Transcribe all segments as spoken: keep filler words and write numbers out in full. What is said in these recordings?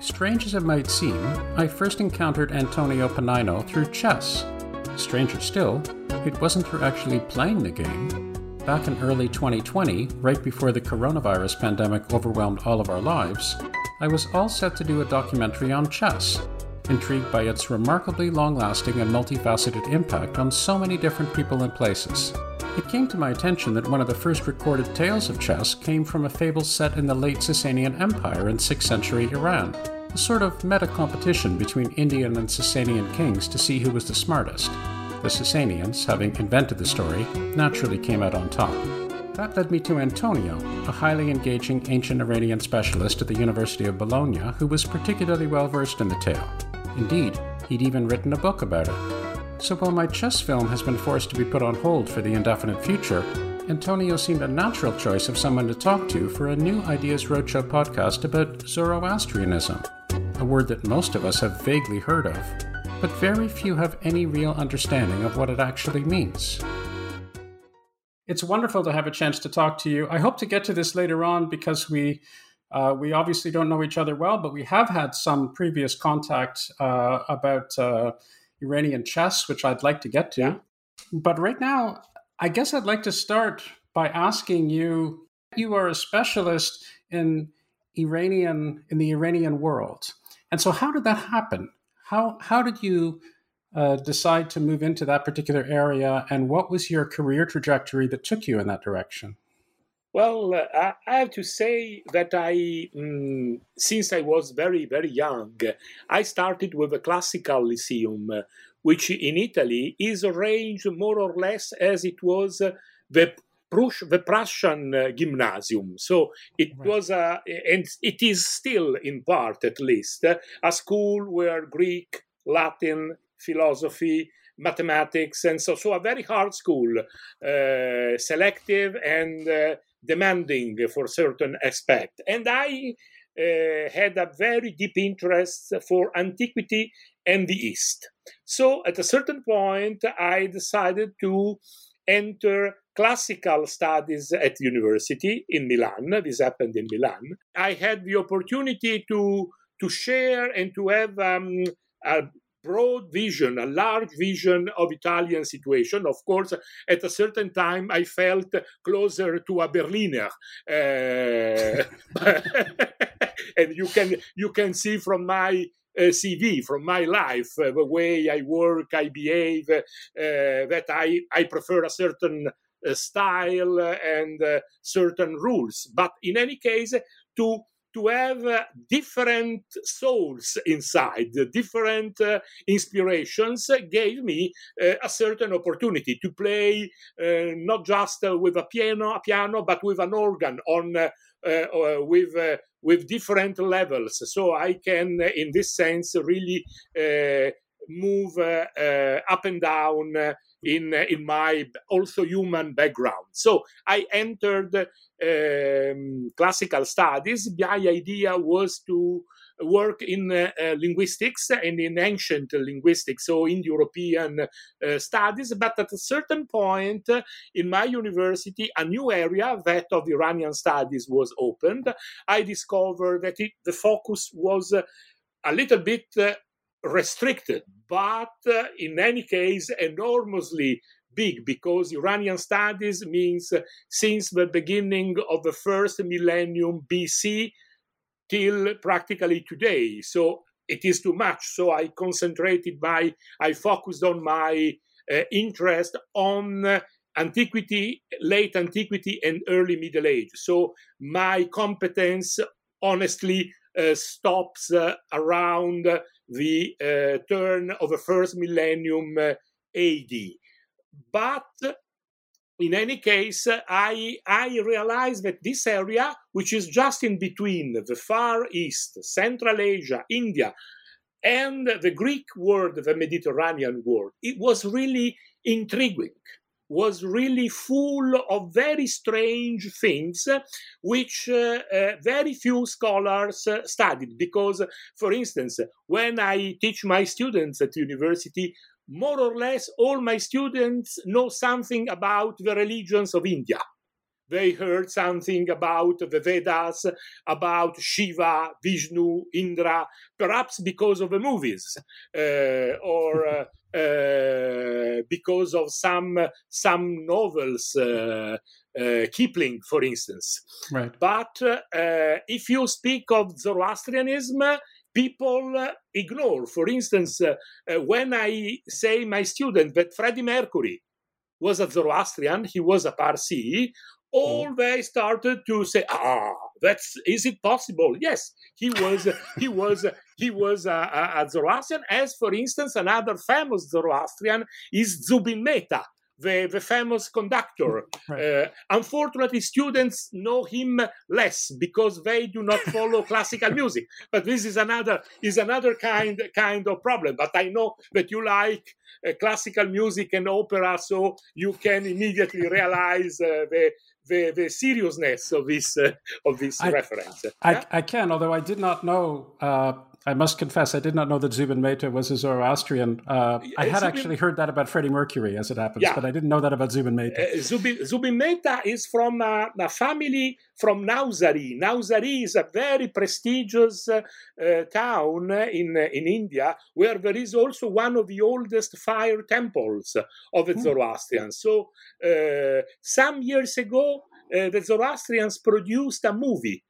Strange as it might seem, I first encountered Antonio Panaino through chess. Stranger still, it wasn't through actually playing the game. Back in early twenty twenty, right before the coronavirus pandemic overwhelmed all of our lives, I was all set to do a documentary on chess, intrigued by its remarkably long-lasting and multifaceted impact on so many different people and places. It came to my attention that one of the first recorded tales of chess came from a fable set in the late Sasanian Empire in sixth century Iran. A sort of meta-competition between Indian and Sasanian kings to see who was the smartest. The Sasanians, having invented the story, naturally came out on top. That led me to Antonio, a highly engaging ancient Iranian specialist at the University of Bologna who was particularly well-versed in the tale. Indeed, he'd even written a book about it. So while my chess film has been forced to be put on hold for the indefinite future, Antonio seemed a natural choice of someone to talk to for a new Ideas Roadshow podcast about Zoroastrianism. A word that most of us have vaguely heard of, but very few have any real understanding of what it actually means. It's wonderful to have a chance to talk to you. I hope to get to this later on because we uh, we obviously don't know each other well, but we have had some previous contact uh, about uh, Iranian chess, which I'd like to get to. But right now, I guess I'd like to start by asking you, you are a specialist in Iranian, in the Iranian world. And so how did that happen? How how did you uh, decide to move into that particular area? And what was your career trajectory that took you in that direction? Well, uh, I have to say that I, um, since I was very, very young, I started with a classical lyceum, which in Italy is arranged more or less as it was the the Prussian uh, gymnasium. So it right. was, a, and it is still in part at least, a school where Greek, Latin, philosophy, mathematics, and so, so a very hard school, uh, selective and uh, demanding for certain aspect. And I uh, had a very deep interest for antiquity and the East. So at a certain point, I decided to enter classical studies at university in Milan. This happened in Milan. I had the opportunity to, to share and to have um, a broad vision, a large vision of Italian situation. Of course, at a certain time, I felt closer to a Berliner. Uh, and you can, you can see from my Uh, C V, from my life, uh, the way I work, I behave, uh, that I, I prefer a certain uh, style and uh, certain rules. But in any case, to to have uh, different souls inside, different uh, inspirations gave me uh, a certain opportunity to play uh, not just uh, with a piano, a piano, but with an organ on uh, Uh, with uh, with different levels, so I can, in this sense, really uh, move uh, uh, up and down uh, in uh, in my also human background. So I entered um, classical studies. My idea was to work in uh, uh, linguistics and in ancient linguistics, so in European uh, studies. But at a certain point uh, in my university, a new area, that of Iranian studies, was opened. I discovered that it, the focus was uh, a little bit uh, restricted, but uh, in any case, enormously big, because Iranian studies means uh, since the beginning of the first millennium B C, till practically today. So it is too much. So I concentrated my, I focused on my uh, interest on uh, antiquity, late antiquity and early Middle Age. So my competence honestly uh, stops uh, around the uh, turn of the first millennium uh, A D. But in any case, I, I realized that this area, which is just in between the Far East, Central Asia, India, And the Greek word, the Mediterranean word, it was really intriguing, was really full of very strange things, which uh, uh, very few scholars uh, studied. Because, for instance, when I teach my students at university, more or less all my students know something about the religions of India. They heard something about the Vedas, about Shiva, Vishnu, Indra, perhaps because of the movies uh, or uh, uh, because of some, some novels, uh, uh, Kipling, for instance. Right. But uh, if you speak of Zoroastrianism, people uh, ignore. For instance, uh, uh, when I say my student that Freddie Mercury was a Zoroastrian, he was a Parsi, all they started to say, ah, that's, is it possible? Yes, he was, he was, he was a, a, a Zoroastrian. As, for instance, another famous Zoroastrian is Zubin Mehta, the, the famous conductor. Right. Uh, unfortunately, students know him less because they do not follow classical music. But this is another is another kind kind of problem. But I know that you like uh, classical music and opera, so you can immediately realize uh, the. The, the seriousness of this uh, of this I, reference. I, yeah? I can, although I did not know. Uh, I must confess, I did not know that Zubin Mehta was a Zoroastrian. Uh, I had Zubin, actually heard that about Freddie Mercury, as it happens, yeah. But I didn't know that about Zubin Mehta. Uh, Zubin, Zubin Mehta is from a, a family from Navsari. Navsari is a very prestigious uh, uh, town in uh, in India, where there is also one of the oldest fire temples of the Zoroastrians. So uh, some years ago, Uh, the Zoroastrians produced a movie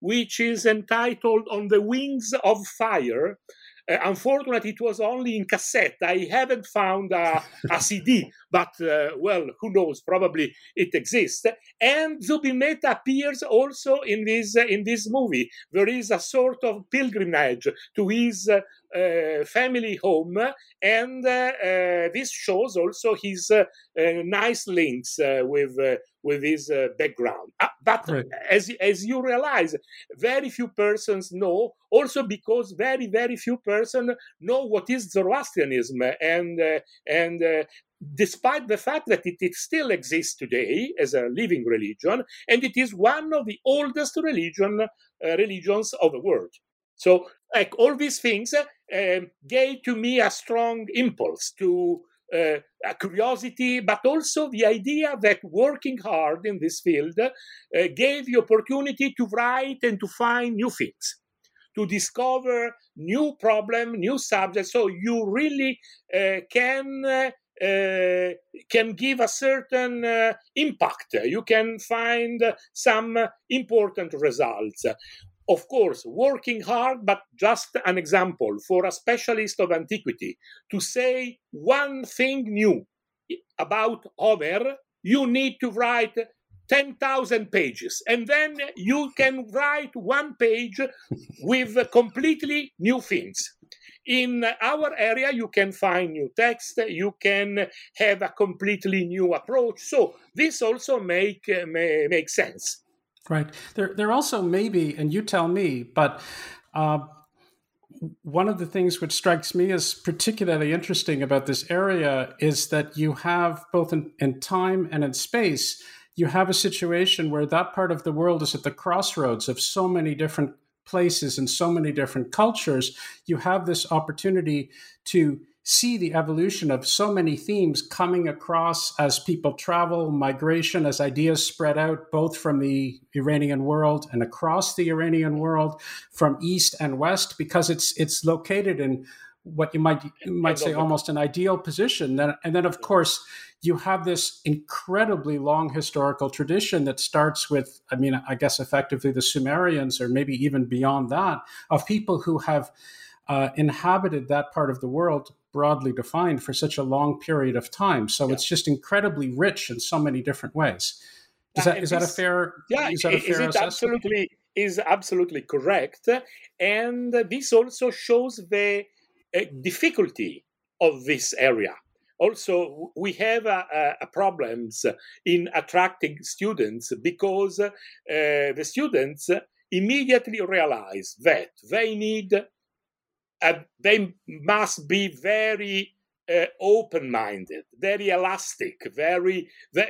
which is entitled On the Wings of Fire. Uh, unfortunately, it was only in cassette. I haven't found a, a C D, but, uh, well, who knows? Probably it exists. And Zubin Mehta appears also in this, uh, in this movie. There is a sort of pilgrimage to his uh, uh, family home, and uh, uh, this shows also his uh, uh, nice links uh, with... Uh, with his uh, background. Uh, but right. as, as you realize, very few persons know, also because very, very few persons know what is Zoroastrianism. And, uh, and uh, despite the fact that it, it still exists today as a living religion, and it is one of the oldest religion, uh, religions of the world. So like all these things uh, gave to me a strong impulse to Uh, a curiosity, but also the idea that working hard in this field uh, gave the opportunity to write and to find new things, to discover new problems, new subjects. So you really uh, can uh, uh, can give a certain uh, impact. You can find some important results. Of course, working hard, but just an example for a specialist of antiquity. To say one thing new about Homer, you need to write ten thousand pages. And then you can write one page with completely new things. In our area, you can find new text, you can have a completely new approach. So this also make, may, make sense. Right. There, there also may be, and you tell me, but uh, one of the things which strikes me as particularly interesting about this area is that you have both in, in time and in space, you have a situation where that part of the world is at the crossroads of so many different places and so many different cultures. You have this opportunity to see the evolution of so many themes coming across as people travel, migration, as ideas spread out both from the Iranian world and across the Iranian world, from east and west, because it's it's located in what you might you might say almost an ideal position. And then, of course, you have this incredibly long historical tradition that starts with, I mean, I guess effectively the Sumerians, or maybe even beyond that, of people who have uh, inhabited that part of the world, broadly defined, for such a long period of time. So yeah. It's just incredibly rich in so many different ways. Is that, uh, is that a fair yeah, is that a fair assessment? Absolutely, is absolutely correct. And this also shows the uh, difficulty of this area. Also, we have uh, uh, problems in attracting students because uh, the students immediately realize that they need uh, they must be very uh, open-minded, very elastic, very they,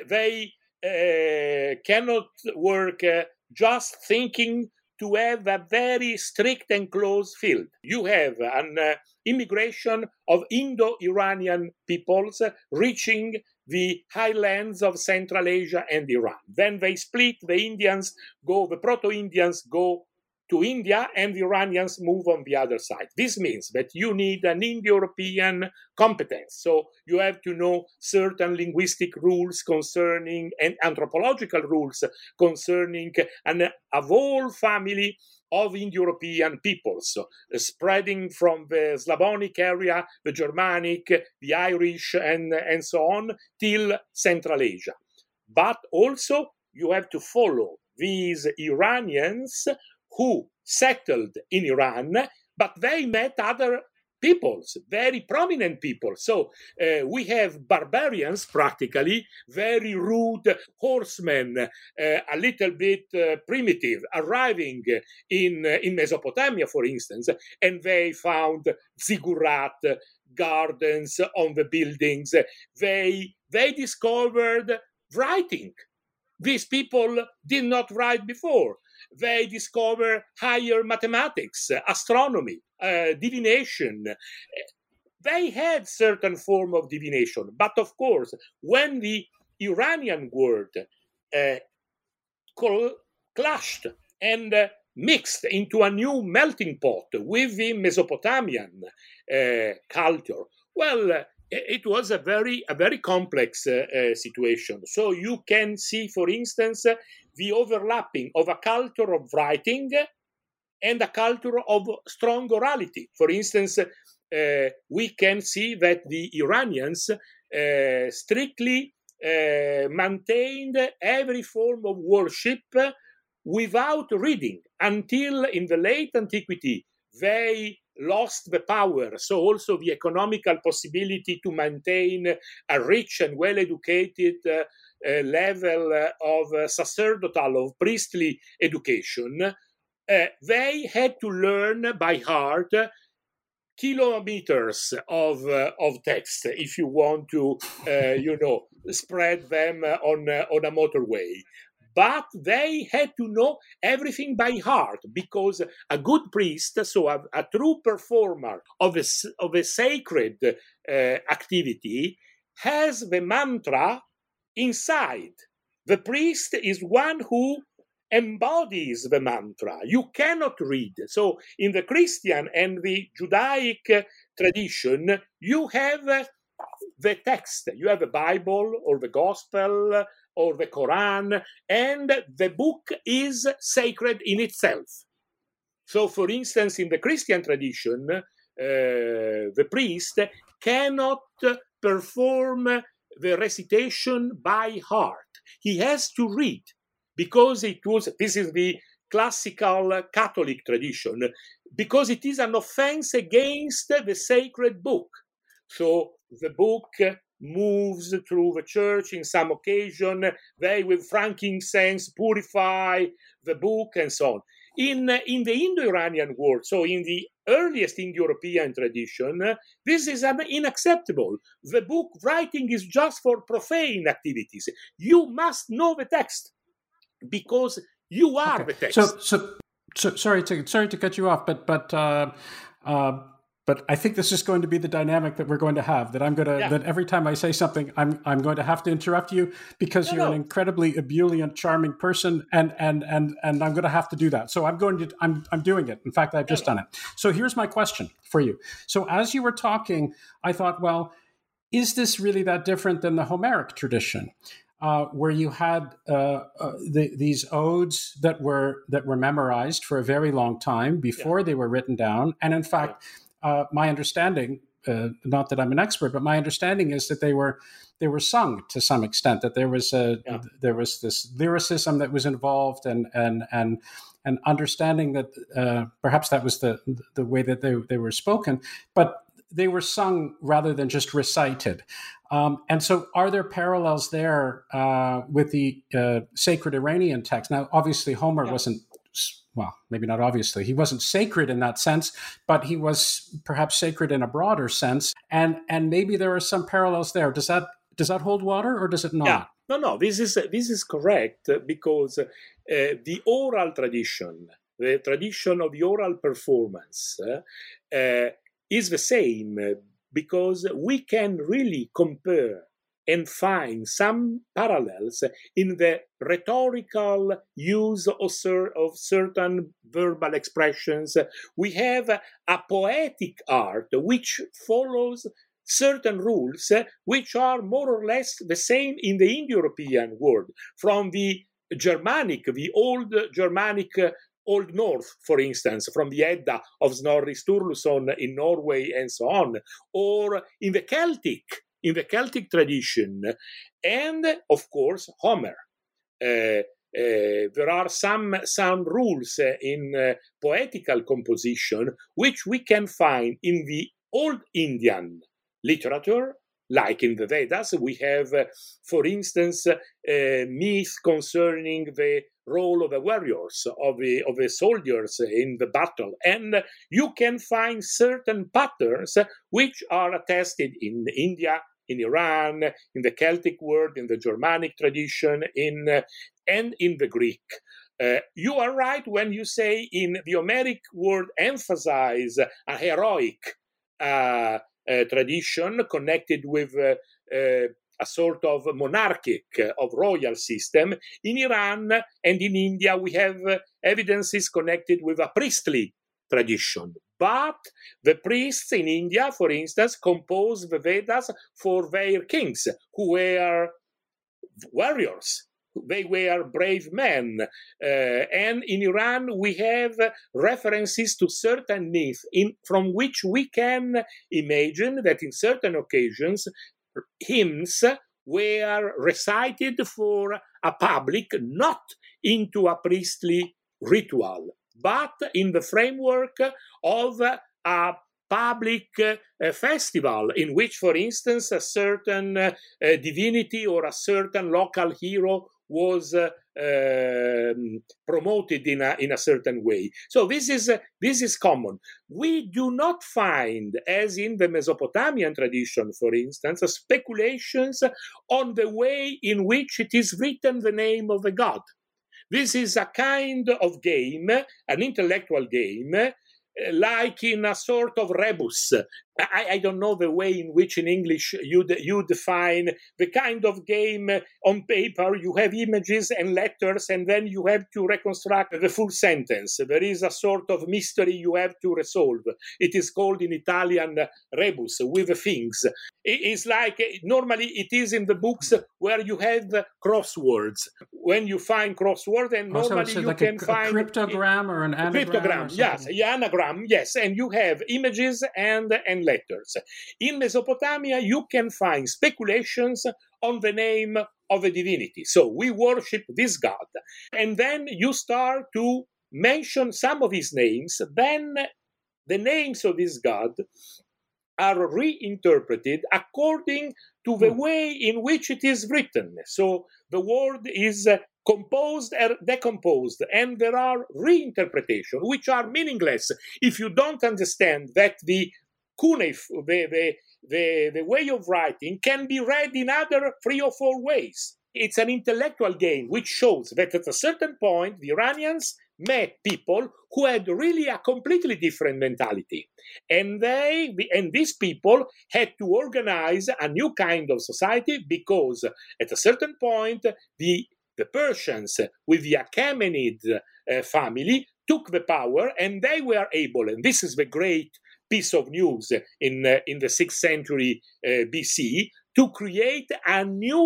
they uh, cannot work uh, just thinking to have a very strict and closed field. You have an uh, immigration of Indo-Iranian peoples reaching the highlands of Central Asia and Iran. Then they split, the Indians go, the Proto-Indians go to India, and the Iranians move on the other side. This means that you need an Indo-European competence. So you have to know certain linguistic rules concerning, and anthropological rules concerning an, a whole family of Indo-European peoples, so, uh, spreading from the Slavonic area, the Germanic, the Irish, and, and so on, till Central Asia. But also you have to follow these Iranians who settled in Iran, but they met other peoples, very prominent people. So uh, we have barbarians, practically, very rude horsemen, uh, a little bit uh, primitive, arriving in, uh, in Mesopotamia, for instance, and they found ziggurat gardens on the buildings. They, they discovered writing. These people did not write before. They discover higher mathematics, astronomy, uh, divination. They had certain form of divination. But of course, when the Iranian world uh, cl- clashed and uh, mixed into a new melting pot with the Mesopotamian uh, culture, well, uh, it was a very, a very complex uh, uh, situation. So you can see, for instance, uh, the overlapping of a culture of writing and a culture of strong orality. For instance, uh, we can see that the Iranians uh, strictly uh, maintained every form of worship without reading until in the late antiquity they lost the power, so also the economical possibility to maintain a rich and well-educated uh, uh, level uh, of uh, sacerdotal, of priestly education. Uh, they had to learn by heart kilometers of uh, of text if you want to, uh, you know, spread them on uh, on a motorway. But they had to know everything by heart, because a good priest, so a, a true performer of a, of a sacred uh, activity, has the mantra inside. The priest is one who embodies the mantra. You cannot read. So in the Christian and the Judaic tradition, you have the text. You have the Bible or the Gospel or the Quran, and the book is sacred in itself. So, for instance, in the Christian tradition, uh, the priest cannot perform the recitation by heart. He has to read, because it was, this is the classical Catholic tradition, because it is an offense against the sacred book. So the book moves through the church in some occasion. They, with frankincense, purify the book and so on. In, in the Indo-Iranian world, so in the earliest Indo-European tradition, this is unacceptable. The book writing is just for profane activities. You must know the text, because you are okay. The text. So, so, so sorry to sorry to cut you off, but but. Uh, uh... But I think this is going to be the dynamic that we're going to have, that I'm going to, yeah. that every time I say something, I'm I'm going to have to interrupt you, because no, you're no. an incredibly ebullient, charming person, and and and and I'm going to have to do that. So I'm going to, I'm I'm doing it. In fact, I've just no, no. done it. So here's my question for you. So as you were talking, I thought, well, is this really that different than the Homeric tradition, uh, where you had uh, uh, the, these odes that were that were memorized for a very long time before yeah. they were written down, and in fact. Yeah. Uh, my understanding, uh, not that I'm an expert, but my understanding is that they were they were sung to some extent. That there was a, yeah. there was this lyricism that was involved, and and and and understanding that uh, perhaps that was the the way that they they were spoken, but they were sung rather than just recited. Um, and so, are there parallels there uh, with the uh, sacred Iranian text? Now, obviously, Homer yeah. wasn't well, maybe not obviously, he wasn't sacred in that sense, but he was perhaps sacred in a broader sense. And and maybe there are some parallels there. Does that does that hold water or does it not? Yeah. No, no, this is, this is correct, because uh, the oral tradition, the tradition of the oral performance uh, uh, is the same, because we can really compare and find some parallels in the rhetorical use of certain verbal expressions. We have a poetic art which follows certain rules which are more or less the same in the Indo-European world, from the Germanic, the old Germanic Old North, for instance, from the Edda of Snorri Sturluson in Norway and so on, or in the Celtic, in the Celtic tradition, and of course Homer. Uh, uh, there are some some rules uh, in uh, poetical composition which we can find in the old Indian literature. Like in the Vedas, we have, uh, for instance, uh, a myth concerning the role of the warriors, of the, of the soldiers in the battle. And you can find certain patterns which are attested in India, in Iran, in the Celtic world, in the Germanic tradition, in uh, and in the Greek. Uh, you are right when you say in the Homeric world emphasize a heroic uh, Uh, tradition connected with uh, uh, a sort of monarchic, uh, of royal system. In Iran and in India, we have uh, evidences connected with a priestly tradition. But the priests in India, for instance, composed the Vedas for their kings, who were warriors. They were brave men. Uh, and in Iran, we have references to certain myths in, from which we can imagine that in certain occasions, hymns were recited for a public, not into a priestly ritual, but in the framework of a public uh, festival in which, for instance, a certain uh, uh, divinity or a certain local hero was uh, um, promoted in a, in a certain way. So this is, uh, this is common. We do not find, as in the Mesopotamian tradition, for instance, speculations on the way in which it is written the name of the god. This is a kind of game, an intellectual game, like in a sort of rebus. I, I don't know the way in which in English you, de, you define the kind of game on paper. You have images and letters, and then you have to reconstruct the full sentence. There is a sort of mystery you have to resolve. It is called in Italian rebus, with the things. It is like, normally it is in the books where you have crosswords. When you find crossword, and normally so you like can a, find... a cryptogram or an anagram? Cryptogram, yes. Yeah, anagram, yes. And you have images and and letters. In Mesopotamia, you can find speculations on the name of a divinity. So we worship this god. And then you start to mention some of his names. Then the names of this god are reinterpreted according to the way in which it is written. So the word is composed or decomposed, and there are reinterpretations which are meaningless if you don't understand that the Cuneiform, the, the, the, the way of writing, can be read in other three or four ways. It's an intellectual game which shows that at a certain point the Iranians met people who had really a completely different mentality. And they, and these people had to organize a new kind of society, because at a certain point the, the Persians with the Achaemenid uh, family took the power, and they were able, and this is the great piece of news in, uh, in the sixth century uh, B C, to create a new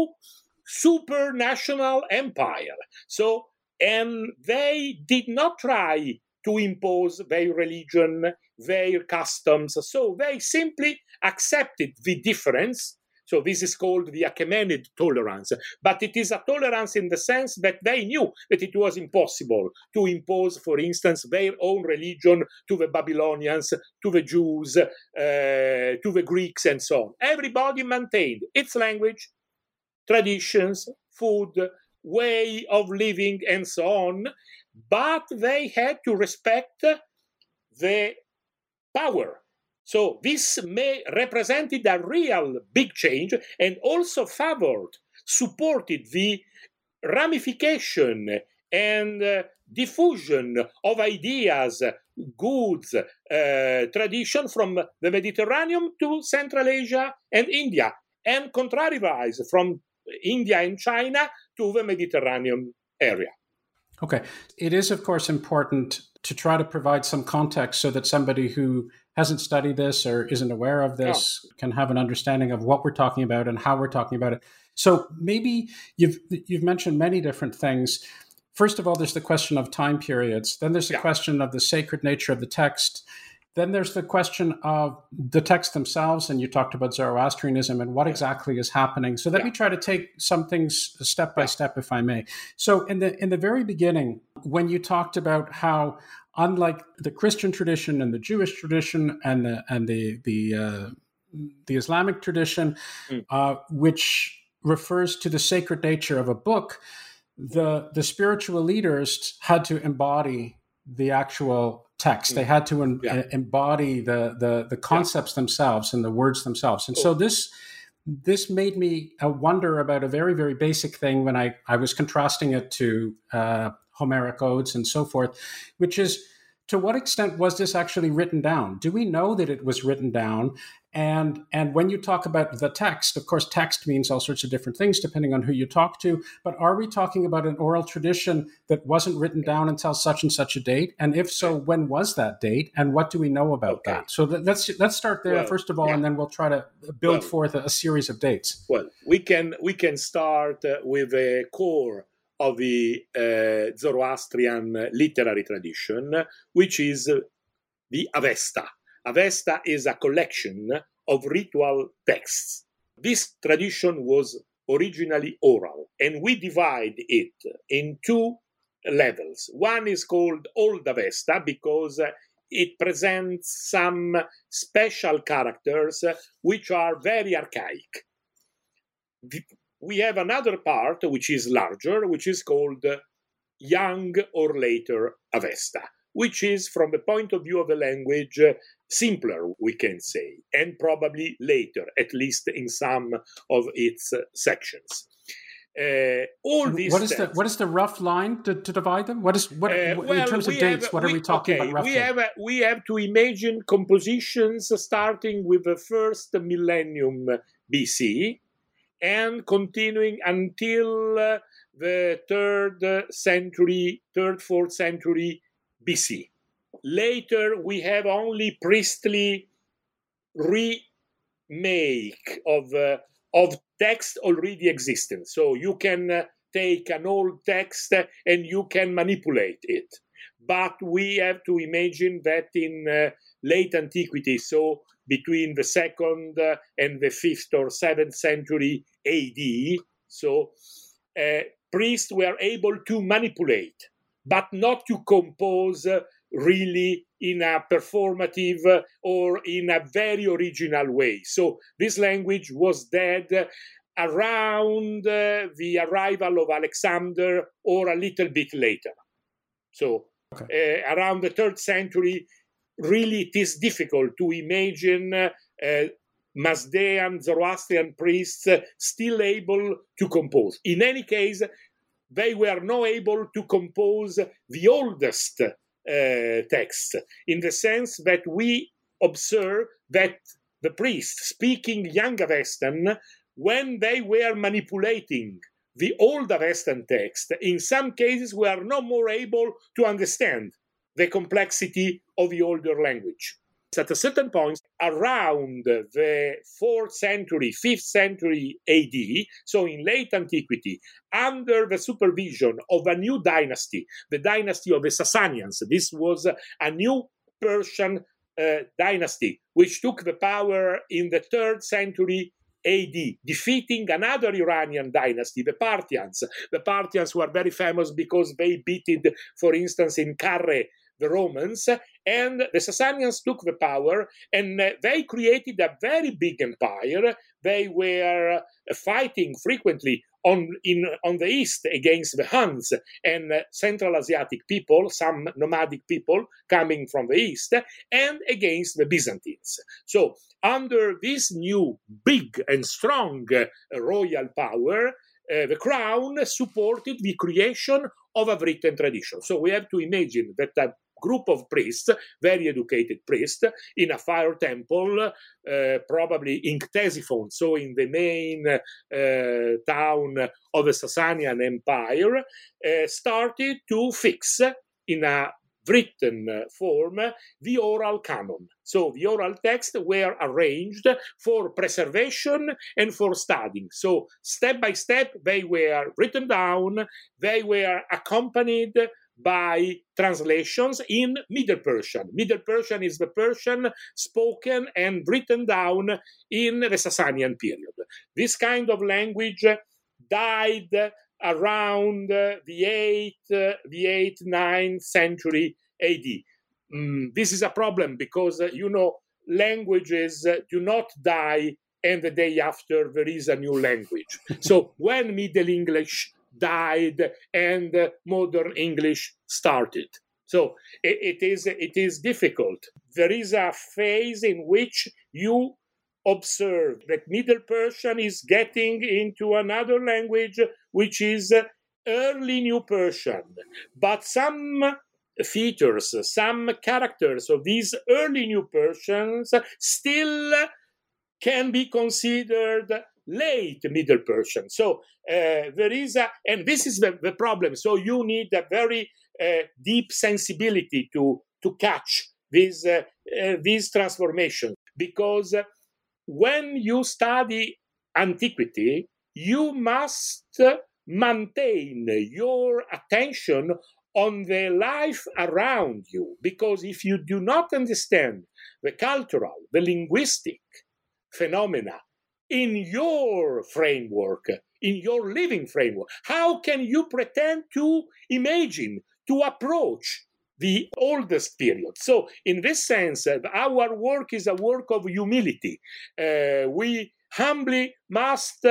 supranational empire. So, and they did not try to impose their religion, their customs. So they simply accepted the difference. So this is called the Achaemenid tolerance. But it is a tolerance in the sense that they knew that it was impossible to impose, for instance, their own religion to the Babylonians, to the Jews, uh, to the Greeks, and so on. Everybody maintained its language, traditions, food, way of living, and so on. but they had to respect the power. So this may represented a real big change and also favored, supported the ramification and uh, diffusion of ideas, goods, uh, tradition from the Mediterranean to Central Asia and India, and contrariwise from India and China to the Mediterranean area. Okay. It is, of course, important to try to provide some context so that somebody who hasn't studied this or isn't aware of this yeah. can have an understanding of what we're talking about and how we're talking about it. So maybe you've you've mentioned many different things. First of all, there's the question of time periods. Then there's the yeah. question of the sacred nature of the text. Then there's the question of the text themselves, and you talked about Zoroastrianism and what exactly is happening. So let yeah. me try to take some things step by yeah. step, if I may. So in the in the very beginning, when you talked about how, unlike the Christian tradition and the Jewish tradition and the and the the uh, the Islamic tradition, mm. uh, which refers to the sacred nature of a book, the the spiritual leaders had to embody the actual text. Mm. They had to em- yeah. embody the the, the concepts yeah. themselves and the words themselves. And oh. so this this made me wonder about a very, very basic thing when I, I was contrasting it to uh, Homeric odes and so forth, which is, to what extent was this actually written down? Do we know that it was written down? And and when you talk about the text, of course, text means all sorts of different things depending on who you talk to. But are we talking about an oral tradition that wasn't written down until such and such a date? And if so, when was that date? And what do we know about okay. that? So let's let's start there well, first of all, yeah. and then we'll try to build well, forth a, a series of dates. Well, we can we can start uh, with a core of the uh, Zoroastrian literary tradition, which is uh, the Avesta. Avesta is a collection of ritual texts. This tradition was originally oral, and we divide it in two levels. One is called Old Avesta because it presents some special characters which are very archaic. We have another part which is larger, which is called Young or Later Avesta, which is, from the point of view of the language, simpler, we can say, and probably later, at least in some of its uh, sections. Uh, all these what is texts, the what is the rough line to, to divide them? What is what uh, well, in terms of have, dates? What we, are we talking okay, about? Roughly? We have we have to imagine compositions starting with the first millennium B C and continuing until uh, the third century, third fourth century B C. Later, we have only priestly remake of, uh, of text already existing. So you can uh, take an old text and you can manipulate it. But we have to imagine that in uh, late antiquity, so between the second uh, and the fifth or seventh century A D, so uh, priests were able to manipulate, but not to compose uh, really in a performative uh, or in a very original way. So this language was dead uh, around uh, the arrival of Alexander or a little bit later. So okay. uh, around the third century, really it is difficult to imagine uh, uh, Mazdean, Zoroastrian priests uh, still able to compose. In any case, they were not able to compose the oldest uh, texts, in the sense that we observe that the priests speaking Young Avestan, when they were manipulating the Old Avestan text, in some cases were no more able to understand the complexity of the older language. At a certain point, around the fourth century, fifth century A D, so in late antiquity, under the supervision of a new dynasty, the dynasty of the Sasanians, this was a new Persian uh, dynasty, which took the power in the third century A D, defeating another Iranian dynasty, the Parthians. The Parthians were very famous because they beated, for instance, in Carrhae, the Romans, and the Sasanians took the power, and they created a very big empire. They were fighting frequently on, in, on the east against the Huns and uh, Central Asiatic people, some nomadic people coming from the east, and against the Byzantines. So under this new big and strong uh, royal power, uh, the crown supported the creation of a written tradition. So we have to imagine that uh, group of priests, very educated priests, in a fire temple, uh, probably in Ctesiphon, so in the main uh, town of the Sasanian Empire, uh, started to fix in a written form the oral canon. So the oral texts were arranged for preservation and for studying. So step by step, they were written down, they were accompanied by translations in Middle Persian. Middle Persian is the Persian spoken and written down in the Sasanian period. This kind of language died around the eighth, ninth century A D. Mm, this is a problem because, you know, languages do not die and the day after there is a new language. So when Middle English died and modern English started. So it, it is it is difficult. There is a phase in which you observe that Middle Persian is getting into another language, which is early New Persian. But some features, some characters of these early New Persians still can be considered late Middle Persian. So uh, there is a, and this is the, the problem. So you need a very uh, deep sensibility to, to catch these, uh, uh, these transformations. Because when you study antiquity, you must maintain your attention on the life around you. Because if you do not understand the cultural, the linguistic phenomena, in your framework, in your living framework, how can you pretend to imagine, to approach the oldest period? So in this sense, our work is a work of humility. Uh, we humbly must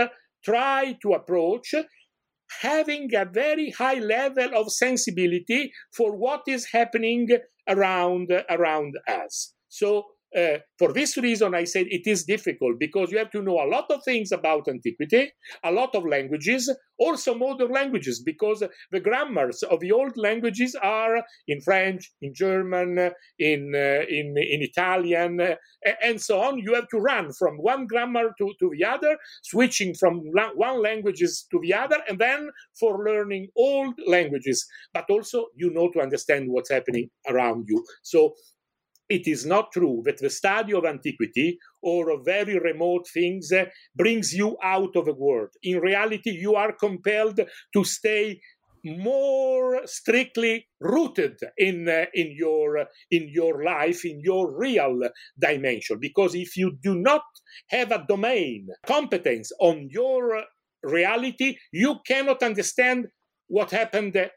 try to approach having a very high level of sensibility for what is happening around, around us. So Uh, for this reason, I said it is difficult because you have to know a lot of things about antiquity, a lot of languages, also modern languages, because the grammars of the old languages are in French, in German, in uh, in, in Italian, uh, and so on. You have to run from one grammar to, to the other, switching from la- one languages to the other, and then for learning old languages, but also, you know, to understand what's happening around you. So it is not true that the study of antiquity or of very remote things uh, brings you out of the world. In reality, you are compelled to stay more strictly rooted in uh, in your uh, in your life, in your real dimension. Because if you do not have a domain competence on your reality, you cannot understand what happened uh,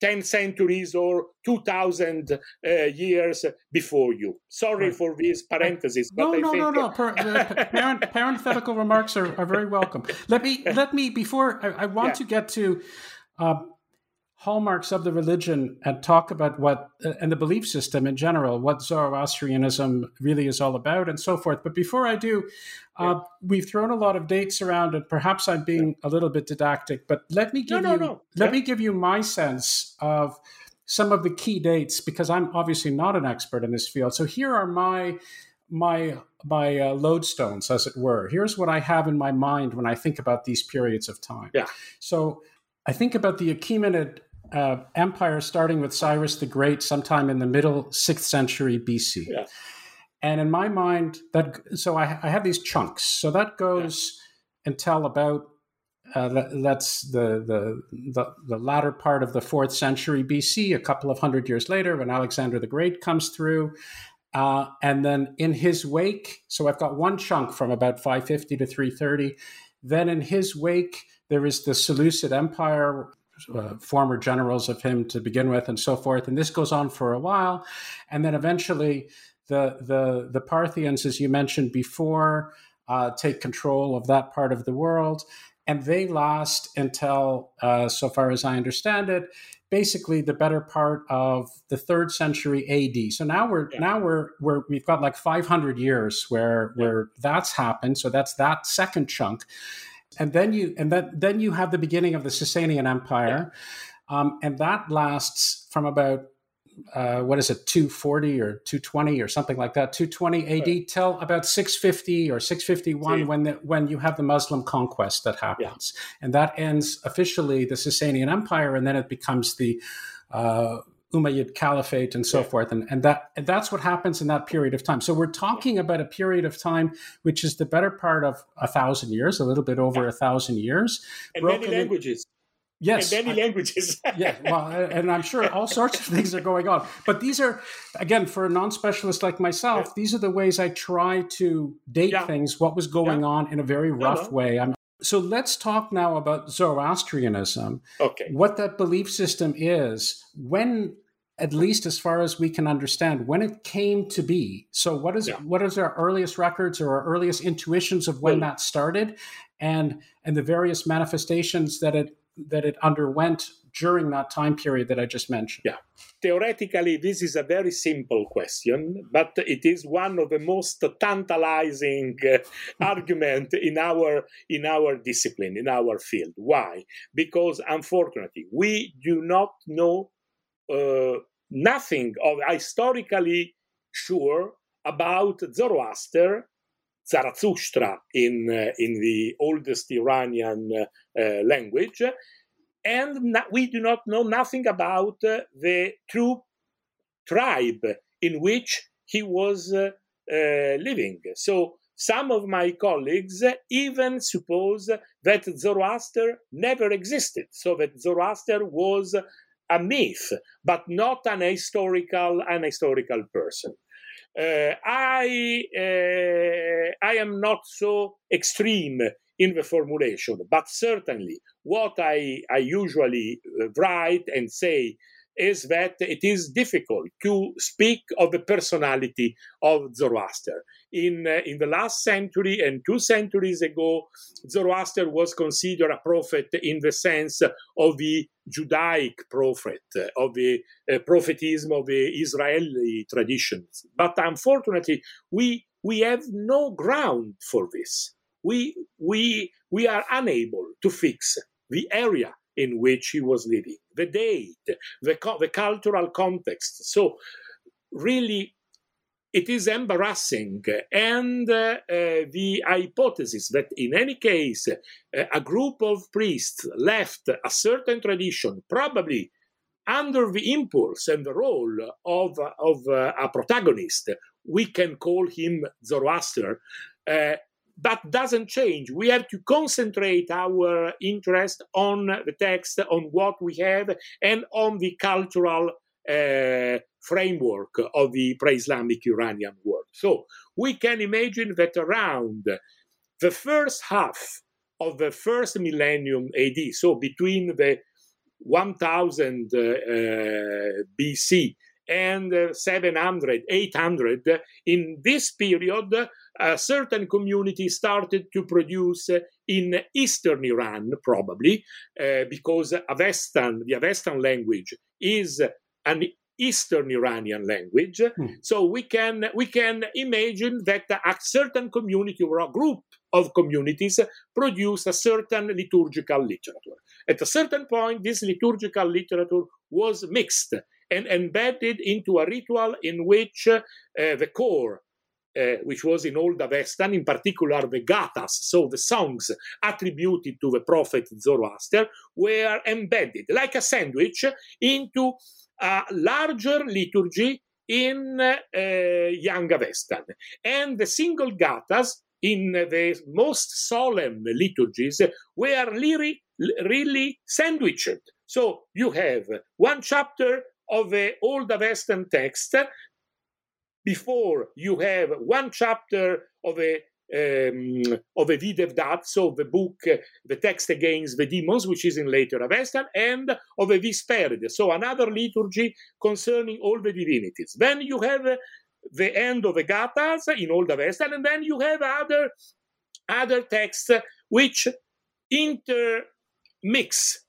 ten centuries or two thousand uh, years before you. Sorry right. for these parentheses. But no, I no, think... no, no, no. Per- parent, parenthetical remarks are, are very welcome. Let me, let me before, I, I want yeah. to get to um, hallmarks of the religion and talk about what, uh, and the belief system in general, what Zoroastrianism really is all about and so forth. But before I do, uh, yeah. we've thrown a lot of dates around and perhaps I'm being yeah. a little bit didactic, but let me give no, you, no, no. let yeah. me give you my sense of some of the key dates, because I'm obviously not an expert in this field. So here are my, my, my uh, lodestones, as it were. Here's what I have in my mind when I think about these periods of time. Yeah. So I think about the Achaemenid Uh, empire starting with Cyrus the Great sometime in the middle sixth century B C. Yeah. And in my mind, that so I, I have these chunks. So that goes yeah. until about, uh, let, let's, the, the the the latter part of the fourth century B C, a couple of hundred years later when Alexander the Great comes through. Uh, and then in his wake, so I've got one chunk from about five fifty to three thirty. Then in his wake, there is the Seleucid Empire, Uh, former generals of him to begin with, and so forth. And this goes on for a while, and then eventually the the the Parthians, as you mentioned before, uh, take control of that part of the world, and they last until, uh, so far as I understand it, basically the better part of the third century A D. So now we're yeah. now we're we're we've got like five hundred years where yeah. where that's happened. So that's that second chunk, and then you and then then you have the beginning of the Sasanian Empire, yeah. um, and that lasts from about uh, what is it two forty or two twenty or something like that, two twenty A D right. till about six fifty or six fifty-one, See. when the, when you have the Muslim conquest that happens, yeah. and that ends officially the Sasanian Empire, and then it becomes the uh, Umayyad Caliphate and so yeah. forth, and and that and that's what happens in that period of time. So we're talking yeah. about a period of time which is the better part of a thousand years, a little bit over yeah. a thousand years, and many languages. In- Yes. And many languages. I, yeah, well, and I'm sure all sorts of things are going on. But these are, again, for a non-specialist like myself, yeah. these are the ways I try to date yeah. things, what was going yeah. on in a very rough no, no. way. I'm, so let's talk now about Zoroastrianism, okay. what that belief system is, when, at least as far as we can understand, when it came to be. So what is yeah. what is our earliest records or our earliest intuitions of when well, that started and and the various manifestations that it that it underwent during that time period that I just mentioned? Yeah. Theoretically, this is a very simple question, but it is one of the most tantalizing uh, argument in our in our discipline, in our field. Why? Because, unfortunately, we do not know uh, nothing of historically sure about Zoroaster, Zarathustra in uh, in the oldest Iranian uh, uh, language, and no, we do not know nothing about uh, the true tribe in which he was uh, uh, living. So some of my colleagues even suppose that Zoroaster never existed, so that Zoroaster was a myth, but not an historical an historical person. Uh, I uh, I am not so extreme in the formulation, but certainly what I, I usually write and say is that it is difficult to speak of the personality of Zoroaster. In, uh, in the last century and two centuries ago, Zoroaster was considered a prophet in the sense of the Judaic prophet, of the uh, prophetism of the Israeli traditions. But unfortunately, we, we have no ground for this. We, we, we are unable to fix the area in which he was living, the date, the, co- the cultural context. So really, it is embarrassing. And uh, uh, the hypothesis that in any case, uh, a group of priests left a certain tradition, probably under the impulse and the role of, of uh, a protagonist, we can call him Zoroaster, uh, but doesn't change. We have to concentrate our interest on the text, on what we have, and on the cultural uh, framework of the pre-Islamic Iranian world. So we can imagine that around the first half of the first millennium A D, so between the one thousand uh, B C and seven hundred, eight hundred, in this period, a certain community started to produce in eastern Iran, probably, uh, because Avestan, the Avestan language is an eastern Iranian language. Mm. So we can, we can imagine that a certain community or a group of communities produced a certain liturgical literature. At a certain point, this liturgical literature was mixed and embedded into a ritual in which uh, the core, Uh, which was in Old Avestan, in particular the Gathas, so the songs attributed to the prophet Zoroaster, were embedded like a sandwich into a larger liturgy in uh, Young Avestan. And the single Gathas in the most solemn liturgies were really, really sandwiched. So you have one chapter of the Old Avestan text before you have one chapter of a um, of a Videvdat, so the book, uh, the text against the demons, which is in later Avestan, and of a Visperid, so another liturgy concerning all the divinities. Then you have uh, the end of the Gathas in Old Avestan, and then you have other other texts which intermix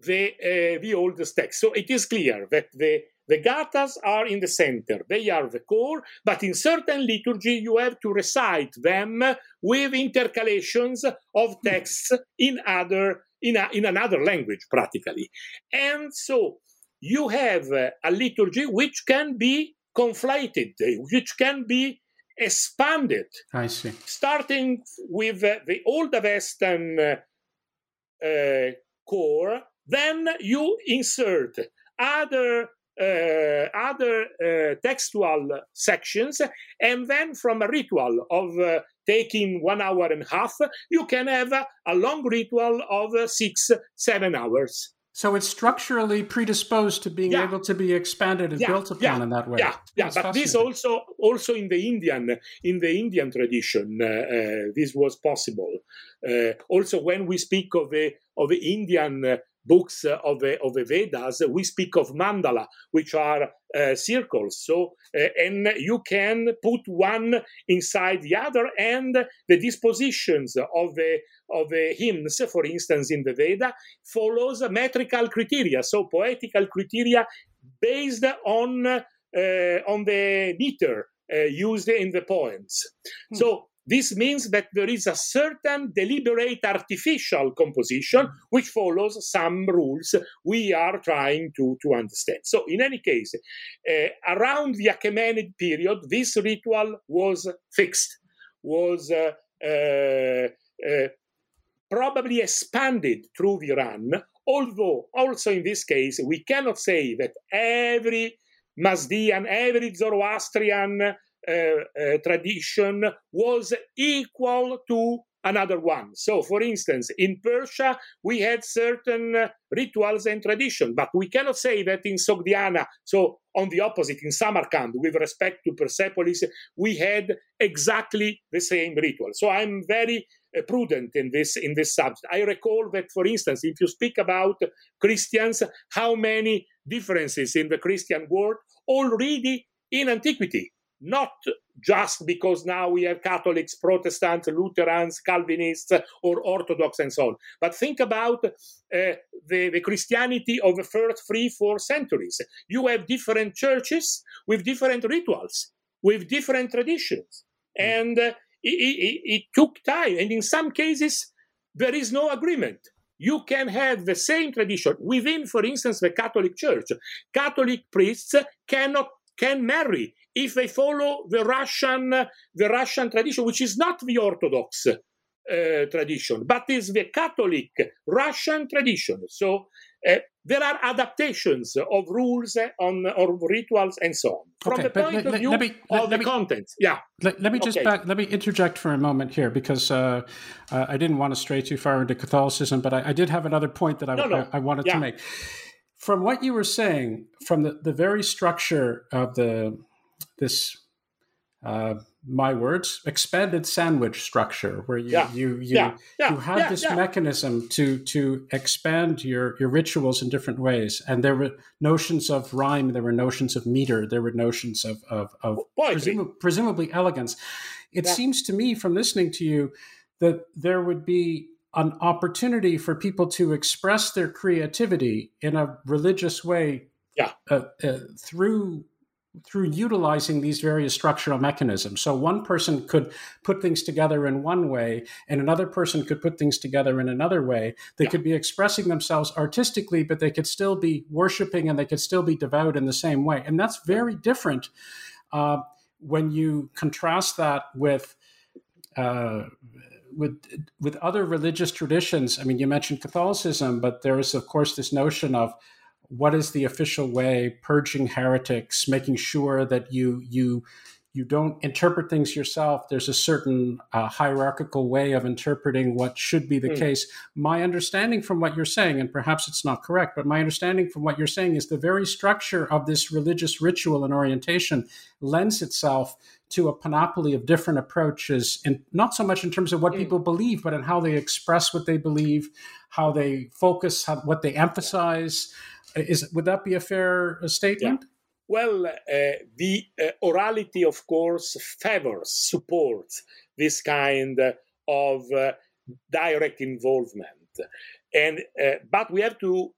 the, uh, the oldest texts. So it is clear that the, the Gathas are in the center. They are the core, but in certain liturgy you have to recite them with intercalations of texts in, other, in, a, in another language, practically. And so you have a liturgy which can be conflated, which can be expanded. I see. Starting with uh, the Old Avestan uh, uh, core, then you insert other uh, other uh, textual sections, and then from a ritual of uh, taking one hour and a half, you can have uh, a long ritual of uh, six, seven hours. So it's structurally predisposed to being yeah. able to be expanded and yeah. built upon yeah. in that way. Yeah, yeah. That's but this also, also in the Indian, in the Indian tradition, uh, uh, this was possible. Uh, also, when we speak of the of the Indian uh, books uh, of the of the Vedas, we speak of mandala, which are uh, circles. So, uh, and you can put one inside the other, and the dispositions of the of the hymns, for instance, in the Veda, follows metrical criteria, so poetical criteria based on uh, on the meter uh, used in the poems. Hmm. So this means that there is a certain deliberate artificial composition which follows some rules we are trying to, to understand. So in any case, uh, around the Achaemenid period, this ritual was fixed, was uh, uh, uh, probably expanded through the run, although also in this case, we cannot say that every Mazdean, every Zoroastrian uh, uh, tradition was equal to another one. So, for instance, in Persia, we had certain uh, rituals and tradition, but we cannot say that in Sogdiana, so on the opposite, in Samarkand, with respect to Persepolis, we had exactly the same ritual. So I'm very prudent in this in this subject. I recall that, for instance, if you speak about Christians, how many differences in the Christian world already in antiquity, not just because now we have Catholics, Protestants, Lutherans, Calvinists, or Orthodox, and so on. But think about uh, the, the Christianity of the first three, four centuries. You have different churches with different rituals, with different traditions. Mm. And uh, It, it, it took time, and in some cases, there is no agreement. You can have the same tradition within, for instance, the Catholic Church. Catholic priests cannot can marry if they follow the Russian the Russian tradition, which is not the Orthodox uh, tradition, but is the Catholic Russian tradition. So uh, there are adaptations of rules on or rituals and so on. From okay, the point let, of view let me, let, of let the me, content, yeah. Let, let me okay. just back, let me interject for a moment here because uh, uh, I didn't want to stray too far into Catholicism, but I, I did have another point that I, no, no. I, I wanted yeah. to make. From what you were saying, from the, the very structure of the this. Uh, my words, expanded sandwich structure, where you yeah, you you, yeah, yeah, you have yeah, this yeah. mechanism to to expand your, your rituals in different ways. And there were notions of rhyme, there were notions of meter, there were notions of, of, of presum- presumably elegance. It yeah. seems to me from listening to you that there would be an opportunity for people to express their creativity in a religious way yeah. uh, uh, through... through utilizing these various structural mechanisms. So one person could put things together in one way, and another person could put things together in another way. They yeah. could be expressing themselves artistically, but they could still be worshiping and they could still be devout in the same way. And that's very different uh, when you contrast that with... Uh, With with other religious traditions. I mean, you mentioned Catholicism, but there is, of course, this notion of what is the official way, purging heretics, making sure that you you you don't interpret things yourself. There's a certain uh, hierarchical way of interpreting what should be the mm. case. My understanding from what you're saying, and perhaps it's not correct, but my understanding from what you're saying is the very structure of this religious ritual and orientation lends itself to a panoply of different approaches, and not so much in terms of what mm. people believe, but in how they express what they believe, how they focus, how, what they emphasize. Is would that be a fair statement? Yeah. Well, uh, the uh, orality, of course, favors, supports this kind of uh, direct involvement. And uh, but we have to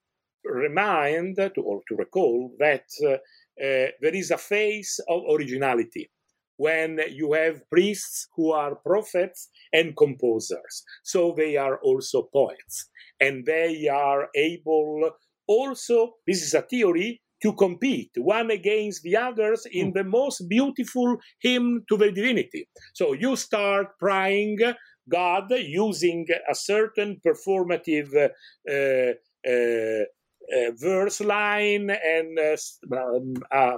remind to, or to recall that uh, uh, there is a phase of originality when you have priests who are prophets and composers. So they are also poets. And they are able also, this is a theory, to compete one against the others in the most beautiful hymn to the divinity. So you start praying God using a certain performative uh, uh, Uh, verse line and uh, um, uh,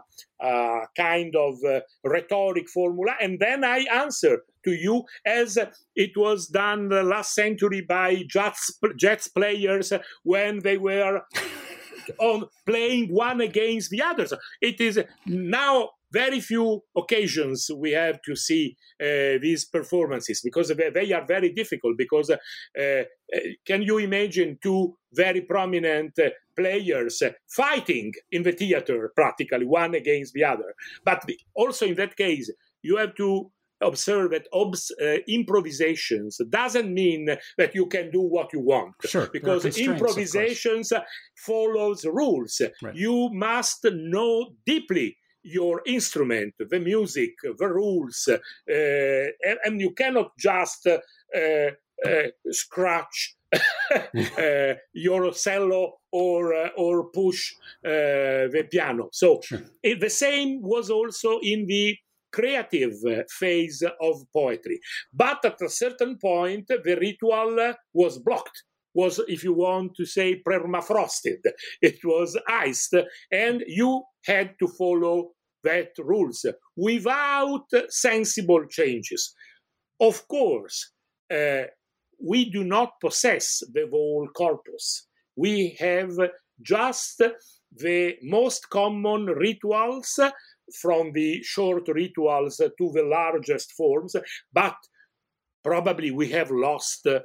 uh, kind of uh, rhetoric formula, and then I answer to you as it was done the last century by Jets, jets players when they were on playing one against the others. It is now very few occasions we have to see uh, these performances because they are very difficult. Because uh, uh, can you imagine two very prominent uh, players fighting in the theater, practically one against the other? But also in that case, you have to observe that obs uh, improvisations doesn't mean that you can do what you want. Sure, because improvisations follows rules. Right. You must know deeply your instrument, the music, the rules, uh, and, and you cannot just uh, uh, scratch uh, your cello or uh, or push uh, the piano. So sure. It, the same was also in the creative phase of poetry. But at a certain point, the ritual was blocked. Was, if you want to say, permafrosted. It was iced, and you had to follow that rules without sensible changes. Of course, uh, we do not possess the whole corpus. We have just the most common rituals, from the short rituals to the largest forms, but probably we have lost uh,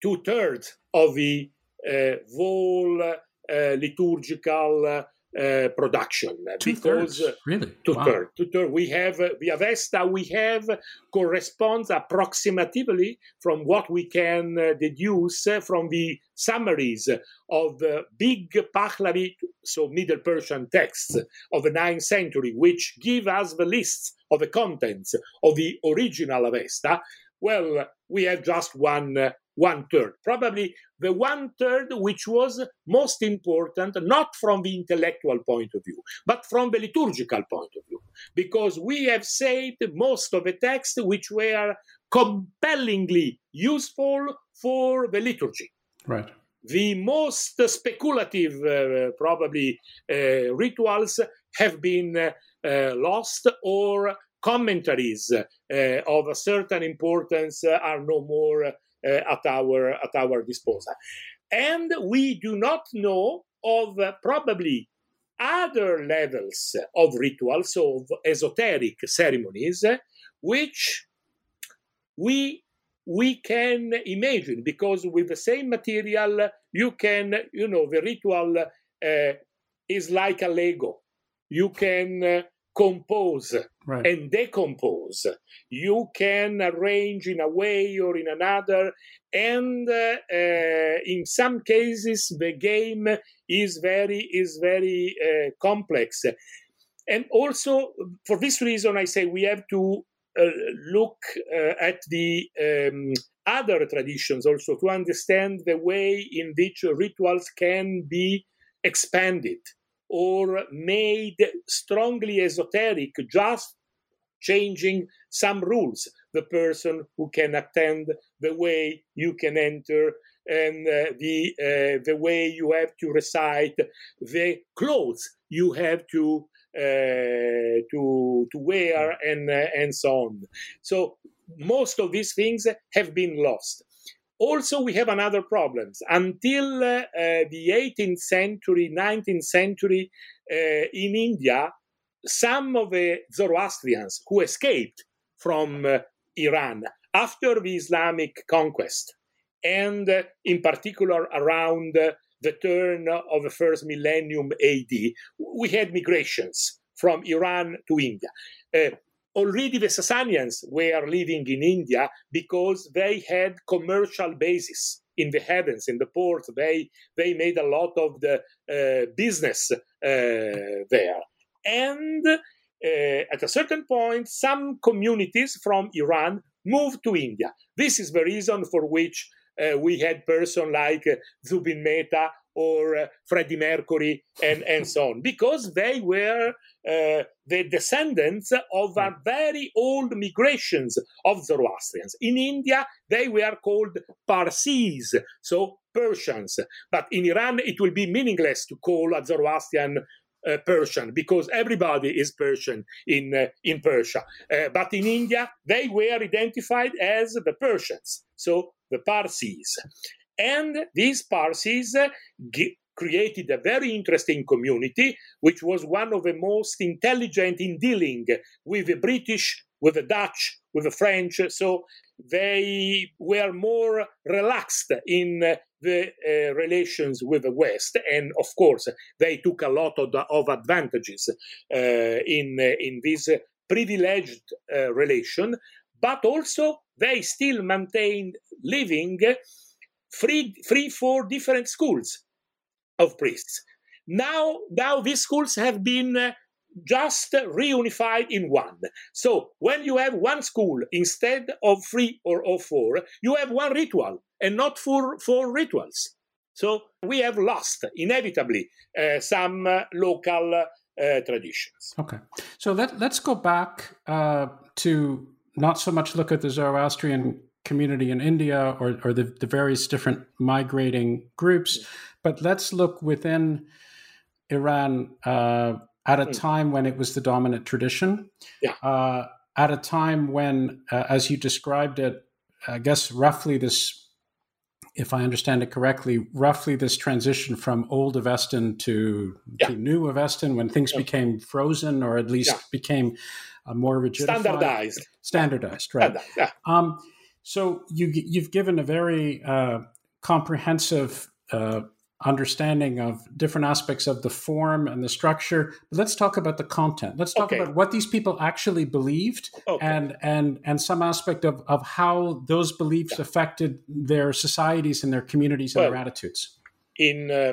two-thirds of the uh, whole uh, liturgical uh, uh, production. Two-thirds, uh, really? Two-thirds. Wow. Two-thirds. We have uh, the Avesta we have corresponds approximately from what we can uh, deduce uh, from the summaries of the big Pahlavi, so Middle Persian texts of the ninth century, which give us the lists of the contents of the original Avesta. Well, we have just one uh, one-third, probably the one-third which was most important, not from the intellectual point of view, but from the liturgical point of view, because we have saved most of the texts which were compellingly useful for the liturgy. Right. The most speculative, uh, probably, uh, rituals have been uh, uh, lost, or commentaries uh, of a certain importance uh, are no more uh, Uh, at our at our disposal, and we do not know of uh, probably other levels of rituals, of esoteric ceremonies, uh, which we we can imagine, because with the same material you can, you know, the ritual uh, is like a Lego. You can uh, compose right. and decompose. You can arrange in a way or in another, and uh, uh, in some cases the game is very is very uh, complex. And also for this reason, I say we have to uh, look uh, at the um, other traditions also to understand the way in which rituals can be expanded or made strongly esoteric, just changing some rules. The person who can attend, the way you can enter, and uh, the uh, the way you have to recite, the clothes you have to uh, to to wear, and uh, and so on. So most of these things have been lost. Also, we have another problem. Until uh, the eighteenth century, nineteenth century, uh, in India, some of the Zoroastrians who escaped from uh, Iran after the Islamic conquest, and uh, in particular around uh, the turn of the first millennium A D, we had migrations from Iran to India. Uh, already the Sasanians were living in India because they had commercial basis in the heavens, in the port. They, they made a lot of the uh, business uh, there. And uh, at a certain point, some communities from Iran moved to India. This is the reason for which uh, we had persons like uh, Zubin Mehta or uh, Freddie Mercury and, and so on, because they were uh, the descendants of a very old migrations of Zoroastrians. In India, they were called Parsis, so Persians. But in Iran, it will be meaningless to call a Zoroastrian Uh, Persian, because everybody is Persian in uh, in Persia. Uh, but in India, they were identified as the Persians, so the Parsis. And these Parsis uh, g- created a very interesting community, which was one of the most intelligent in dealing with the British, with the Dutch, with the French. So they were more relaxed in uh, the uh, relations with the West, and of course they took a lot of, the, of advantages uh, in uh, in this uh, privileged uh, relation, but also they still maintained living three, three, four different schools of priests. Now, now these schools have been Uh, just reunified in one. So when you have one school instead of three or of four, you have one ritual and not four, four rituals. So we have lost, inevitably, uh, some uh, local uh, traditions. Okay. So let, let's go back uh, to not so much look at the Zoroastrian community in India or, or the, the various different migrating groups, but let's look within Iran uh, at a time when it was the dominant tradition, yeah. uh, at a time when, uh, as you described it, I guess roughly this, if I understand it correctly, roughly this transition from old Avestan to, yeah. to new Avestan, when things yeah. became frozen or at least yeah. became uh, more rigidified. Standardized. Standardized, right. Standardized, yeah. um, so you, you've given a very uh, comprehensive uh understanding of different aspects of the form and the structure. Let's talk about the content. Let's talk okay. about what these people actually believed okay. and and and some aspect of, of how those beliefs yeah. affected their societies and their communities well, and their attitudes. In, uh,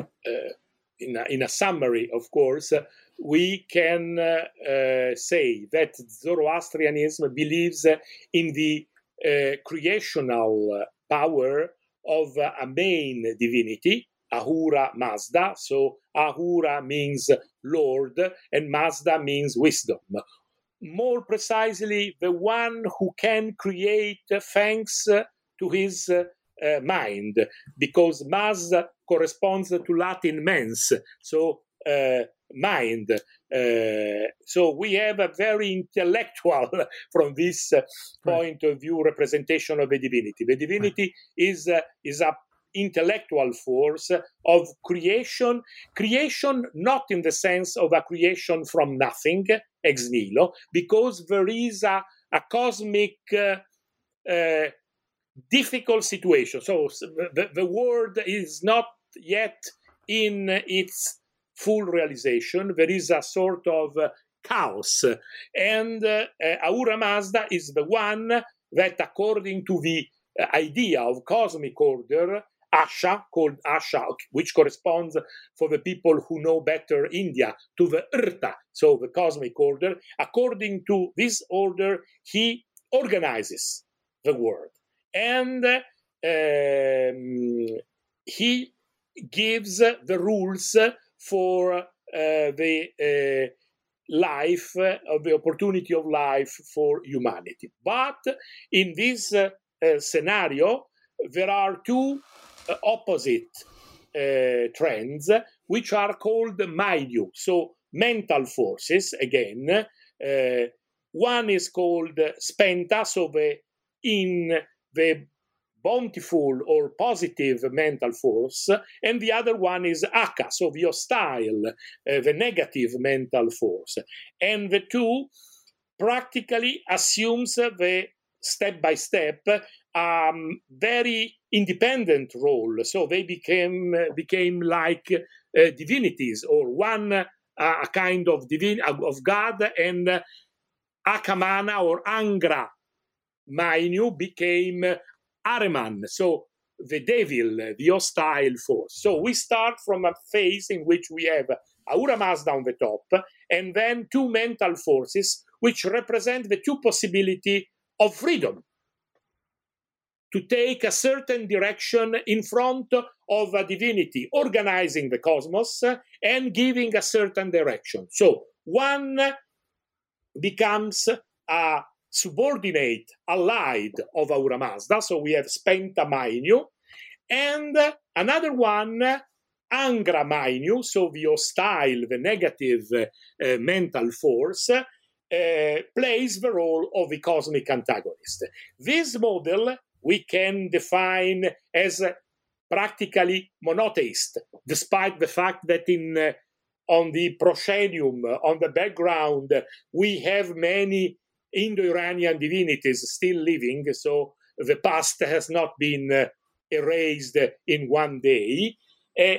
uh, in, a, in a summary, of course, uh, we can uh, uh, say that Zoroastrianism believes uh, in the uh, creational uh, power of a main divinity, Ahura Mazda. So Ahura means Lord, and Mazda means wisdom. More precisely, the one who can create thanks to his uh, mind, because Mazda corresponds to Latin mens, so uh, mind. Uh, so we have a very intellectual, from this uh, point right. of view, representation of a divinity. The divinity right. is uh, is an intellectual force of creation, creation not in the sense of a creation from nothing, ex nihilo, because there is a, a cosmic uh, uh, difficult situation. So the, the world is not yet in its full realization. There is a sort of uh, chaos. And uh, uh, Ahura Mazda is the one that, according to the uh, idea of cosmic order, Asha, called Asha, which corresponds for the people who know better India, to the Urta, so the cosmic order, according to this order, he organizes the world. And uh, um, he gives uh, the rules uh, for uh, the uh, life, uh, of the opportunity of life for humanity. But in this uh, uh, scenario, there are two uh, opposite uh, trends, which are called Mainyu, so mental forces, again. Uh, one is called Spenta, so the, in the bountiful or positive mental force, and the other one is Aka, so the hostile, uh, the negative mental force. And the two practically assumes the step-by-step um, very independent role. So they became, uh, became like uh, divinities, or one uh, a kind of divine of God, and uh, Akamana or Angra Mainyu became Ahriman, so the devil, the hostile force. So we start from a phase in which we have Ahura Mazda on the top, and then two mental forces which represent the two possibility of freedom, to take a certain direction in front of a divinity, organizing the cosmos and giving a certain direction. So one becomes a subordinate allied of Ahura Mazda, so we have Spenta Mainyu, and another one, Angra Mainyu, so the hostile, the negative uh, mental force, uh, plays the role of the cosmic antagonist. This model we can define as practically monotheist, despite the fact that in uh, on the proscenium, on the background, we have many Indo-Iranian divinities still living, so the past has not been uh, erased in one day. Uh,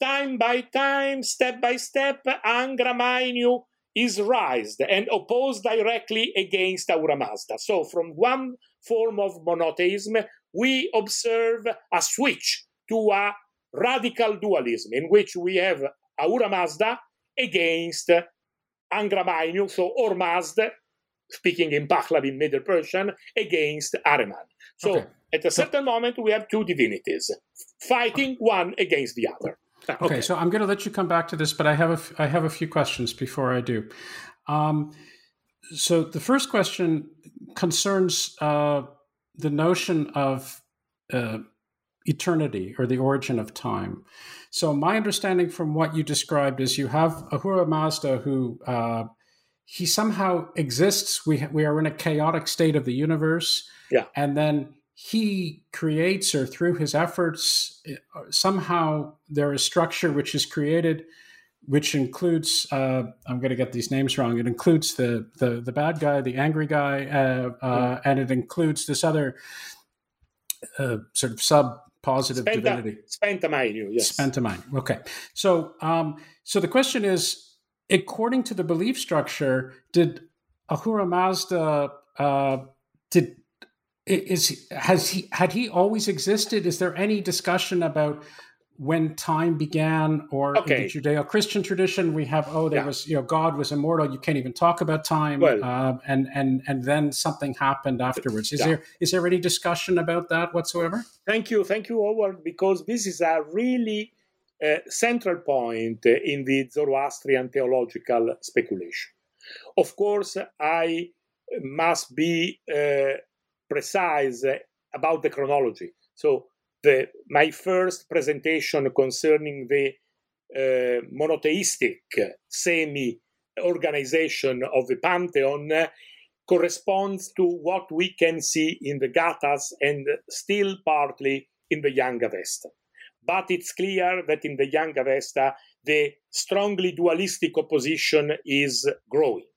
time by time, step by step, Angra Mainyu is raised and opposed directly against Ahura Mazda. So from one form of monotheism, we observe a switch to a radical dualism in which we have Ahura Mazda against Angra Mainyu, so or Mazda, speaking in Pahlavi, in Middle Persian, against Ahriman. So okay. at a certain so, moment, we have two divinities fighting okay. one against the other. Okay, okay, so I'm going to let you come back to this, but I have a f I have a few questions before I do. Um, so the first question concerns uh, the notion of uh, eternity or the origin of time. So my understanding from what you described is you have Ahura Mazda who... Uh, He somehow exists. We, we are in a chaotic state of the universe. Yeah. And then he creates, or through his efforts, somehow there is structure which is created, which includes, uh, I'm going to get these names wrong, it includes the, the, the bad guy, the angry guy, uh, uh, yeah. and it includes this other uh, sort of sub- positive Spenta, divinity. Spenta Mainyu, yes. Spenta Mainyu, okay. So, um, so the question is, according to the belief structure, did Ahura Mazda uh, did is has he had he always existed? Is there any discussion about when time began? Or okay. in the Judeo-Christian tradition, we have oh, there yeah. was you know God was immortal. You can't even talk about time, well, uh, and and and then something happened afterwards. Is yeah. there is there any discussion about that whatsoever? Thank you, thank you, Howard, because this is a really Uh, central point uh, in the Zoroastrian theological speculation. Of course, I must be uh, precise uh, about the chronology. So the, my first presentation concerning the uh, monotheistic semi-organization of the Pantheon uh, corresponds to what we can see in the Gathas and still partly in the young Avesta. But it's clear that in the young Avesta, the strongly dualistic opposition is growing.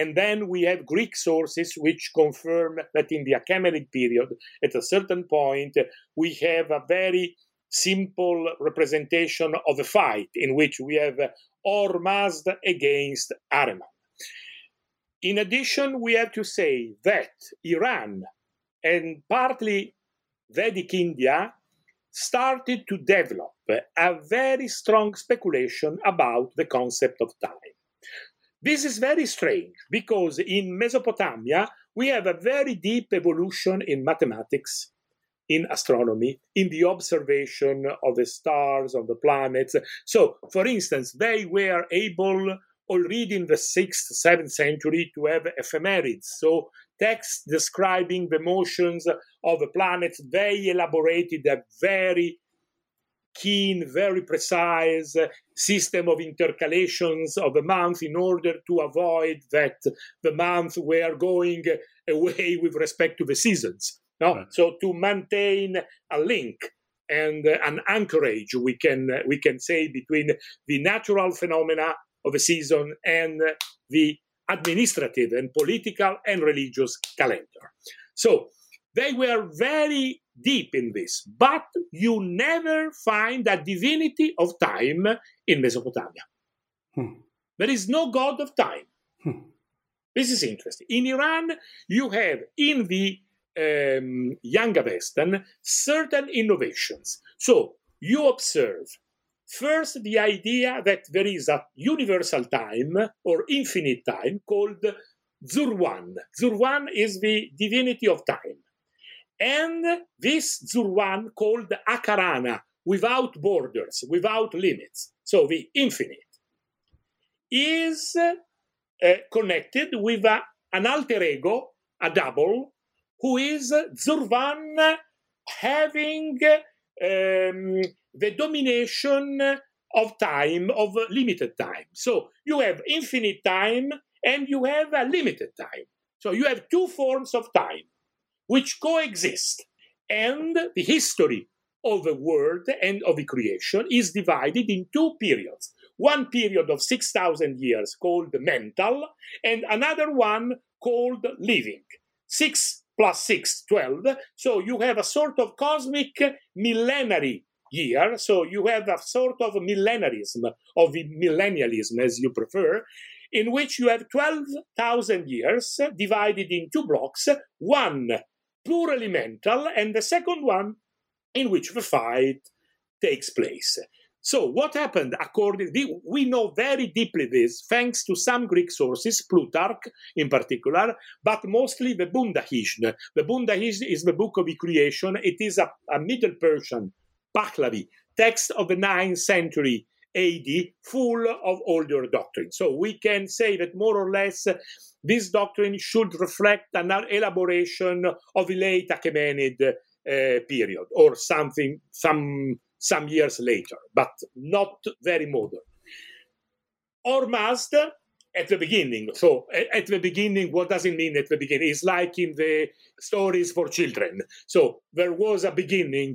And then we have Greek sources which confirm that in the Achaemenid period, at a certain point, we have a very simple representation of a fight in which we have Ahura Mazda against Ahriman. In addition, we have to say that Iran and partly Vedic India started to develop a very strong speculation about the concept of time. This is very strange because in Mesopotamia, we have a very deep evolution in mathematics, in astronomy, in the observation of the stars, of the planets. So, for instance, they were able already in the sixth, seventh century to have ephemerides, so texts describing the motions of the planets. They elaborated a very keen, very precise system of intercalations of the month in order to avoid that the month were going away with respect to the seasons. No? Right. So to maintain a link and an anchorage, we can, we can say, between the natural phenomena of a season and the administrative and political and religious calendar. So they were very deep in this, but you never find a divinity of time in Mesopotamia. Hmm. There is no god of time. Hmm. This is interesting. In Iran, you have in the um, young Avestan certain innovations. So you observe first the idea that there is a universal time or infinite time called Zurvan. Zurvan is the divinity of time. And this Zurvan called Akarana, without borders, without limits, so the infinite, is uh, connected with a, an alter ego, a double, who is Zurvan having um, the domination of time, of limited time. So you have infinite time and you have a limited time. So you have two forms of time which coexist, and the history of the world and of the creation is divided in two periods. One period of six thousand years called mental, and another one called living. six plus six, twelve. So you have a sort of cosmic millenary year. So you have a sort of millenarism, of the millennialism as you prefer, in which you have twelve thousand years divided in two blocks, one purely mental and the second one in which the fight takes place. So what happened according to, we know very deeply this thanks to some Greek sources, Plutarch in particular, but mostly the Bundahishn. The Bundahishn is the book of the creation. It is a, a Middle Persian, Pahlavi, text of the ninth century A D, full of older doctrine. So we can say that more or less uh, this doctrine should reflect an elaboration of the late Achaemenid uh, Uh, period or something some some years later, but not very modern. Or Mazda at the beginning. So at the beginning, what does it mean at the beginning? It's like in the stories for children. So there was a beginning,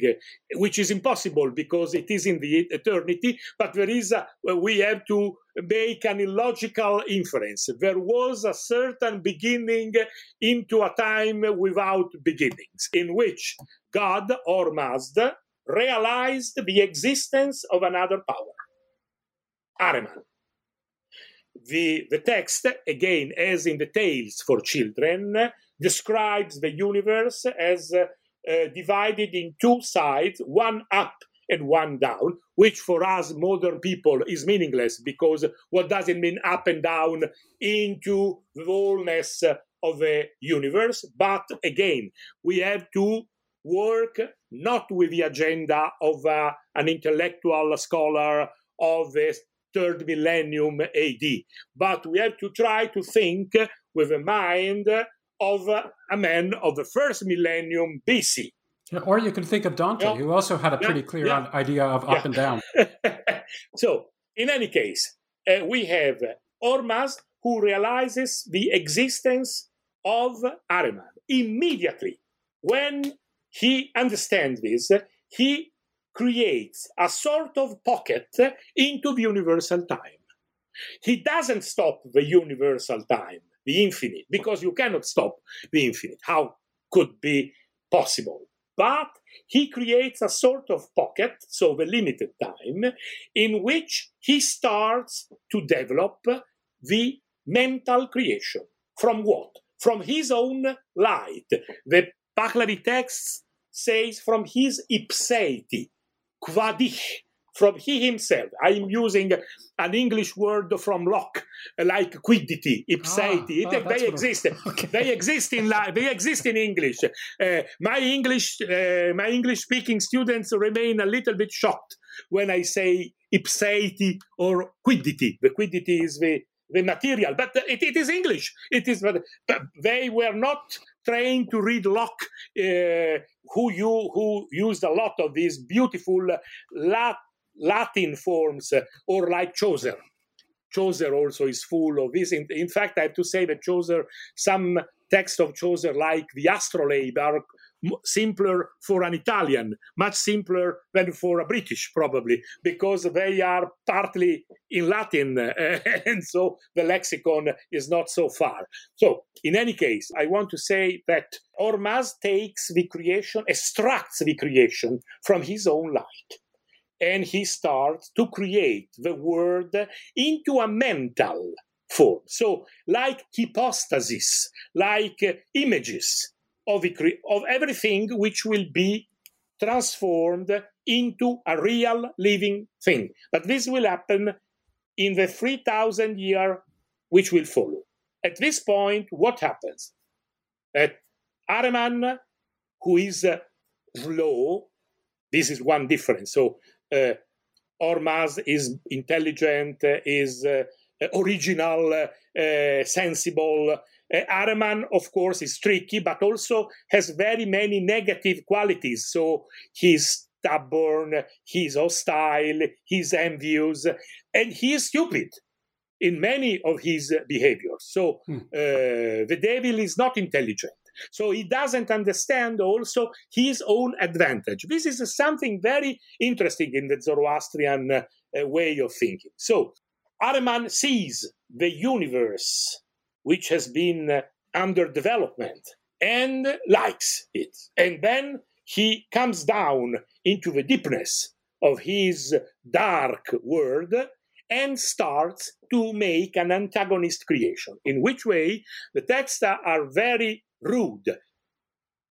which is impossible because it is in the eternity, but there is a, we have to make an illogical inference. There was a certain beginning into a time without beginnings, in which God or Mazda realized the existence of another power, Ahriman. The, the text, again, as in the Tales for Children, describes the universe as uh, uh, divided in two sides, one up and one down, which for us modern people is meaningless, because what does it mean up and down into the wholeness of the universe? But again, we have to work not with the agenda of uh, an intellectual scholar of the third millennium A D, but we have to try to think with the mind of a man of the first millennium B C. Yeah, or you can think of Dante, yeah. who also had a pretty yeah. clear yeah. idea of up yeah. and down. So, in any case, uh, we have Ormazd, who realizes the existence of Ahriman. Immediately, when he understands this, he creates a sort of pocket into the universal time. He doesn't stop the universal time, the infinite, because you cannot stop the infinite. How could be possible? But he creates a sort of pocket, so the limited time, in which he starts to develop the mental creation. From what? From his own light. The Pahlavi text says from his ipseity. Kvadih, from he himself. I'm using an English word from Locke, like quiddity, ipseity. Ah, oh, they exist. Okay. They exist in they exist in English. Uh, my English, uh, my English-speaking students remain a little bit shocked when I say ipseity or quiddity. The quiddity is the the material, but it, it is English. It is, but they were not trained to read Locke, uh, who you who used a lot of these beautiful lat, Latin forms, uh, or like Chaucer. Chaucer also is full of this. In, in fact, I have to say that Chaucer, some text of Chaucer, like the Astrolabe, are simpler for an Italian, much simpler than for a British, probably, because they are partly in Latin, uh, and so the lexicon is not so far. So, in any case, I want to say that Ormazd takes the creation, extracts the creation from his own light, and he starts to create the world into a mental form. So like hypostasis, like uh, images of, of everything which will be transformed into a real living thing. But this will happen in the three thousand year which will follow. At this point, what happens? At Ahriman, who is uh, slow, this is one difference. So uh, Ormaz is intelligent, uh, is uh, original, uh, uh, sensible. Uh, Ahriman, of course, is tricky, but also has very many negative qualities. So he's stubborn, he's hostile, he's envious, and he is stupid in many of his behaviors. So hmm. uh, the devil is not intelligent. So he doesn't understand also his own advantage. This is something very interesting in the Zoroastrian uh, way of thinking. So Ahriman sees the universe which has been uh, under development and likes it. And then he comes down into the deepness of his dark world and starts to make an antagonist creation, in which way the texts are very rude,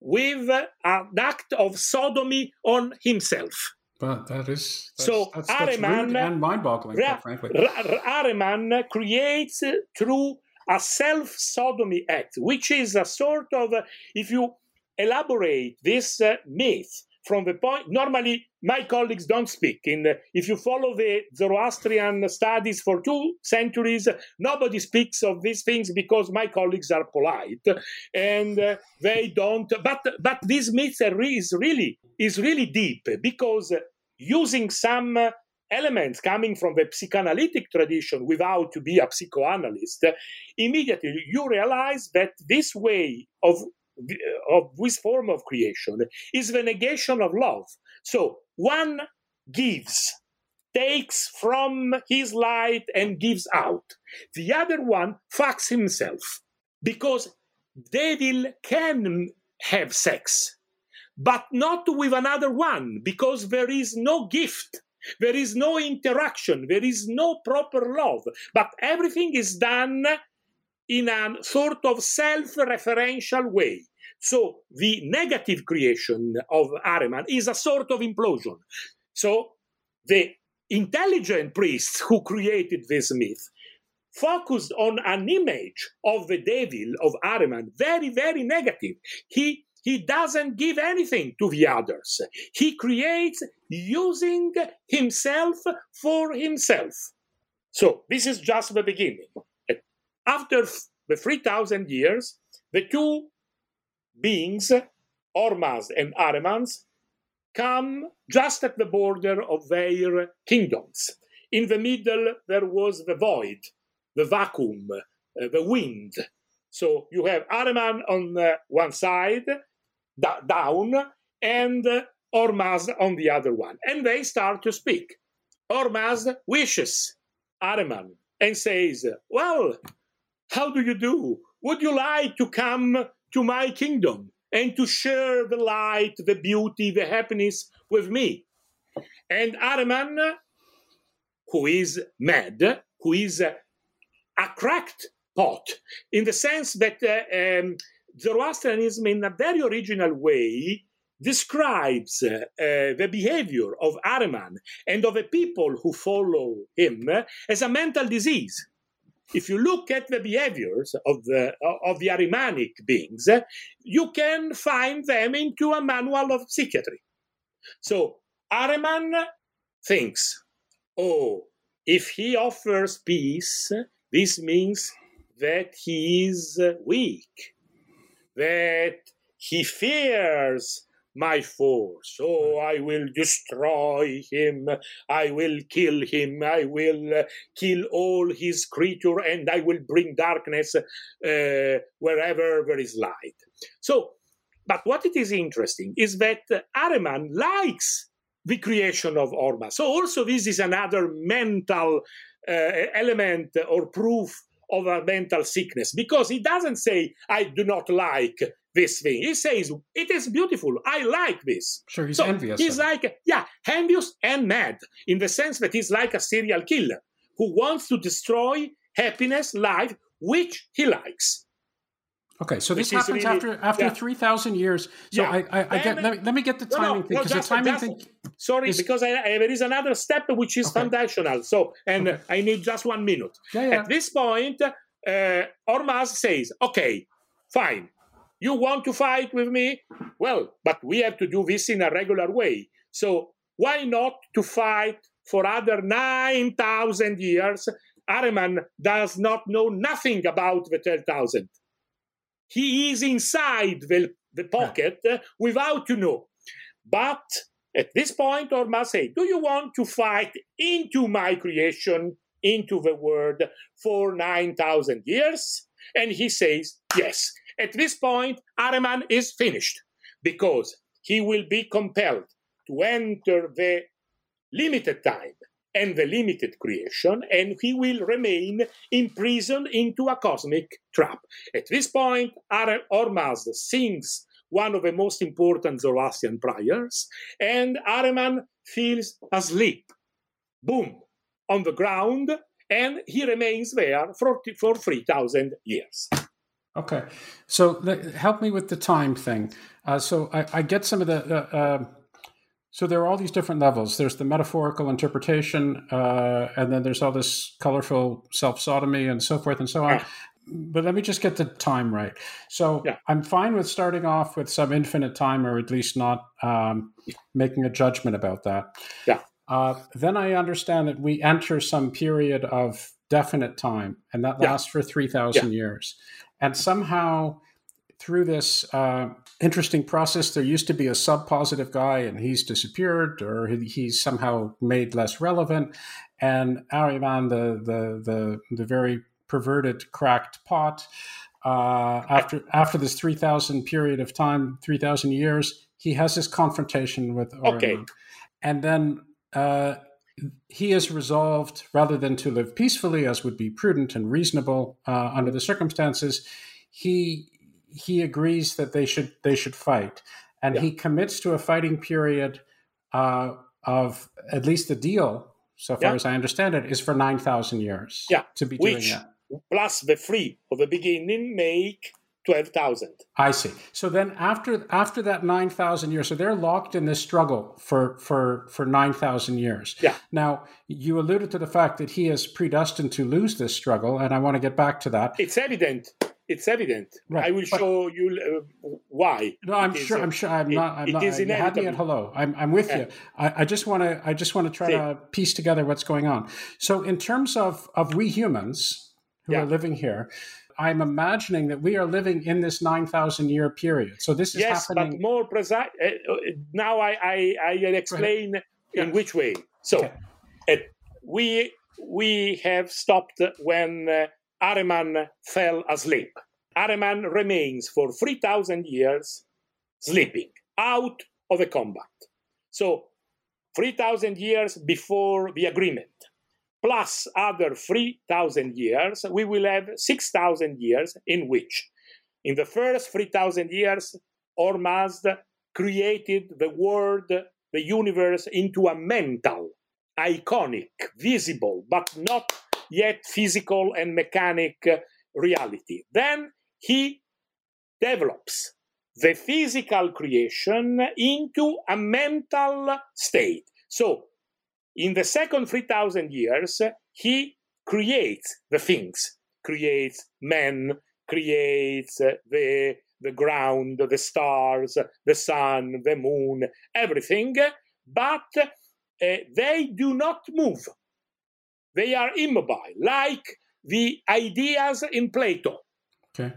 with an act of sodomy on himself. But that is that's, so that's, that's Ahriman, rude and mind-boggling, ra- frankly. Ra- Ahriman creates uh, through a self-sodomy act, which is a sort of, uh, if you elaborate this uh, myth from the point, normally my colleagues don't speak. In, uh, if you follow the Zoroastrian studies for two centuries, nobody speaks of these things because my colleagues are polite and uh, they don't. But but this myth is really is really deep, because using some uh, elements coming from the psychoanalytic tradition without to be a psychoanalyst, uh, immediately you realize that this way of of this form of creation is the negation of love. So one gives, takes from his light and gives out. The other one fucks himself, because devil can have sex, but not with another one, because there is no gift, there is no interaction, there is no proper love, but everything is done in a sort of self-referential way. So the negative creation of Ahriman is a sort of implosion. So the intelligent priests who created this myth focused on an image of the devil, of Ahriman, very, very negative. He, he doesn't give anything to the others. He creates using himself for himself. So this is just the beginning. After the three thousand years, the two beings, Ormaz and Ahrimans, come just at the border of their kingdoms. In the middle, there was the void, the vacuum, uh, the wind. So you have Ahriman on uh, one side, da- down, and uh, Ormaz on the other one. And they start to speak. Ormaz wishes Ahriman and says, well, how do you do? Would you like to come to my kingdom and to share the light, the beauty, the happiness with me? And Ahriman, who is mad, who is a, a cracked pot, in the sense that uh, um, Zoroastrianism, in a very original way, describes uh, uh, the behavior of Ahriman and of the people who follow him as a mental disease. If you look at the behaviors of the of the Ahrimanic beings, you can find them into a manual of psychiatry. So Ahriman thinks, oh, if he offers peace, this means that he is weak, that he fears my force. Oh, I will destroy him. I will kill him. I will uh, kill all his creature, and I will bring darkness uh, wherever there is light. So, but what it is interesting is that uh, Ahriman likes the creation of Ormaz. So also this is another mental uh, element or proof of a mental sickness, because he doesn't say, I do not like this thing. He says, it is beautiful. I like this. Sure, he's so envious. He's then. like, yeah, envious and mad, in the sense that he's like a serial killer who wants to destroy happiness, life, which he likes. Okay, so this happens really, after after yeah. three thousand years. So yeah. I, I, I get, let, me, let me get the timing no, no, thing, because no, the timing just, thing... Sorry, is, because I, I, there is another step which is okay. foundational. So, and okay. I need just one minute. Yeah, yeah. At this point, uh, Ormazd says, okay, fine, you want to fight with me? Well, but we have to do this in a regular way. So why not to fight for other nine thousand years? Ahriman does not know nothing about the ten thousand. He is inside the, the pocket uh, without you know. But at this point, Ormazd says, do you want to fight into my creation, into the world, for nine thousand years? And he says, yes. At this point, Ahriman is finished, because he will be compelled to enter the limited time and the limited creation, and he will remain imprisoned into a cosmic trap. At this point, Ormazd sings one of the most important Zoroastrian prayers, and Ahriman feels asleep, boom, on the ground, and he remains there for, for three thousand years. Okay, so help me with the time thing. Uh, so I, I get some of the... Uh, uh... So there are all these different levels. There's the metaphorical interpretation, uh, and then there's all this colorful self-sodomy and so forth and so on. Yeah. But let me just get the time right. So yeah. I'm fine with starting off with some infinite time, or at least not um, making a judgment about that. Yeah. Uh, then I understand that we enter some period of definite time, and that yeah. lasts for three thousand yeah. years. And somehow... through this uh, interesting process, there used to be a sub-positive guy, and he's disappeared, or he, he's somehow made less relevant. And Ahriman, the the the, the very perverted, cracked pot, uh, after after this three thousand period of time, three thousand years, he has this confrontation with Ahriman, okay. and then uh, he is resolved, rather than to live peacefully, as would be prudent and reasonable uh, under the circumstances, he He agrees that they should they should fight, and yeah. he commits to a fighting period uh, of at least the deal, so far yeah. as I understand it, is for nine thousand years. Yeah, to be Which, doing that. Plus the three of the beginning make twelve thousand. I see. So then after after that nine thousand years, so they're locked in this struggle for for for nine thousand years. Yeah. Now you alluded to the fact that he is predestined to lose this struggle, and I want to get back to that. It's evident. It's evident. Right. I will but, show you uh, why. No, I'm sure. A, I'm sure. I'm it, not. I'm it not. Is you had me at hello. I'm. I'm with yeah. you. I just want to. I just want to try See. to piece together what's going on. So, in terms of of we humans who yeah. are living here, I'm imagining that we are living in this nine thousand year period. So this is yes, happening. Yes, but more precise. Uh, now I I I'll explain yeah. in which way. So, okay. uh, we we have stopped when. Uh, Ahriman fell asleep. Ahriman remains for three thousand years sleeping, out of the combat. So three thousand years before the agreement, plus other three thousand years, we will have six thousand years in which, in the first three thousand years, Ormazd created the world, the universe, into a mental, iconic, visible, but not yet physical and mechanic uh, reality. Then he develops the physical creation into a mental state. So in the second three thousand years, he creates the things, creates men, creates uh, the, the ground, the stars, the sun, the moon, everything, but uh, they do not move. They are immobile, like the ideas in Plato. Okay.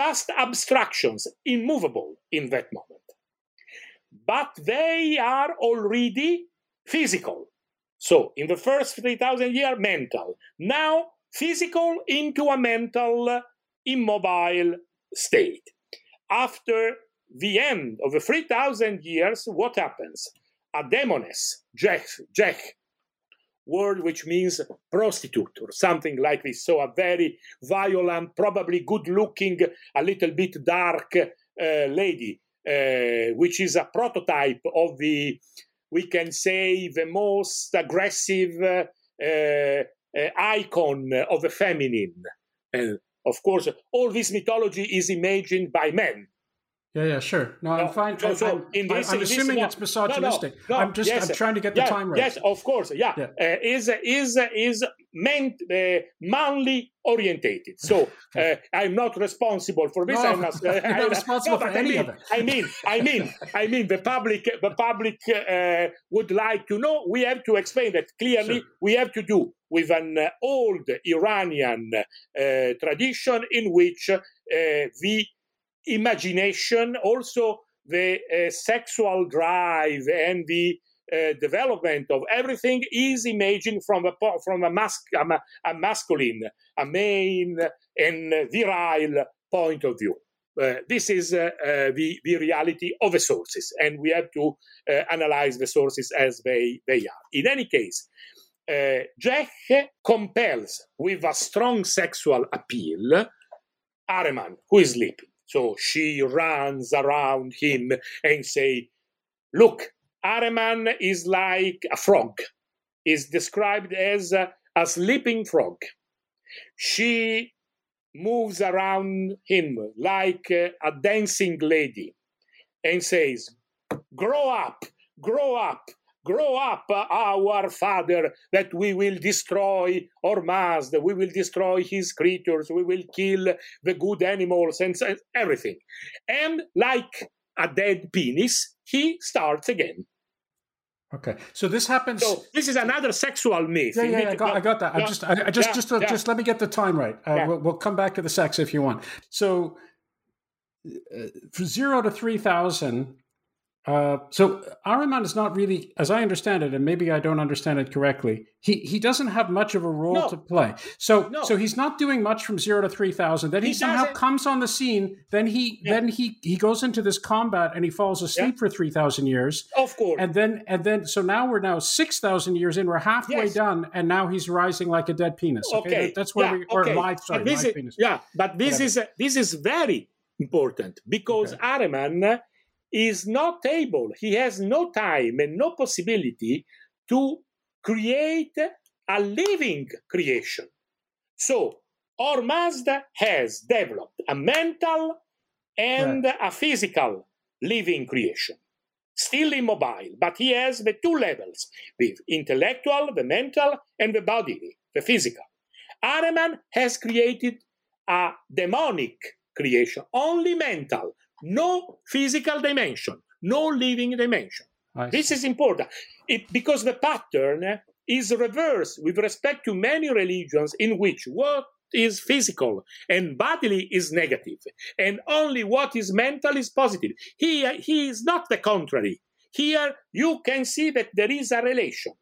Just abstractions, immovable in that moment. But they are already physical. So in the first three thousand years, mental. Now, physical into a mental, immobile state. After the end of the three thousand years, what happens? A demoness, Jech, Jech, word which means prostitute or something like this. So a very violent, probably good-looking, a little bit dark uh, lady, uh, which is a prototype of the, we can say, the most aggressive, uh, uh, uh, icon of the feminine. And of course, all this mythology is imagined by men. Yeah, yeah, sure. No, no I'm fine. So, I'm, so in this, I'm, I'm in assuming this, it's misogynistic. No, no, no, I'm just yes, I'm trying to get yeah, the time right. Yes, of course. Yeah, yeah. Uh, is is is meant uh, manly orientated. So uh, I'm not responsible for this. No, I'm not, uh, I'm not responsible no, for any I mean, of it. I mean, I mean, I mean, the public, the public uh, would like to know. We have to explain that clearly. Sure. We have to do with an uh, old Iranian uh, tradition in which uh, the imagination, also the uh, sexual drive and the uh, development of everything is imagined from a from a, mas a masculine, a male and virile point of view. Uh, this is uh, uh, the the reality of the sources, and we have to uh, analyze the sources as they they are. In any case, uh, Jeche compels with a strong sexual appeal Ahriman, who is sleeping. So she runs around him and say, look, Ahriman is like a frog, is described as a, a sleeping frog. She moves around him like a, a dancing lady and says, grow up, grow up, grow up, our father, that we will destroy Ahura Mazda, we will destroy his creatures, we will kill the good animals and everything. And like a dead penis, he starts again. Okay, so this happens. So this is another sexual myth. Yeah, yeah, yeah I, got, I got that. I just, I, I just, yeah, just, yeah. just let me get the time right. Uh, yeah. we'll, we'll come back to the sex if you want. So, uh, from zero to three thousand. Uh, so Ahriman is not really, as I understand it, and maybe I don't understand it correctly, he, he doesn't have much of a role no. to play. So no. so he's not doing much from zero to three thousand. Then he, he somehow doesn't. comes on the scene, then he yeah. then he, he goes into this combat and he falls asleep yeah. for three thousand years. Of course. And then, and then so now we're now six thousand years in, we're halfway yes. done, and now he's rising like a dead penis. Okay. okay. That, that's where yeah. we, or okay. live, sorry, live is, penis. Yeah, but this, is, this is very important because okay. Ahriman is not able, he has no time and no possibility to create a living creation. So, Ahura Mazda has developed a mental and right. a physical living creation, still immobile, but he has the two levels, the intellectual, the mental, and the bodily, the physical. Ahriman has created a demonic creation, only mental. No physical dimension, no living dimension. This is important it, because the pattern is reversed with respect to many religions in which what is physical and bodily is negative and only what is mental is positive. Here, he is not the contrary. Here, you can see that there is a relation.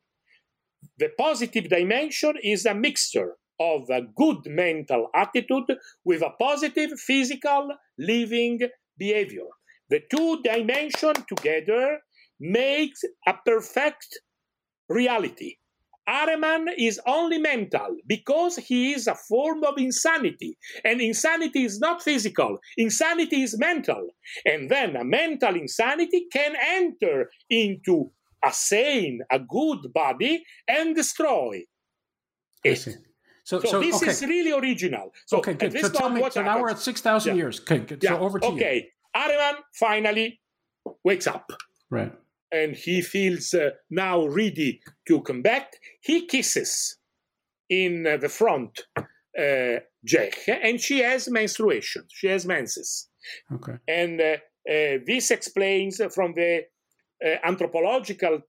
The positive dimension is a mixture of a good mental attitude with a positive physical living behavior. The two dimensions together makes a perfect reality. Ahriman is only mental because he is a form of insanity. And insanity is not physical. Insanity is mental. And then a mental insanity can enter into a sane, a good body and destroy it. So, so, so this okay. is really original. So, okay, good. So, tell me, so now we're at six thousand yeah. years. Okay, good. Yeah. So over to okay. you. Okay, Ahriman finally wakes up. Right. And he feels uh, now ready to combat. He kisses in uh, the front uh, Jeche, and she has menstruation. She has menses. Okay. And uh, uh, this explains from the Uh, anthropological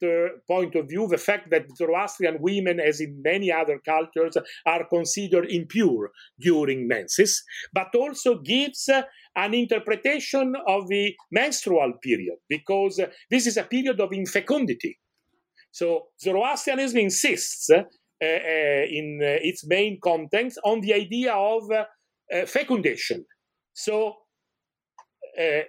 point of view, the fact that Zoroastrian women, as in many other cultures, are considered impure during menses, but also gives uh, an interpretation of the menstrual period, because uh, this is a period of infecundity. So Zoroastrianism insists uh, uh, in uh, its main contents on the idea of uh, uh, fecundation. So uh,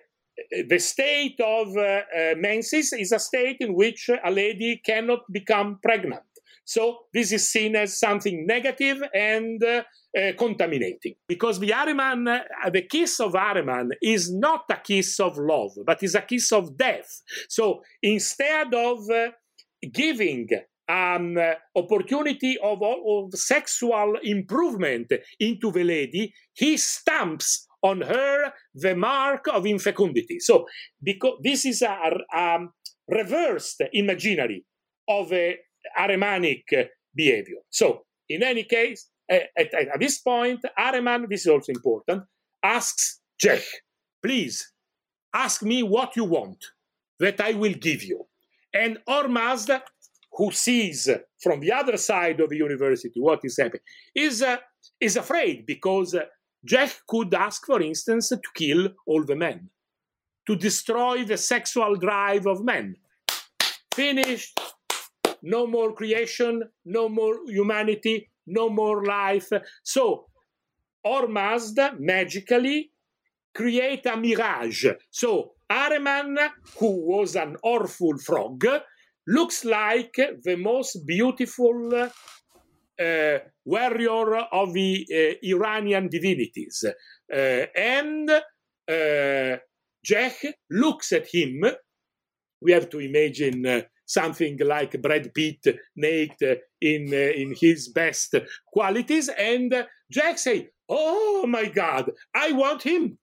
the state of uh, uh, menses is a state in which a lady cannot become pregnant. So this is seen as something negative and uh, uh, contaminating. Because the Ahriman, uh, the kiss of Ahriman is not a kiss of love, but is a kiss of death. So instead of uh, giving um, opportunity of, of sexual improvement into the lady, he stamps on her the mark of infecundity. So because this is a, a reversed imaginary of a Ahrimanic behavior. So in any case, at, at, at this point, Ahriman, this is also important, asks Jeh, please ask me what you want that I will give you. And Ormazd, who sees from the other side of the university what is happening, is, uh, is afraid because uh, Jeh could ask, for instance, to kill all the men, to destroy the sexual drive of men. Finished. No more creation, no more humanity, no more life. So Ormazd magically create a mirage. So Ahriman, who was an awful frog, looks like the most beautiful uh, warrior of the uh, Iranian divinities. Uh, and uh, Jeh looks at him. We have to imagine uh, something like Brad Pitt naked in, uh, in his best qualities. And uh, Jeh says, oh my God, I want him.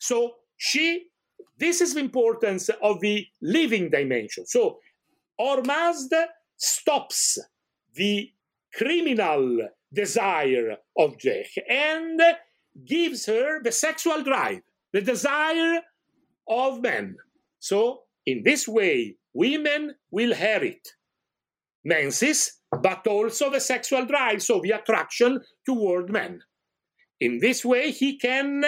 So she, this is the importance of the living dimension. So Ormazd stops the criminal desire of Jeh and gives her the sexual drive, the desire of men. So in this way, women will inherit menses, but also the sexual drive, so the attraction toward men. In this way, he can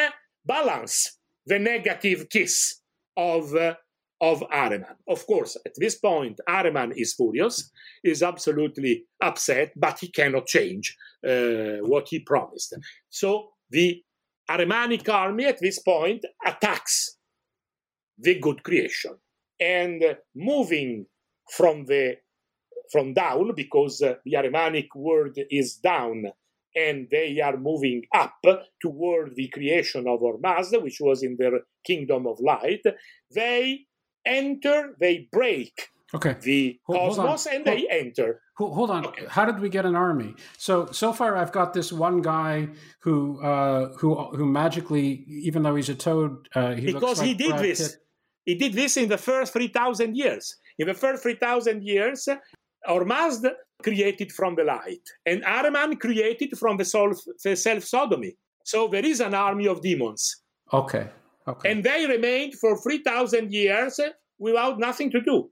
balance the negative kiss of, uh, of Ahriman. Of course, at this point, Ahriman is furious, is absolutely upset, but he cannot change uh, what he promised. So the Ahrimanic army at this point attacks the good creation. And moving from the from down, because uh, the Ahrimanic world is down, and they are moving up toward the creation of Ormazd, which was in their kingdom of light, they enter, they break okay. the hold, cosmos, hold and hold, they enter. Hold on. Okay. How did we get an army? So so far, I've got this one guy who uh, who who magically, even though he's a toad, uh, he because looks like he did Brad this. Pitt. He did this in the first three thousand years. In the first three thousand years, Ormazd created from the light, and Ahriman created from the self-sodomy. So there is an army of demons. Okay. Okay. And they remained for three thousand years without nothing to do.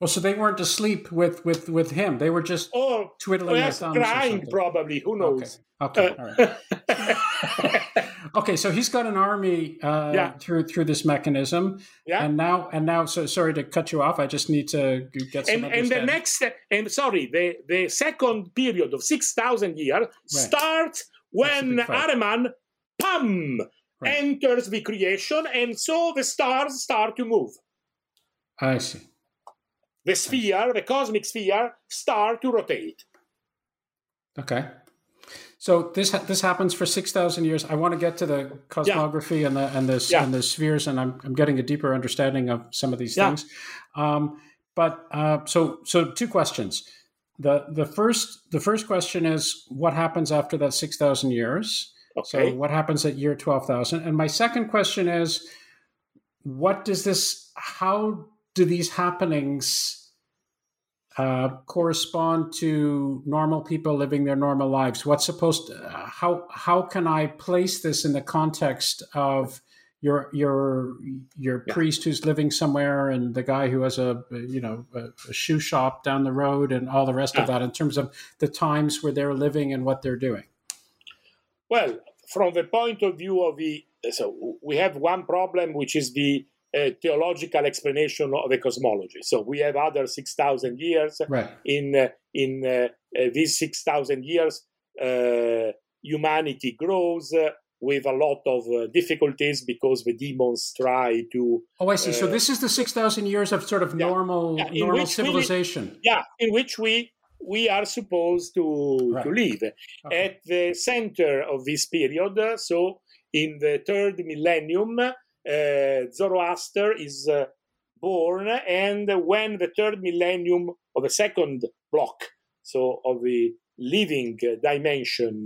Well, so they weren't asleep with, with, with him. They were just or, twiddling or their thumbs. Crying, or probably. Who knows? Okay. Okay. Uh, All right. Okay, so he's got an army uh, yeah. through through this mechanism, yeah. and now and now. So sorry to cut you off. I just need to get some. And, and the next, and sorry, the the second period of six thousand years right. starts when Ahriman, pam, right. enters the creation, and so the stars start to move. I see. The sphere, see. the cosmic sphere, start to rotate. Okay. So this this happens for six thousand years. I want to get to the cosmography yeah. and the and the yeah. and the spheres, and I'm I'm getting a deeper understanding of some of these yeah. things. Um, but uh, so so two questions. the the first The first question is what happens after that six thousand years. Okay. So what happens at year twelve thousand? And my second question is, what does this? How do these happenings Uh, correspond to normal people living their normal lives? What's supposed to, uh, how how can I place this in the context of your your your yeah. priest who's living somewhere and the guy who has a you know a, a shoe shop down the road and all the rest yeah. of that in terms of the times where they're living and what they're doing? Well, from the point of view of the so we have one problem, which is the A theological explanation of the cosmology. So we have other six thousand years. Right. In uh, in uh, uh, these six thousand years, uh, humanity grows uh, with a lot of uh, difficulties because the demons try to... Oh, I see. Uh, so this is the six thousand years of sort of yeah, normal yeah, normal civilization. We, yeah, in which we we are supposed to, right. to live. Okay. At the center of this period, uh, so in the third millennium, Uh, Zoroaster is uh, born, and when the third millennium or the second block, so of the living dimension,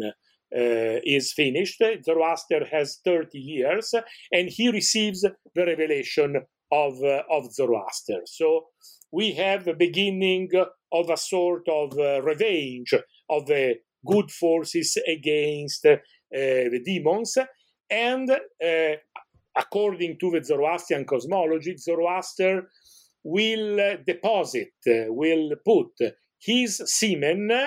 uh, is finished. Zoroaster has thirty years, and he receives the revelation of, uh, of Zoroaster. So we have the beginning of a sort of uh, revenge of the good forces against uh, the demons, and uh, according to the Zoroastrian cosmology, Zoroaster will uh, deposit, uh, will put his semen uh,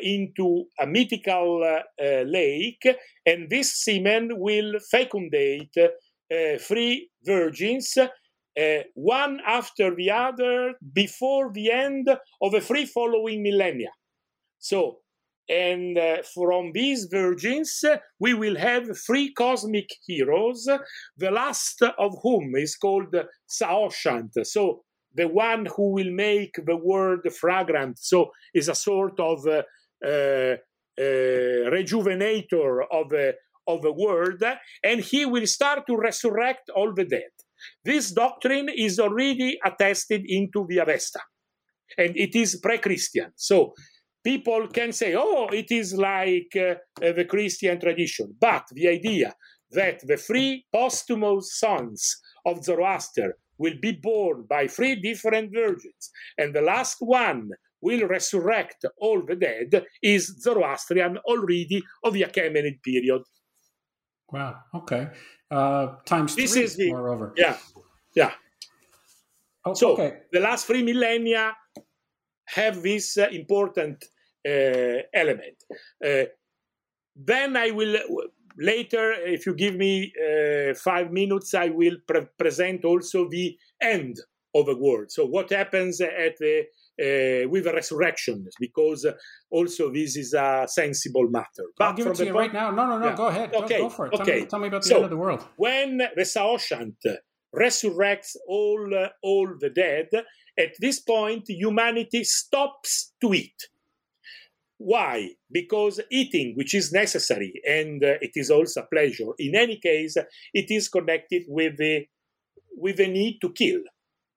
into a mythical uh, uh, lake, and this semen will fecundate uh, three virgins, uh, one after the other, before the end of the three following millennia. So, and uh, from these virgins, uh, we will have three cosmic heroes, the last of whom is called Saoshyant. So the one who will make the world fragrant, so is a sort of uh, uh, uh, rejuvenator of uh, of the world, and he will start to resurrect all the dead. This doctrine is already attested into the Avesta, and it is pre-Christian. So people can say, oh, it is like uh, the Christian tradition. But the idea that the three posthumous sons of Zoroaster will be born by three different virgins, and the last one will resurrect all the dead, is Zoroastrian already of the Achaemenid period. Wow, okay. Uh, times this three, is the, moreover. Yeah, yeah. Oh, so okay. The last three millennia have this uh, important Uh, element. Uh, then I will later, if you give me uh, five minutes, I will pre present also the end of the world. So what happens at the uh, with the resurrection? Because also this is a sensible matter. But I'll give it to you point, right now. No, no, no. Yeah. Go ahead. Okay. Go, go for it. Tell, okay. me, tell me about the so, end of the world. When the Saoshyant resurrects all uh, all the dead, at this point humanity stops to eat. Why? Because eating, which is necessary, and uh, it is also a pleasure, in any case, it is connected with the with the need to kill.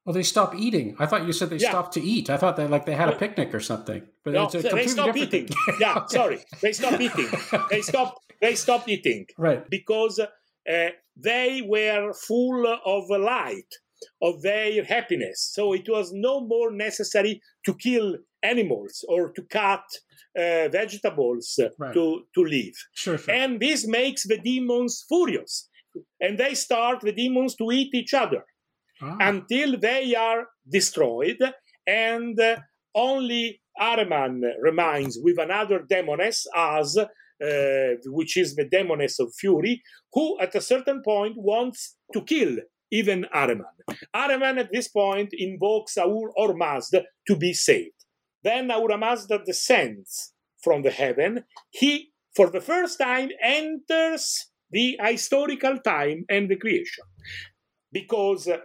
Well, they stop eating. I thought you said they yeah. stopped to eat. I thought they like they had a picnic or something. But no, it's a they stop eating. Thing. Yeah, okay. sorry, they stop eating. They stop. They stopped eating. Right. Because uh, they were full of light, of their happiness. So it was no more necessary to kill animals or to cut Uh, vegetables right. to, to live. Sure, sure. And this makes the demons furious. And they start, the demons, to eat each other ah. until they are destroyed. And uh, only Ahriman remains with another demoness, as, uh, which is the demoness of fury, who at a certain point wants to kill even Ahriman. Ahriman at this point invokes Ahura Mazda to be saved. Then Ahura Mazda descends from the heaven. He, for the first time, enters the historical time and the creation, because uh,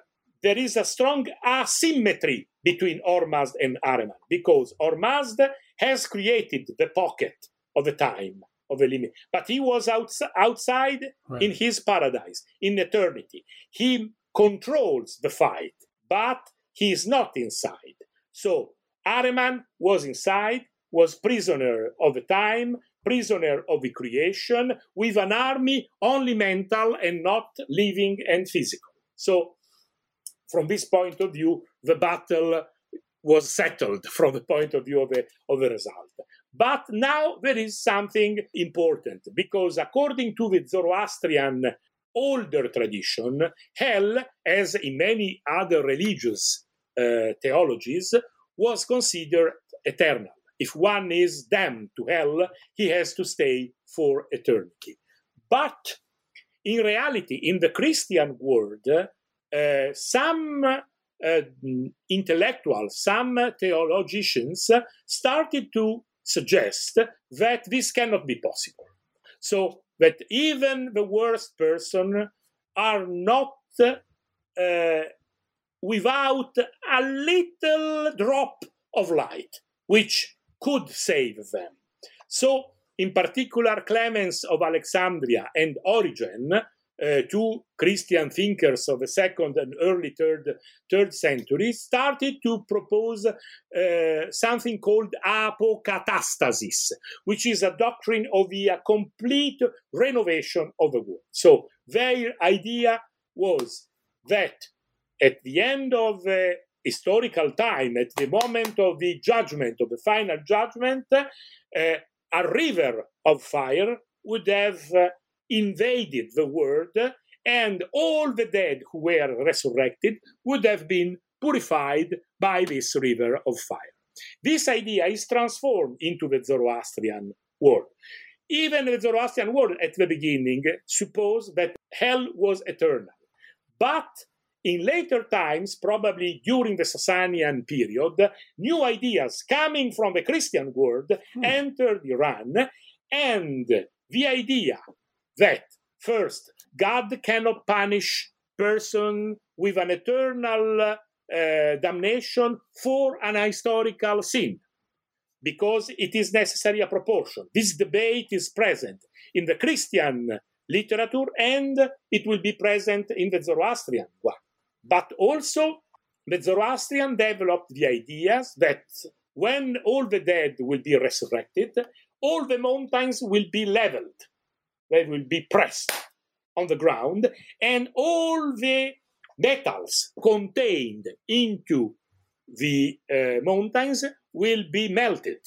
there is a strong asymmetry between Ormazd and Ahriman, because Ormazd has created the pocket of the time, of the limit, but he was outs outside right. in his paradise, in eternity. He controls the fight, but he is not inside. So Ahriman was inside, was prisoner of the time, prisoner of the creation, with an army only mental and not living and physical. So, from this point of view, the battle was settled from the point of view of the, of the result. But now there is something important, because according to the Zoroastrian older tradition, hell, as in many other religious uh, theologies, was considered eternal. If one is damned to hell, he has to stay for eternity. But in reality, in the Christian world, uh, some uh, intellectuals, some theologians started to suggest that this cannot be possible. So that even the worst person are not uh, without a little drop of light, which could save them. So, in particular, Clemens of Alexandria and Origen uh, two Christian thinkers of the second and early third, third century started to propose uh, something called apocatastasis, which is a doctrine of the complete renovation of the world. So their idea was that at the end of uh, historical time, at the moment of the judgment, of the final judgment, uh, a river of fire would have uh, invaded the world, and all the dead who were resurrected would have been purified by this river of fire. This idea is transformed into the Zoroastrian world. Even the Zoroastrian world at the beginning supposed that hell was eternal. But in later times, probably during the Sasanian period, new ideas coming from the Christian world hmm. entered Iran, and the idea that, first, God cannot punish person with an eternal uh, damnation for an historical sin, because it is necessary a proportion. This debate is present in the Christian literature, and it will be present in the Zoroastrian one. But also, the Zoroastrian developed the ideas that when all the dead will be resurrected, all the mountains will be leveled. They will be pressed on the ground, and all the metals contained into the uh, mountains will be melted.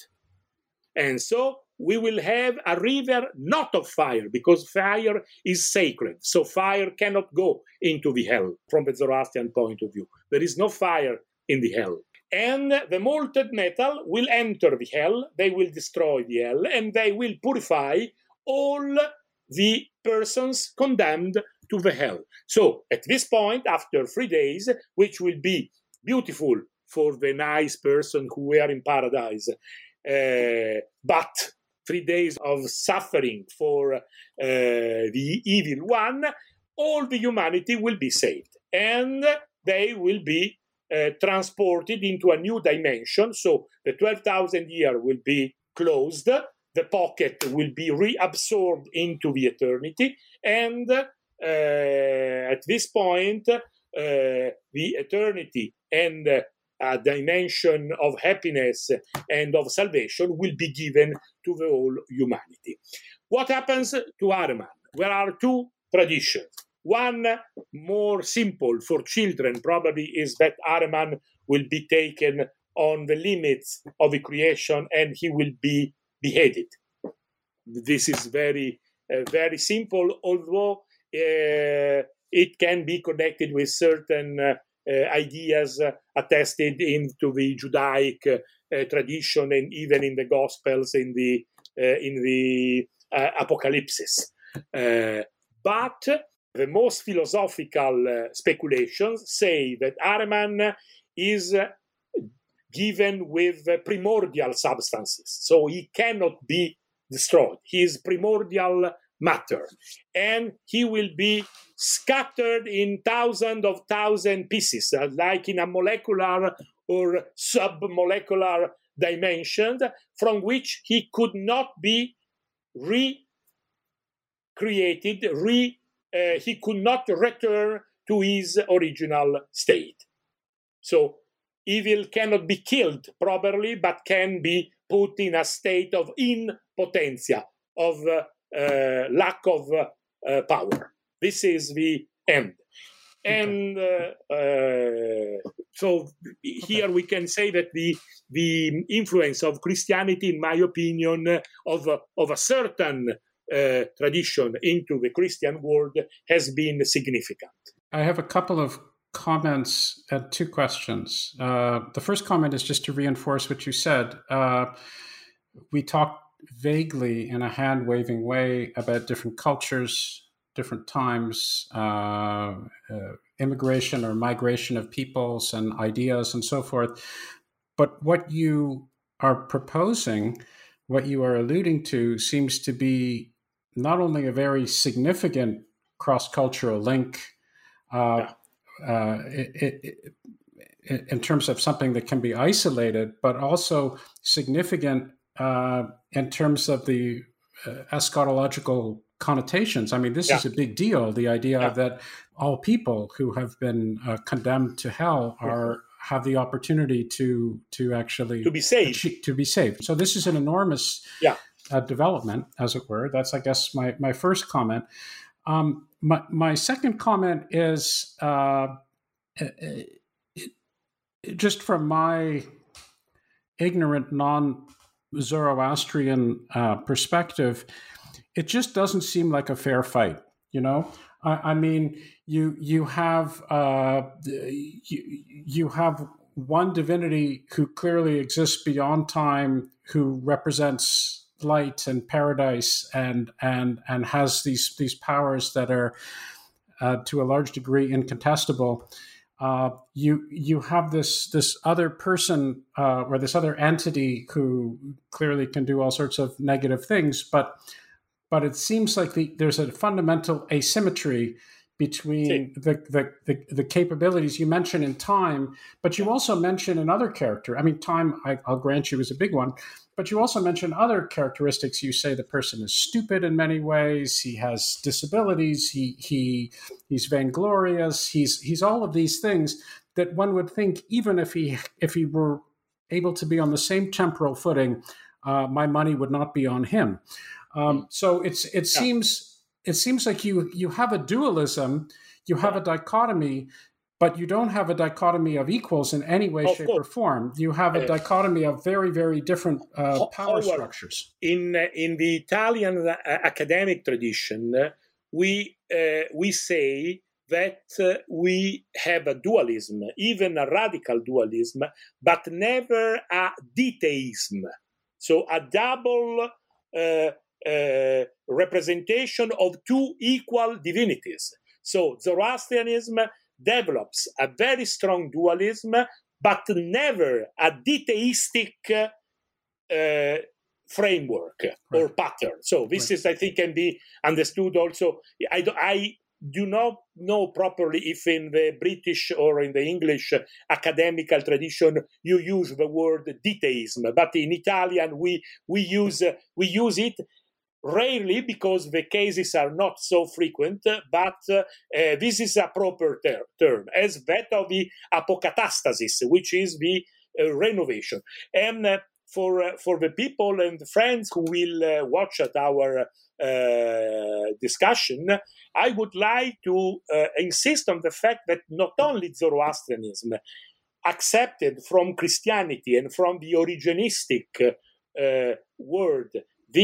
And so we will have a river not of fire, because fire is sacred. So fire cannot go into the hell from the Zoroastrian point of view. There is no fire in the hell. And the molten metal will enter the hell, they will destroy the hell, and they will purify all the persons condemned to the hell. So at this point, after three days, which will be beautiful for the nice person who were in paradise, uh, but three days of suffering for uh, the evil one, all the humanity will be saved, and they will be uh, transported into a new dimension. So the twelve thousand year will be closed, the pocket will be reabsorbed into the eternity, and uh, at this point, uh, the eternity and uh, a dimension of happiness and of salvation will be given to the whole humanity. What happens to Ahriman? There are two traditions. One more simple for children probably is that Ahriman will be taken on the limits of the creation and he will be beheaded. This is very, uh, very simple, although uh, it can be connected with certain uh, Uh, ideas uh, attested into the Judaic uh, uh, tradition, and even in the Gospels, in the uh, in the uh, Apocalypses. Uh, but the most philosophical uh, speculations say that Ahriman is uh, given with uh, primordial substances, so he cannot be destroyed. He is primordial matter, and he will be scattered in thousands of thousand pieces, uh, like in a molecular or submolecular dimension, from which he could not be recreated, re, uh, he could not return to his original state. So evil cannot be killed properly, but can be put in a state of in potentia, of uh, Uh, lack of uh, uh, power. This is the end. And okay. uh, uh, so okay. Here we can say that the the influence of Christianity, in my opinion, uh, of, uh, of a certain uh, tradition into the Christian world has been significant. I have a couple of comments and two questions. Uh, the first comment is just to reinforce what you said. Uh, we talked vaguely in a hand-waving way about different cultures, different times, uh, uh, immigration or migration of peoples and ideas and so forth. But what you are proposing, what you are alluding to, seems to be not only a very significant cross-cultural link uh, yeah. uh, it, it, it, in terms of something that can be isolated, but also significant Uh, in terms of the uh, eschatological connotations. I mean, this yeah. is a big deal, the idea yeah. that all people who have been uh, condemned to hell are have the opportunity to to actually to be saved. Achieve, to be saved. So this is an enormous yeah. uh, development, as it were. That's, I guess, my my first comment. Um, my my second comment is uh, it, it, just from my ignorant, non-Zoroastrian uh, perspective. It just doesn't seem like a fair fight, you know. I, I mean, you you have uh, you, you have one divinity who clearly exists beyond time, who represents light and paradise, and and and has these these powers that are uh, to a large degree incontestable. Uh, you you have this this other person uh, or this other entity who clearly can do all sorts of negative things, but. But it seems like the, there's a fundamental asymmetry between the, the, the, the capabilities you mention in time, but you also mention another character. I mean, time, I, I'll grant you, is a big one, but you also mention other characteristics. You say the person is stupid in many ways. He has disabilities. He he he's vainglorious. He's he's all of these things that one would think, even if he if he were able to be on the same temporal footing, uh, my money would not be on him. Um, so it's it yeah. seems it seems like you you have a dualism, you have yeah. a dichotomy, but you don't have a dichotomy of equals in any way, of shape, course. or form. You have a yes. dichotomy of very, very different uh, power However, structures. In in the Italian academic tradition, we uh, we say that uh, we have a dualism, even a radical dualism, but never a deteism. So a double. Uh, Uh, representation of two equal divinities. So Zoroastrianism develops a very strong dualism, but never a deteistic uh, framework right. or pattern. So this right. is, I think, can be understood also. I do, I do not know properly if in the British or in the English academical tradition you use the word deteism, but in Italian we we use uh, we use it. Rarely, because the cases are not so frequent, but uh, uh, this is a proper ter- term, as that of the apocatastasis, which is the uh, renovation. And uh, for uh, for the people and the friends who will uh, watch at our uh, discussion, I would like to uh, insist on the fact that not only Zoroastrianism, accepted from Christianity and from the originistic uh, word,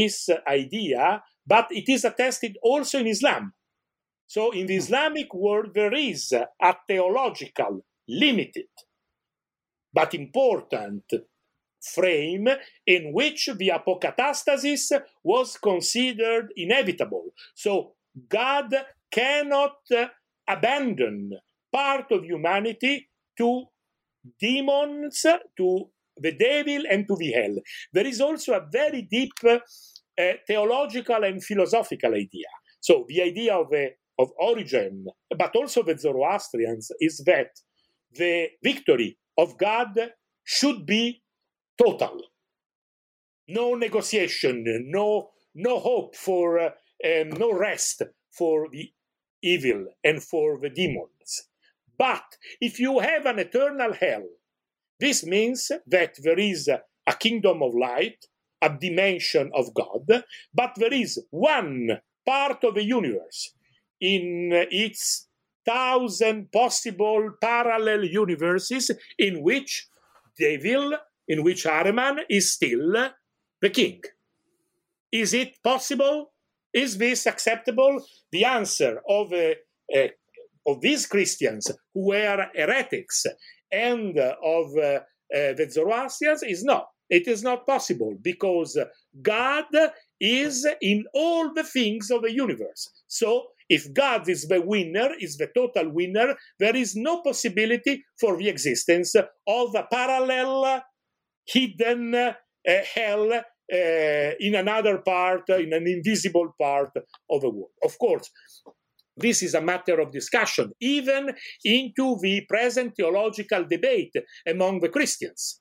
this idea, but it is attested also in Islam. So in the Islamic world, there is a theological, limited, but important frame in which the apocatastasis was considered inevitable. So God cannot abandon part of humanity to demons, to the devil, and to the hell. There is also a very deep uh, theological and philosophical idea. So the idea of, uh, of Origen, but also the Zoroastrians, is that the victory of God should be total. No negotiation, no, no hope for, uh, um, no rest for the evil and for the demons. But if you have an eternal hell, this means that there is a kingdom of light, a dimension of God, but there is one part of the universe in its thousand possible parallel universes in which devil, in which Ahriman is still the king. Is it possible? Is this acceptable? The answer of, uh, uh, of these Christians who were heretics and of uh, uh, the Zoroastrians is no. It is not possible because God is in all the things of the universe. So if God is the winner, is the total winner, there is no possibility for the existence of a parallel hidden uh, hell uh, in another part, in an invisible part of the world. Of course, this is a matter of discussion, even into the present theological debate among the Christians.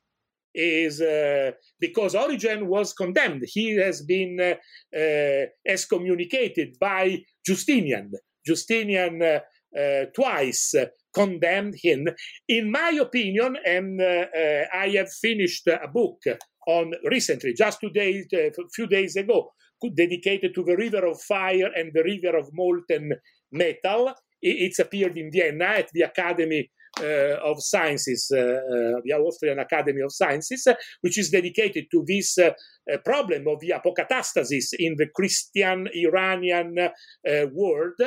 is uh, because Origen was condemned. He has been uh, uh, excommunicated by Justinian. Justinian uh, uh, twice uh, condemned him. In my opinion, and uh, uh, I have finished a book on recently, just two days, a uh, few days ago, dedicated to the river of fire and the river of molten metal. It's appeared in Vienna at the Academy uh, of Sciences, uh, uh, the Austrian Academy of Sciences, uh, which is dedicated to this uh, uh, problem of the apocatastasis in the Christian Iranian uh, world.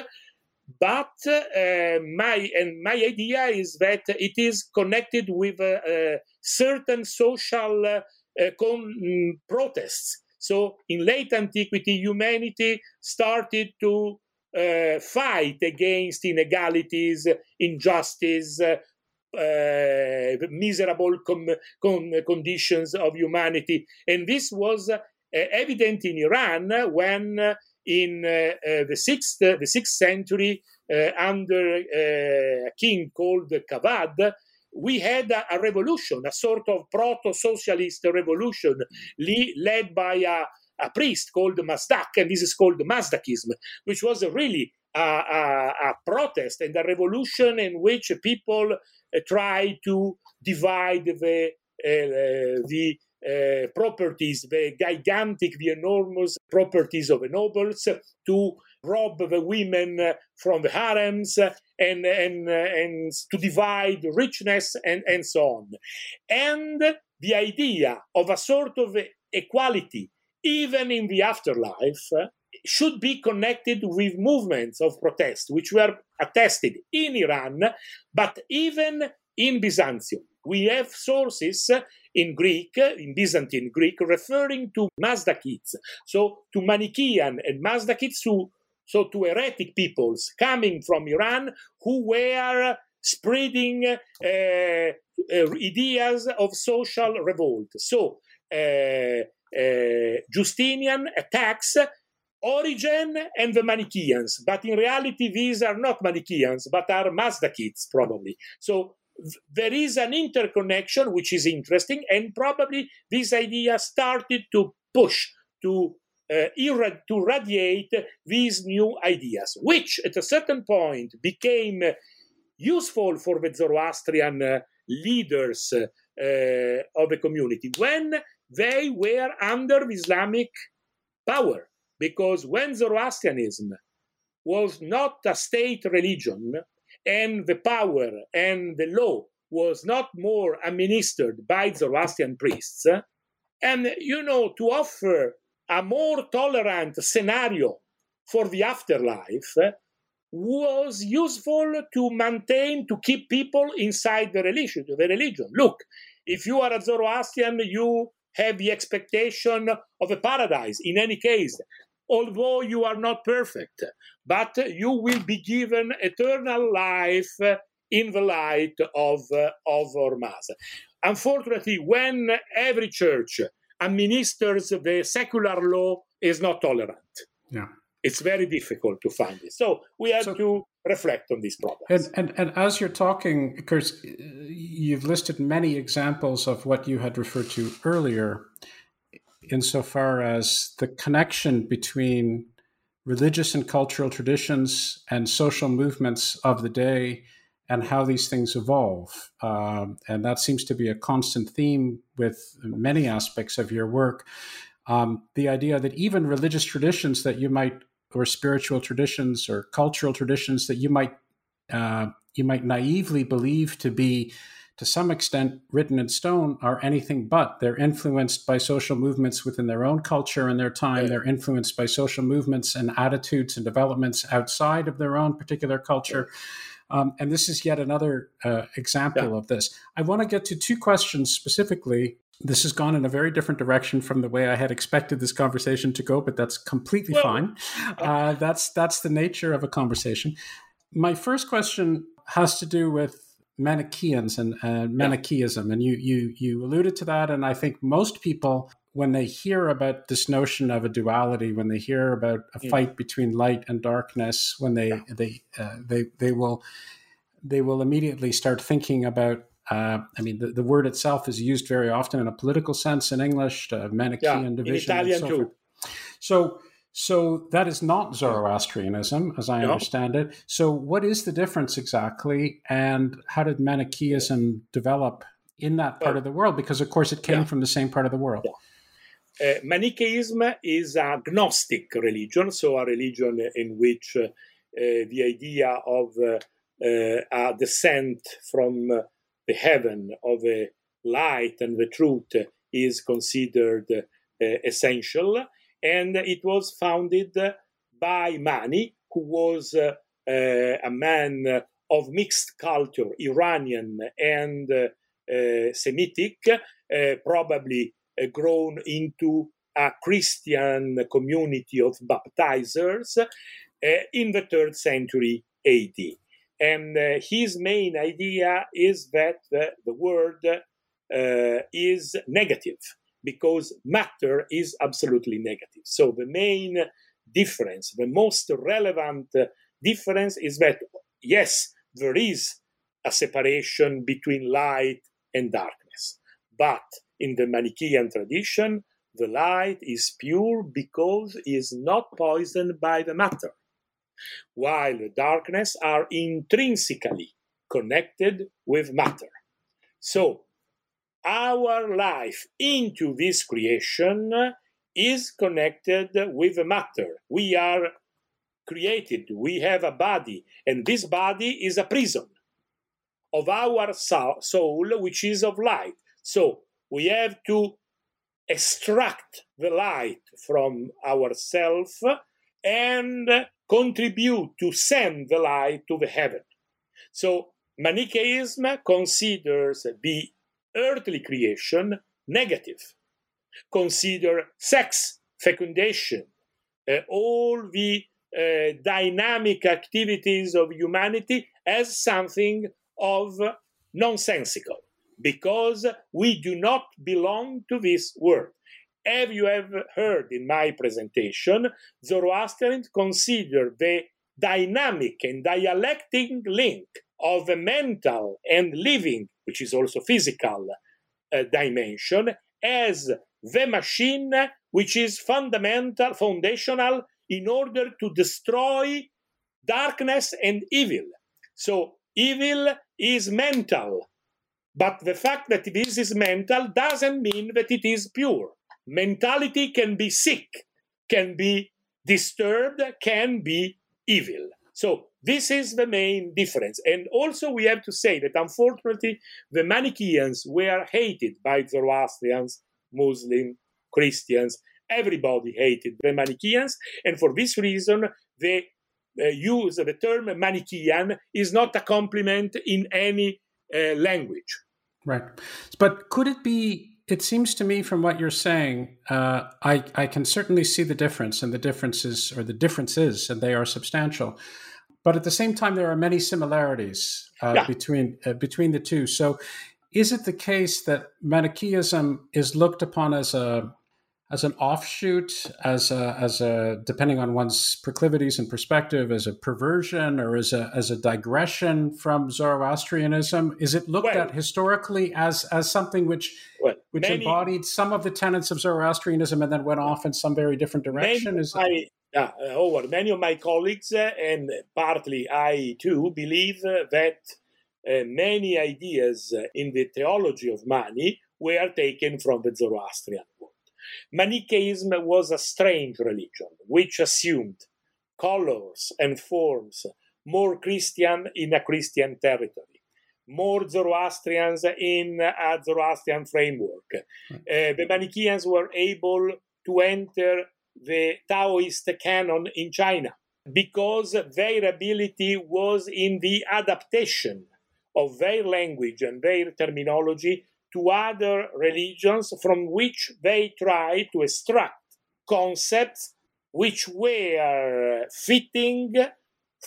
But uh, my and my idea is that it is connected with uh, uh, certain social uh, uh, con- protests. So in late antiquity, humanity started to Uh, fight against inegalities, injustice, uh, uh, miserable com- con- conditions of humanity. And this was uh, evident in Iran when uh, in uh, uh, the sixth uh, the sixth century, uh, under uh, a king called Kavad, we had a, a revolution, a sort of proto-socialist revolution le- led by a a priest called Mazdak, and this is called Mazdakism, which was really a, a, a protest and a revolution in which people uh, try to divide the uh, the uh, properties, the gigantic, the enormous properties of the nobles, to rob the women from the harems, and and and to divide richness and and so on, and the idea of a sort of equality, even in the afterlife, uh, should be connected with movements of protest, which were attested in Iran, but even in Byzantium. We have sources in Greek, in Byzantine Greek, referring to Mazdakids, so to Manichaean and Mazdakids, who, so to heretic peoples coming from Iran who were spreading uh, uh, ideas of social revolt. So, uh, Uh, Justinian attacks Origen and the Manichaeans, but in reality these are not Manichaeans, but are Mazdakids probably. So th- there is an interconnection which is interesting, and probably this idea started to push, to, uh, irrad- to radiate these new ideas, which at a certain point became useful for the Zoroastrian uh, leaders uh, uh, of the community when they were under Islamic power, because when Zoroastrianism was not a state religion and the power and the law was not more administered by Zoroastrian priests, and, you know, to offer a more tolerant scenario for the afterlife was useful to maintain, to keep people inside the religion. The religion. Look, if you are a Zoroastrian, you have the expectation of a paradise, in any case, although you are not perfect, but you will be given eternal life in the light of, of Ormaz. Unfortunately, when every church administers the secular law, is not tolerant. Yeah. It's very difficult to find it. So we have so, to reflect on these problems. And, and, and as you're talking, of course, you've listed many examples of what you had referred to earlier, insofar as the connection between religious and cultural traditions and social movements of the day and how these things evolve. Um, and that seems to be a constant theme with many aspects of your work. Um, the idea that even religious traditions that you might, or spiritual traditions or cultural traditions that you might uh, you might naively believe to be to some extent written in stone are anything but. They're influenced by social movements within their own culture and their time. Yeah. They're influenced by social movements and attitudes and developments outside of their own particular culture. Yeah. Um, and this is yet another uh, example yeah. of this. I want to get to two questions specifically. This has gone in a very different direction from the way I had expected this conversation to go, but that's completely well, fine. Uh, that's that's the nature of a conversation. My first question has to do with Manichaeans and uh, Manichaeism, and you you you alluded to that. And I think most people, when they hear about this notion of a duality, when they hear about a yeah. fight between light and darkness, when they yeah. they uh, they they will they will immediately start thinking about Uh, I mean, the, the word itself is used very often in a political sense in English, uh, Manichaean yeah, division. In Italian and so too. Forth. So, so that is not Zoroastrianism, as I no. understand it. So what is the difference exactly? And how did Manichaeism develop in that part well, of the world? Because, of course, it came yeah. from the same part of the world. Yeah. Uh, Manichaeism is a Gnostic religion, so a religion in which uh, uh, the idea of uh, uh, a descent from uh, the heaven of a light and the truth is considered uh, essential. And it was founded by Mani, who was uh, uh, a man of mixed culture, Iranian and uh, uh, Semitic, uh, probably Uh, grown into a Christian community of baptizers uh, in the third century A D. And uh, his main idea is that uh, the world uh, is negative because matter is absolutely negative. So the main difference, the most relevant uh, difference is that, yes, there is a separation between light and darkness, but in the Manichaean tradition, the light is pure because it is not poisoned by the matter, while the darkness are intrinsically connected with matter. So our life into this creation is connected with the matter. We are created, we have a body, and this body is a prison of our soul, which is of light. So we have to extract the light from ourselves and contribute to send the light to the heaven. So Manichaeism considers the earthly creation negative, considers sex, fecundation, uh, all the uh, dynamic activities of humanity as something of nonsensical, because we do not belong to this world. Have you ever heard in my presentation, Zoroastrians consider the dynamic and dialectic link of the mental and living, which is also physical uh, dimension, as the machine which is fundamental, foundational, in order to destroy darkness and evil. So evil is mental. But the fact that this is mental doesn't mean that it is pure. Mentality can be sick, can be disturbed, can be evil. So this is the main difference. And also we have to say that unfortunately, the Manichaeans were hated by Zoroastrians, Muslims, Christians. Everybody hated the Manichaeans. And for this reason, the uh, use of the term Manichaean is not a compliment in any uh, language. Right. But could it be, it seems to me from what you're saying, uh, I, I can certainly see the difference and the differences, or the differences, and they are substantial. But at the same time, there are many similarities uh, yeah. between uh, between the two. So is it the case that Manichaeism is looked upon as a as an offshoot, as a, as a, depending on one's proclivities and perspective, as a perversion or as a, as a digression from Zoroastrianism? Is it looked well, at historically as, as something which, well, which many, embodied some of the tenets of Zoroastrianism and then went off in some very different direction? Is I, uh, Howard, many of my colleagues, uh, and partly I too, believe uh, that uh, many ideas uh, in the theology of Mani were taken from the Zoroastrian. Manichaeism was a strange religion which assumed colors and forms more Christian in a Christian territory, more Zoroastrians in a Zoroastrian framework. Right. Uh, the Manichaeans were able to enter the Taoist canon in China because their ability was in the adaptation of their language and their terminology to other religions from which they try to extract concepts which were fitting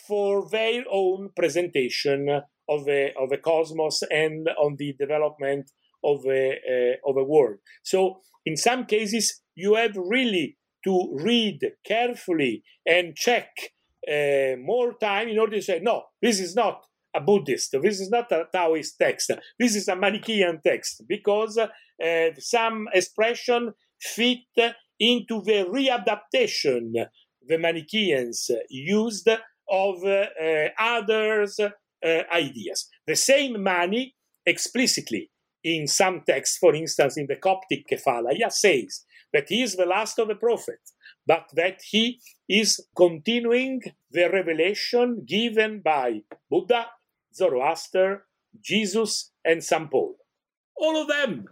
for their own presentation of the, of the cosmos and on the development of the, uh, of the world. So in some cases, you have really to read carefully and check uh, more time in order to say, no, this is not a Buddhist. This is not a Taoist text. This is a Manichaean text because uh, some expression fit into the readaptation the Manichaeans used of uh, uh, others' uh, ideas. The same Mani explicitly in some texts, for instance, in the Coptic Kefalaya, says that he is the last of the prophets, but that he is continuing the revelation given by Buddha, Zoroaster, Jesus, and Saint Paul. All of them.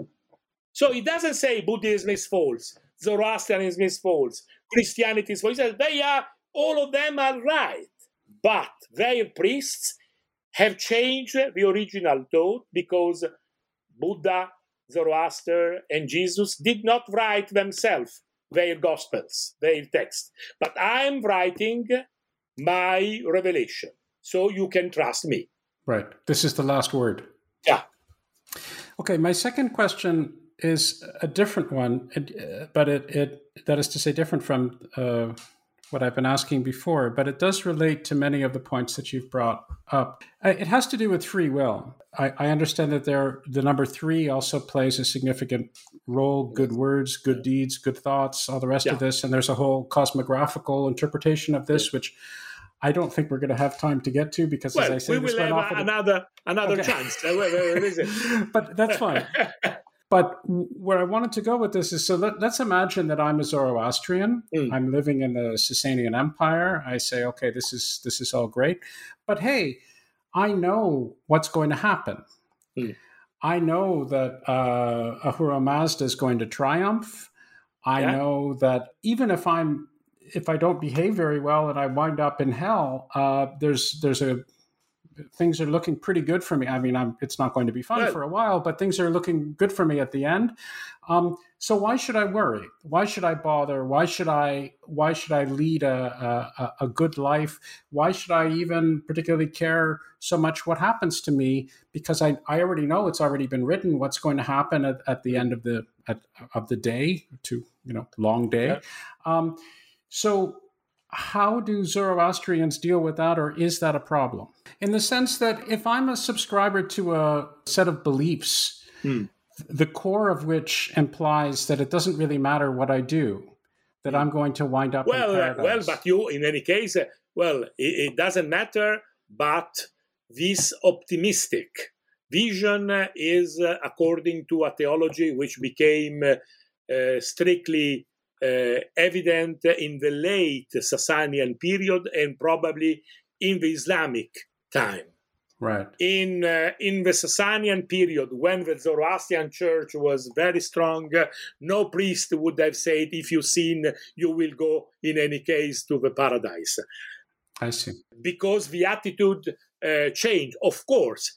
So he doesn't say Buddhism is false, Zoroastrianism is false, Christianity is false. He says they are, all of them are right, but their priests have changed the original thought because Buddha, Zoroaster, and Jesus did not write themselves their Gospels, their text. But I'm writing my revelation, so you can trust me. Right. This is the last word. Yeah. Okay, my second question is a different one, but it, it that is to say different from uh, what I've been asking before, but it does relate to many of the points that you've brought up. It has to do with free will. I, I understand that there, the number three also plays a significant role, good words, good deeds, good thoughts, all the rest yeah. of this. And there's a whole cosmographical interpretation of this, yeah. which I don't think we're going to have time to get to because, well, as I say, we will this have went off another, another okay. chance. Where is it? But that's fine. But where I wanted to go with this is, so let, let's imagine that I'm a Zoroastrian. Mm. I'm living in the Sasanian Empire. I say, okay, this is this is all great. But hey, I know what's going to happen. Mm. I know that uh, Ahura Mazda is going to triumph. I yeah. know that even if I'm if I don't behave very well and I wind up in hell, uh, there's there's a things are looking pretty good for me. I mean, I'm, it's not going to be fun right. for a while, but things are looking good for me at the end. Um, so why should I worry? Why should I bother? Why should I, why should I lead a, a, a good life? Why should I even particularly care so much what happens to me? Because I, I already know it's already been written what's going to happen at, at the end of the, at, of the day, to, you know, long day. Yeah. Um, so how do Zoroastrians deal with that, or is that a problem? In the sense that if I'm a subscriber to a set of beliefs, mm. the core of which implies that it doesn't really matter what I do, that I'm going to wind up well, in paradise. Well, but you, in any case, well, it, it doesn't matter, but this optimistic vision is uh, according to a theology which became uh, strictly Uh, evident in the late Sasanian period and probably in the Islamic time. Right. In uh, in the Sasanian period, when the Zoroastrian church was very strong, uh, no priest would have said, if you sin, you will go in any case to the paradise. I see. Because the attitude uh, changed, of course.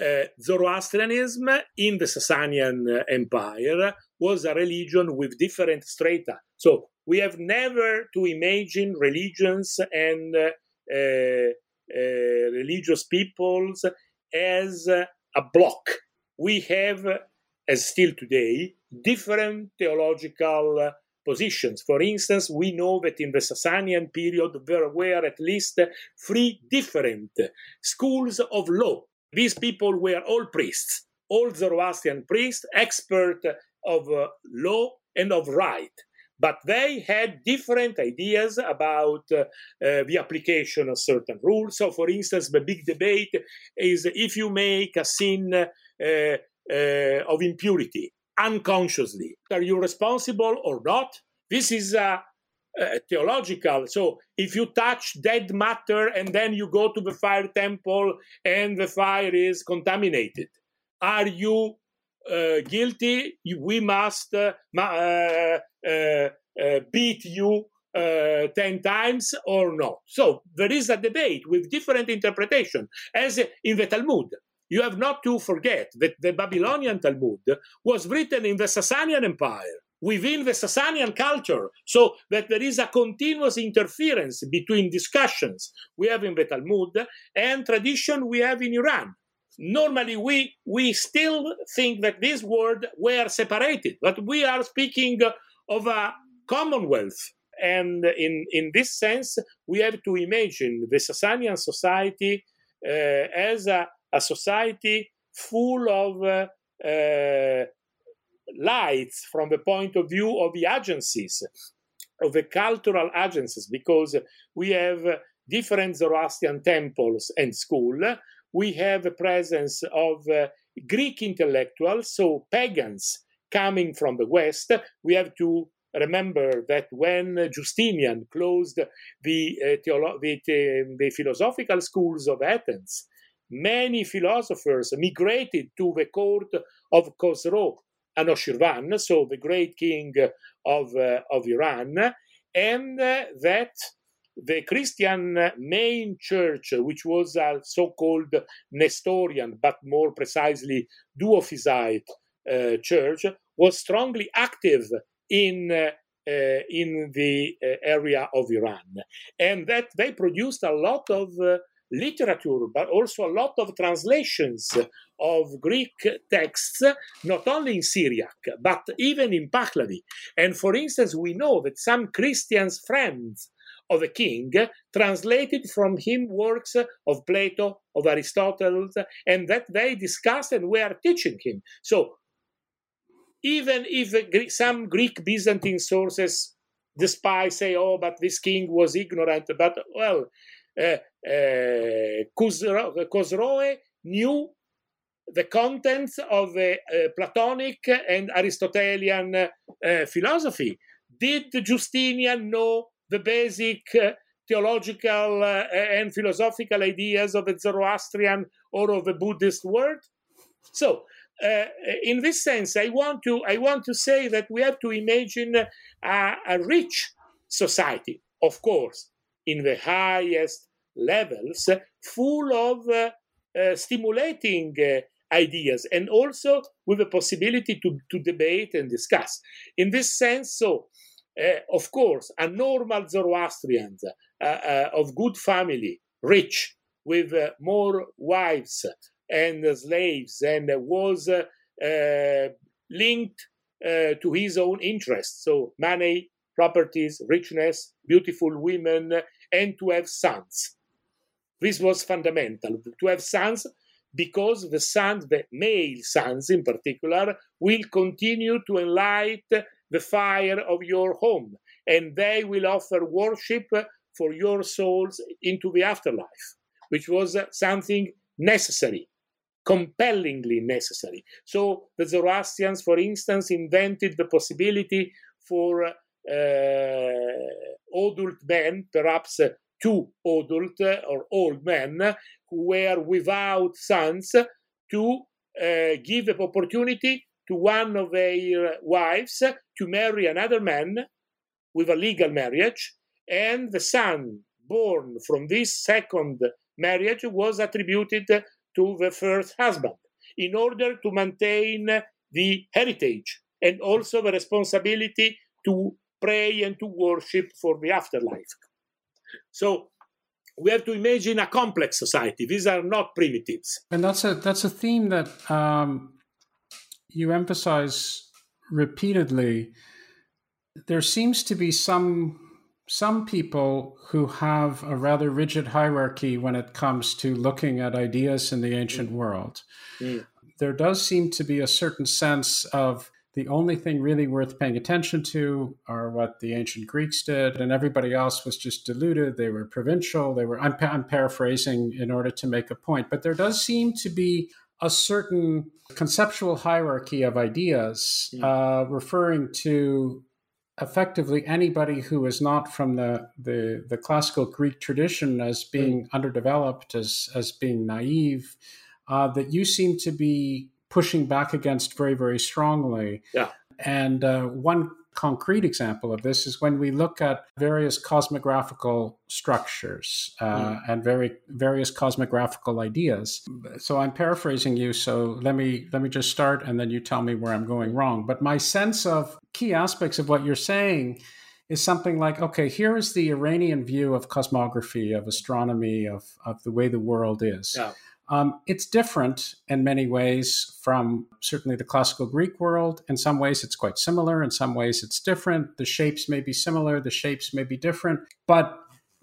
Uh, Zoroastrianism in the Sasanian Empire was a religion with different strata. So we have never to imagine religions and uh, uh, religious peoples as a block. We have, as still today, different theological positions. For instance, we know that in the Sasanian period there were at least three different schools of law. These people were all priests, all Zoroastrian priests, expert of uh, law and of right. But they had different ideas about uh, uh, the application of certain rules. So, for instance, the big debate is if you make a sin uh, uh, of impurity unconsciously, are you responsible or not? This is a... Uh, Uh, theological. So if you touch dead matter and then you go to the fire temple and the fire is contaminated, are you uh, guilty? You, we must uh, uh, uh, uh, beat you uh, ten times or not. So there is a debate with different interpretation. As in the Talmud, you have not to forget that the Babylonian Talmud was written in the Sasanian Empire, within the Sasanian culture, so that there is a continuous interference between discussions we have in the Talmud and tradition we have in Iran. Normally, we, we still think that these words were separated, but we are speaking of a commonwealth. And in, in this sense, we have to imagine the Sasanian society uh, as a, a society full of uh, uh, lights from the point of view of the agencies, of the cultural agencies, because we have different Zoroastrian temples and school. We have a presence of uh, Greek intellectuals, so pagans coming from the West. We have to remember that when Justinian closed the, uh, theolo- the, the, the philosophical schools of Athens, many philosophers migrated to the court of Khosrow Anushirvan, so the great king of, uh, of Iran, and uh, that the Christian main church, which was a so-called Nestorian, but more precisely Duophysite uh, church, was strongly active in, uh, uh, in the uh, area of Iran. And that they produced a lot of uh, literature, but also a lot of translations of Greek texts, not only in Syriac, but even in Pahlavi. And for instance, we know that some Christians' friends of the king translated from him works of Plato, of Aristotle, and that they discussed and were teaching him. So even if some Greek Byzantine sources despise, say, oh, but this king was ignorant, but, well, uh, uh, Khosroe knew the contents of the uh, Platonic and Aristotelian uh, philosophy. Did Justinian know the basic uh, theological uh, and philosophical ideas of the Zoroastrian or of the Buddhist world? So, uh, in this sense, I want to I want to say that we have to imagine a, a rich society, of course, in the highest levels, full of uh, uh, stimulating uh, ideas, and also with the possibility to, to debate and discuss. In this sense, so, Uh, of course, a normal Zoroastrian uh, uh, of good family, rich, with uh, more wives and uh, slaves, and uh, was uh, uh, linked uh, to his own interests. So money, properties, richness, beautiful women, and to have sons. This was fundamental, to have sons, because the sons, the male sons in particular, will continue to enlighten the fire of your home, and they will offer worship for your souls into the afterlife, which was something necessary, compellingly necessary. So the Zoroastrians, for instance, invented the possibility for uh, adult men, perhaps two adult or old men, who were without sons, to uh, give an opportunity to one of their wives to marry another man with a legal marriage, and the son born from this second marriage was attributed to the first husband in order to maintain the heritage and also the responsibility to pray and to worship for the afterlife. So we have to imagine a complex society. These are not primitives. And that's a, that's a theme that Um... you emphasize repeatedly. There seems to be some some people who have a rather rigid hierarchy when it comes to looking at ideas in the ancient world. Yeah. There does seem to be a certain sense of the only thing really worth paying attention to are what the ancient Greeks did, and everybody else was just diluted. They were provincial. They were. I'm, I'm paraphrasing in order to make a point, but there does seem to be a certain conceptual hierarchy of ideas, mm. uh, referring to effectively anybody who is not from the, the, the classical Greek tradition as being mm. underdeveloped, as, as being naive, uh, that you seem to be pushing back against very, very strongly. Yeah. And uh, one concrete example of this is when we look at various cosmographical structures uh, mm. and very various cosmographical ideas. So I'm paraphrasing you, so let me let me just start and then you tell me where I'm going wrong. But my sense of key aspects of what you're saying is something like, okay, here is the Iranian view of cosmography, of astronomy, of, of the way the world is. Yeah. Um, it's different in many ways from certainly the classical Greek world. In some ways, it's quite similar. In some ways, it's different. The shapes may be similar. The shapes may be different. But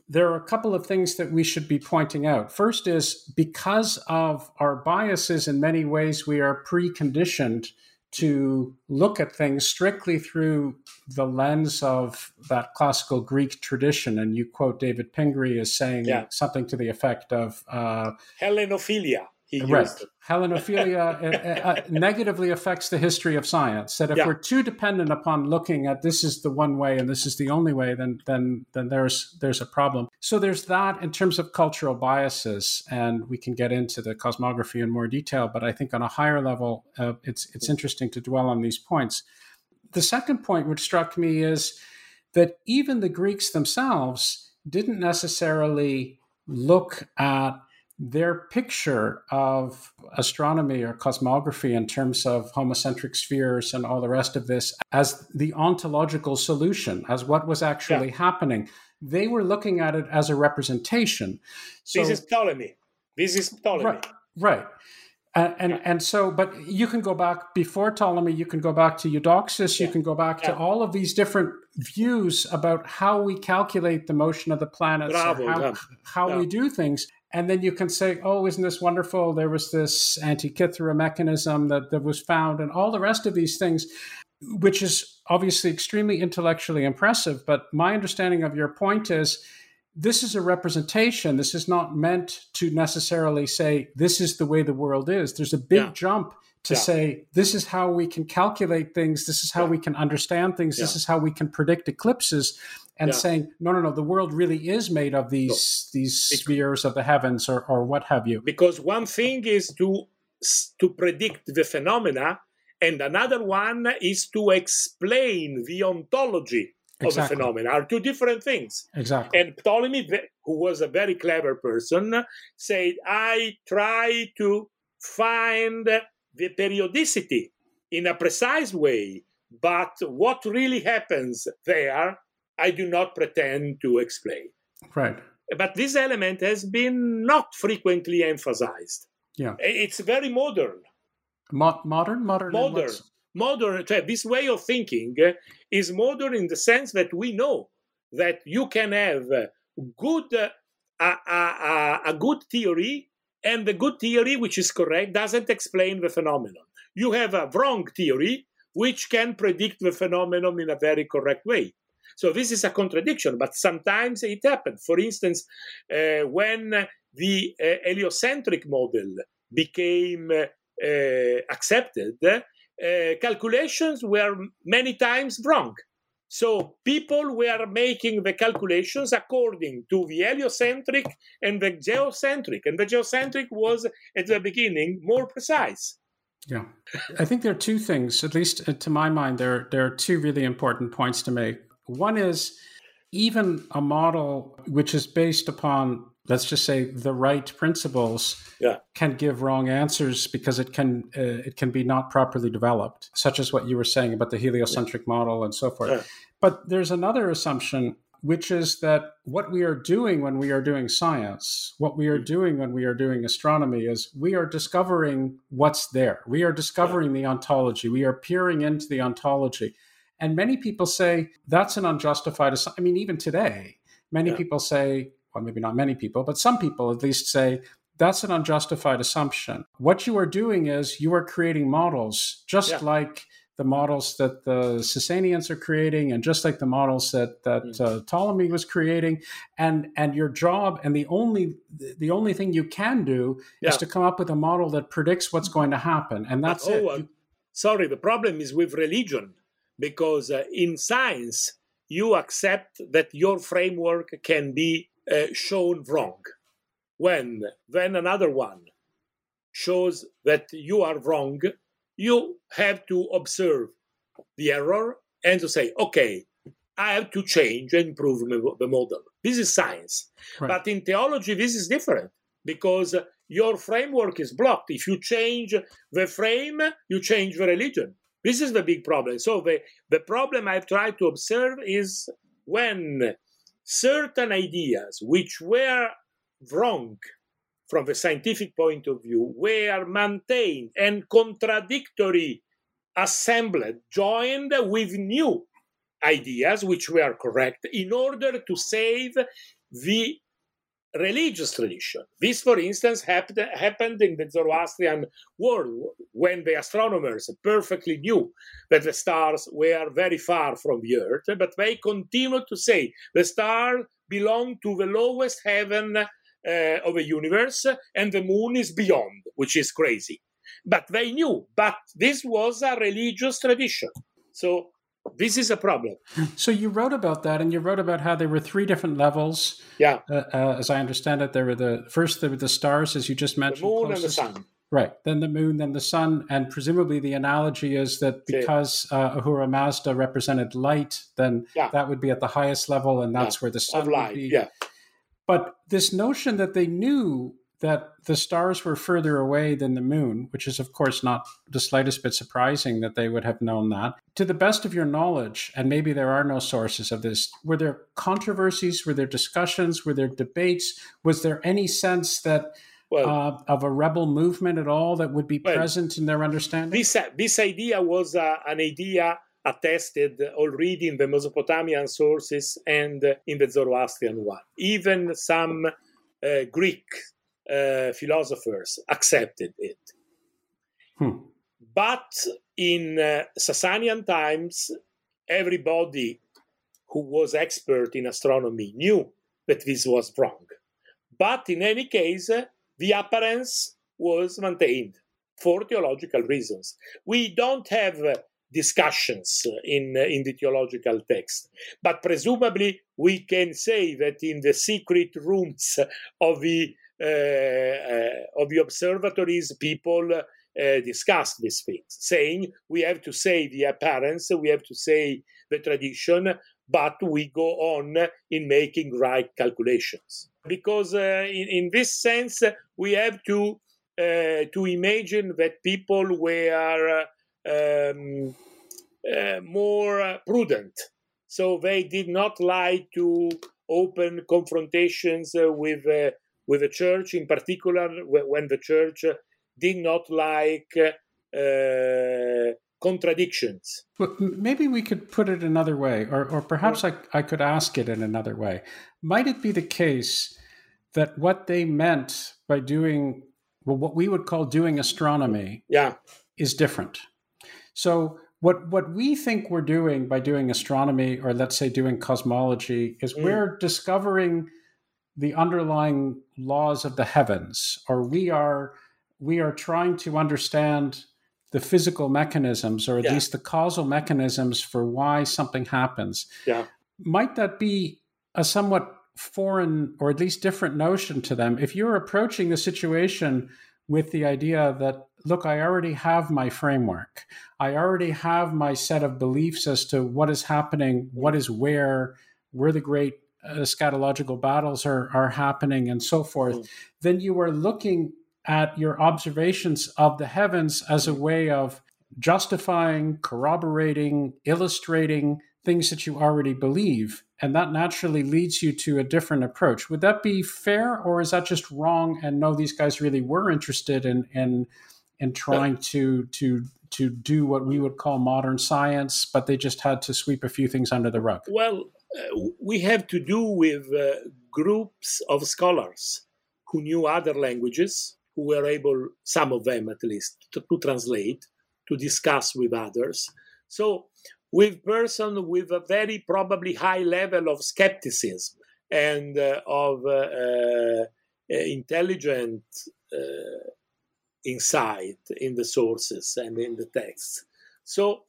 there are a couple of things that we should be pointing out. First is, because of our biases, in many ways, we are preconditioned to look at things strictly through the lens of that classical Greek tradition. And you quote David Pingree as saying yeah. something to the effect of... Uh, Hellenophilia. He used right. it. Hellenophilia it, uh, negatively affects the history of science. That if yeah. we're too dependent upon looking at this is the one way and this is the only way, then then then there's there's a problem. So there's that in terms of cultural biases, and we can get into the cosmography in more detail. But I think on a higher level, uh, it's it's interesting to dwell on these points. The second point which struck me is that even the Greeks themselves didn't necessarily look at their picture of astronomy or cosmography in terms of homocentric spheres and all the rest of this as the ontological solution, as what was actually yeah. happening. They were looking at it as a representation. So, this is Ptolemy. This is Ptolemy. Right. right. And, and, yeah. and so, but you can go back before Ptolemy, you can go back to Eudoxus, yeah. you can go back yeah. to all of these different views about how we calculate the motion of the planets, Bravo, how, yeah. how yeah. we do things. And then you can say, oh, isn't this wonderful? There was this Antikythera mechanism that, that was found and all the rest of these things, which is obviously extremely intellectually impressive. But my understanding of your point is this is a representation. This is not meant to necessarily say this is the way the world is. There's a big yeah. jump to yeah. say this is how we can calculate things. This is how yeah. we can understand things. Yeah. This is how we can predict eclipses. And yeah. saying, no, no, no, the world really is made of these no. these because, spheres of the heavens or, or what have you. Because one thing is to, to predict the phenomena, and another one is to explain the ontology exactly. of the phenomena, are two different things. Exactly. And Ptolemy, who was a very clever person, said, I try to find the periodicity in a precise way, but what really happens there I do not pretend to explain. Right. But this element has been not frequently emphasized. Yeah. It's very modern. Mo- modern? Modern. Modern. Modern. This way of thinking is modern in the sense that we know that you can have good, uh, a, a, a good theory, and the good theory, which is correct, doesn't explain the phenomenon. You have a wrong theory, which can predict the phenomenon in a very correct way. So this is a contradiction, but sometimes it happened. For instance, uh, when the uh, heliocentric model became uh, accepted, uh, calculations were many times wrong. So people were making the calculations according to the heliocentric and the geocentric, and the geocentric was, at the beginning, more precise. Yeah. I think there are two things, at least to my mind, there, there are two really important points to make. One is even a model which is based upon, let's just say, the right principles yeah. can give wrong answers because it can uh, it can be not properly developed, such as what you were saying about the heliocentric yeah. model and so forth. Yeah. But there's another assumption, which is that what we are doing when we are doing science, what we are doing when we are doing astronomy is we are discovering what's there. We are discovering yeah. the ontology. We are peering into the ontology. And many people say that's an unjustified assumption. I mean, even today, many yeah. people say, well, maybe not many people, but some people at least say that's an unjustified assumption. What you are doing is you are creating models, just yeah. like the models that the Sasanians are creating, and just like the models that that mm. uh, Ptolemy was creating. And and your job, and the only the only thing you can do yeah. is to come up with a model that predicts what's going to happen, and that's but, oh, it. Uh, sorry, the problem is with religion. Because uh, in science, you accept that your framework can be uh, shown wrong. When then another one shows that you are wrong, you have to observe the error and to say, okay, I have to change and improve the model. This is science. Right. But in theology, this is different because your framework is blocked. If you change the frame, you change the religion. This is the big problem. So the, the problem I've tried to observe is when certain ideas which were wrong from the scientific point of view were maintained and contradictory assembled, joined with new ideas which were correct in order to save the religious tradition. This, for instance, happened, happened in the Zoroastrian world, when the astronomers perfectly knew that the stars were very far from the earth, but they continued to say the stars belong to the lowest heaven uh, of the universe, and the moon is beyond, which is crazy. But they knew, but this was a religious tradition. So this is a problem. So you wrote about that, and you wrote about how there were three different levels. Yeah. Uh, uh, as I understand it, there were the first, there were the stars, as you just mentioned. The moon closest. And the sun. Right. Then the moon, then the sun. And presumably the analogy is that because uh, Ahura Mazda represented light, then yeah. that would be at the highest level, and that's yeah. where the sun of light. Would be. Yeah. But this notion that they knew that the stars were further away than the moon, which is, of course, not the slightest bit surprising that they would have known that. To the best of your knowledge, and maybe there are no sources of this, were there controversies? Were there discussions? Were there debates? Was there any sense that well, uh, of a rebel movement at all that would be well, present in their understanding? This, uh, this idea was uh, an idea attested already in the Mesopotamian sources and uh, in the Zoroastrian one. Even some uh, Greek Uh, philosophers accepted it. Hmm. But in uh, Sasanian times, everybody who was expert in astronomy knew that this was wrong. But in any case, uh, the apparence was maintained for theological reasons. We don't have uh, discussions in, uh, in the theological text, but presumably we can say that in the secret rooms of the Uh, uh, of the observatories, people uh, discussed these things, saying we have to say the appearance, we have to say the tradition, but we go on in making right calculations. Because uh, in, in this sense, we have to uh, to imagine that people were uh, um, uh, more prudent. So they did not like to open confrontations uh, with uh, with the church, in particular, when the church did not like uh, contradictions. But maybe we could put it another way, or, or perhaps I, I could ask it in another way. Might it be the case that what they meant by doing, well, what we would call doing astronomy yeah. is different? So what, what we think we're doing by doing astronomy, or let's say doing cosmology, is mm. we're discovering the underlying laws of the heavens, or we are we are trying to understand the physical mechanisms, or at yeah. least the causal mechanisms for why something happens. Yeah. Might that be a somewhat foreign, or at least different notion to them? If you're approaching the situation with the idea that, look, I already have my framework, I already have my set of beliefs as to what is happening, what is where, where the great eschatological battles are, are happening and so forth, mm. then you are looking at your observations of the heavens as a way of justifying, corroborating, illustrating things that you already believe. And that naturally leads you to a different approach. Would that be fair, or is that just wrong? And no, these guys really were interested in in, in trying yeah. to to to do what we would call modern science, but they just had to sweep a few things under the rug. Well, Uh, we have to do with uh, groups of scholars who knew other languages, who were able, some of them at least, to, to translate, to discuss with others. So with persons with a very probably high level of skepticism and uh, of uh, uh, intelligent uh, insight in the sources and in the texts. So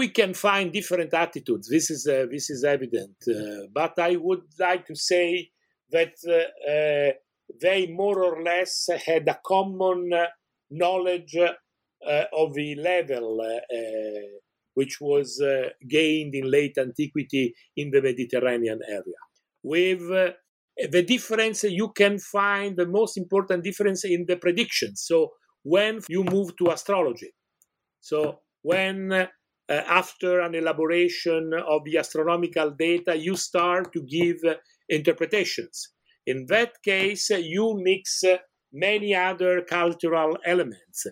we can find different attitudes. This is uh, this is evident. Uh, but I would like to say that uh, uh, they more or less had a common knowledge uh, of the level uh, uh, which was uh, gained in late antiquity in the Mediterranean area. With uh, the difference, you can find the most important difference in the predictions. So when you move to astrology, so when uh, after an elaboration of the astronomical data, you start to give uh, interpretations. In that case, uh, you mix uh, many other cultural elements,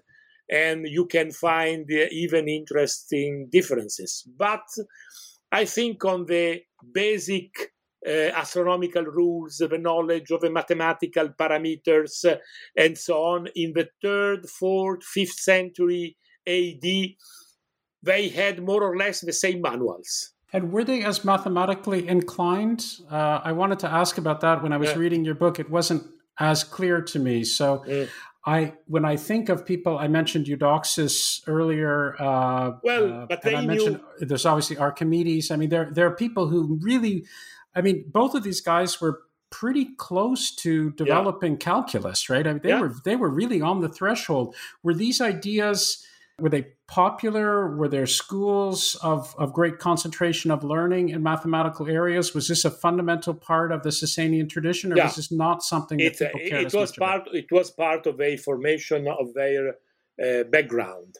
and you can find uh, even interesting differences. But I think on the basic uh, astronomical rules, the knowledge of the mathematical parameters, uh, and so on. In the third, fourth, fifth century A D, they had more or less the same manuals. And were they as mathematically inclined? Uh, I wanted to ask about that when I was yeah. reading your book. It wasn't as clear to me. So yeah. I, when I think of people, I mentioned Eudoxus earlier. Uh, well, uh, but they I mentioned, knew... There's obviously Archimedes. I mean, there, there are people who really, I mean, both of these guys were pretty close to developing yeah. calculus, right? I mean, they yeah. were they were really on the threshold. Were these ideas... Were they popular? Were there schools of, of great concentration of learning in mathematical areas? Was this a fundamental part of the Sasanian tradition, or yeah. was this not something that it, people cared it, it was part, about? It was part of a formation of their uh, background.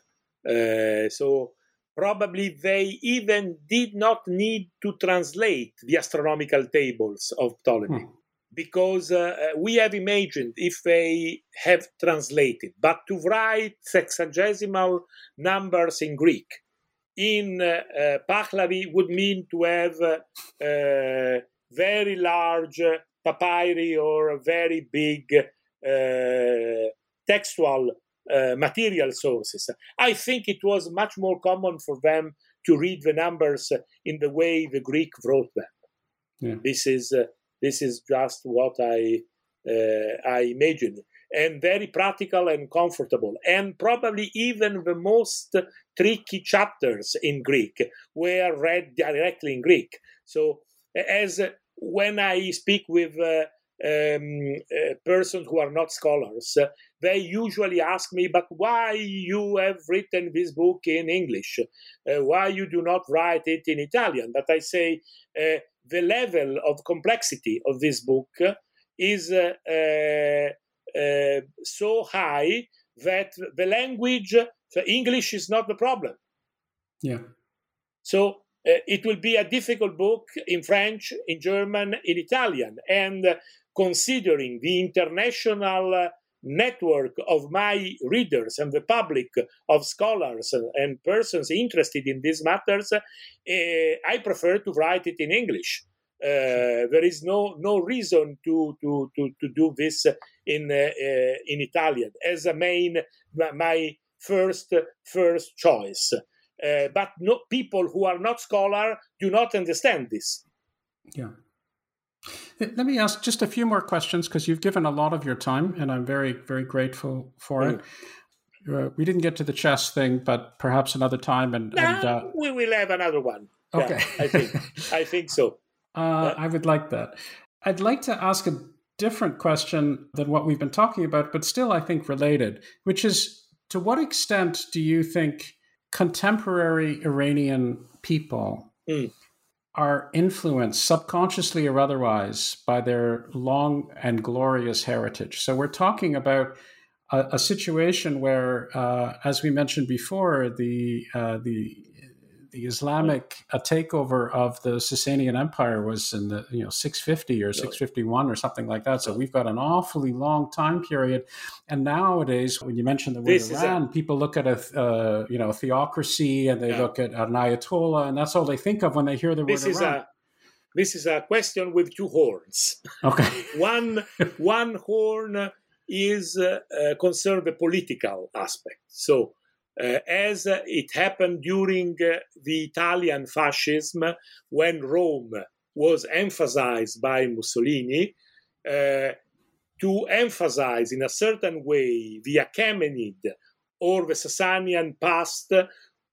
Uh, so probably they even did not need to translate the astronomical tables of Ptolemy, hmm. because uh, we have imagined if they have translated, but to write sexagesimal numbers in Greek in uh, uh, Pahlavi would mean to have uh, uh, very large papyri or very big uh, textual uh, material sources. I think it was much more common for them to read the numbers in the way the Greek wrote them. Yeah. This is... Uh, This is just what I uh, I imagine, and very practical and comfortable, and probably even the most tricky chapters in Greek were read directly in Greek. So as when I speak with uh, um, uh, persons who are not scholars, uh, they usually ask me, but why you have written this book in English? Uh, why you do not write it in Italian? But I say... Uh, The level of complexity of this book is uh, uh, uh, so high that the language, the English, is not the problem. Yeah. So uh, it will be a difficult book in French, in German, in Italian. And uh, considering the international uh, network of my readers and the public of scholars and persons interested in these matters, uh, I prefer to write it in English. Uh, there is no no reason to to to, to do this in uh, uh, in Italian as a main my first first choice. Uh, but no, people who are not scholar do not understand this. Yeah. Let me ask just a few more questions, because you've given a lot of your time, and I'm very, very grateful for mm. it. Uh, we didn't get to the chess thing, but perhaps another time. And, no, and uh, we will have another one. Okay, yeah, I think I think so. Uh, yeah. I would like that. I'd like to ask a different question than what we've been talking about, but still, I think related, which is: to what extent do you think contemporary Iranian people? Mm. are influenced, subconsciously or otherwise, by their long and glorious heritage? So we're talking about a, a situation where, uh, as we mentioned before, the uh, the the Islamic uh, takeover of the Sasanian Empire was in the you know six fifty or six fifty-one or something like that. So we've got an awfully long time period, and nowadays, when you mention the word this Iran, a- people look at a uh, you know theocracy, and they yeah. look at an Ayatollah, and that's all they think of when they hear the this word is Iran. A, this is a question with two horns. Okay, one one horn is uh, uh, concerned the political aspect. So. Uh, as uh, it happened during uh, the Italian fascism, when Rome was emphasized by Mussolini, uh, to emphasize in a certain way the Achaemenid or the Sasanian past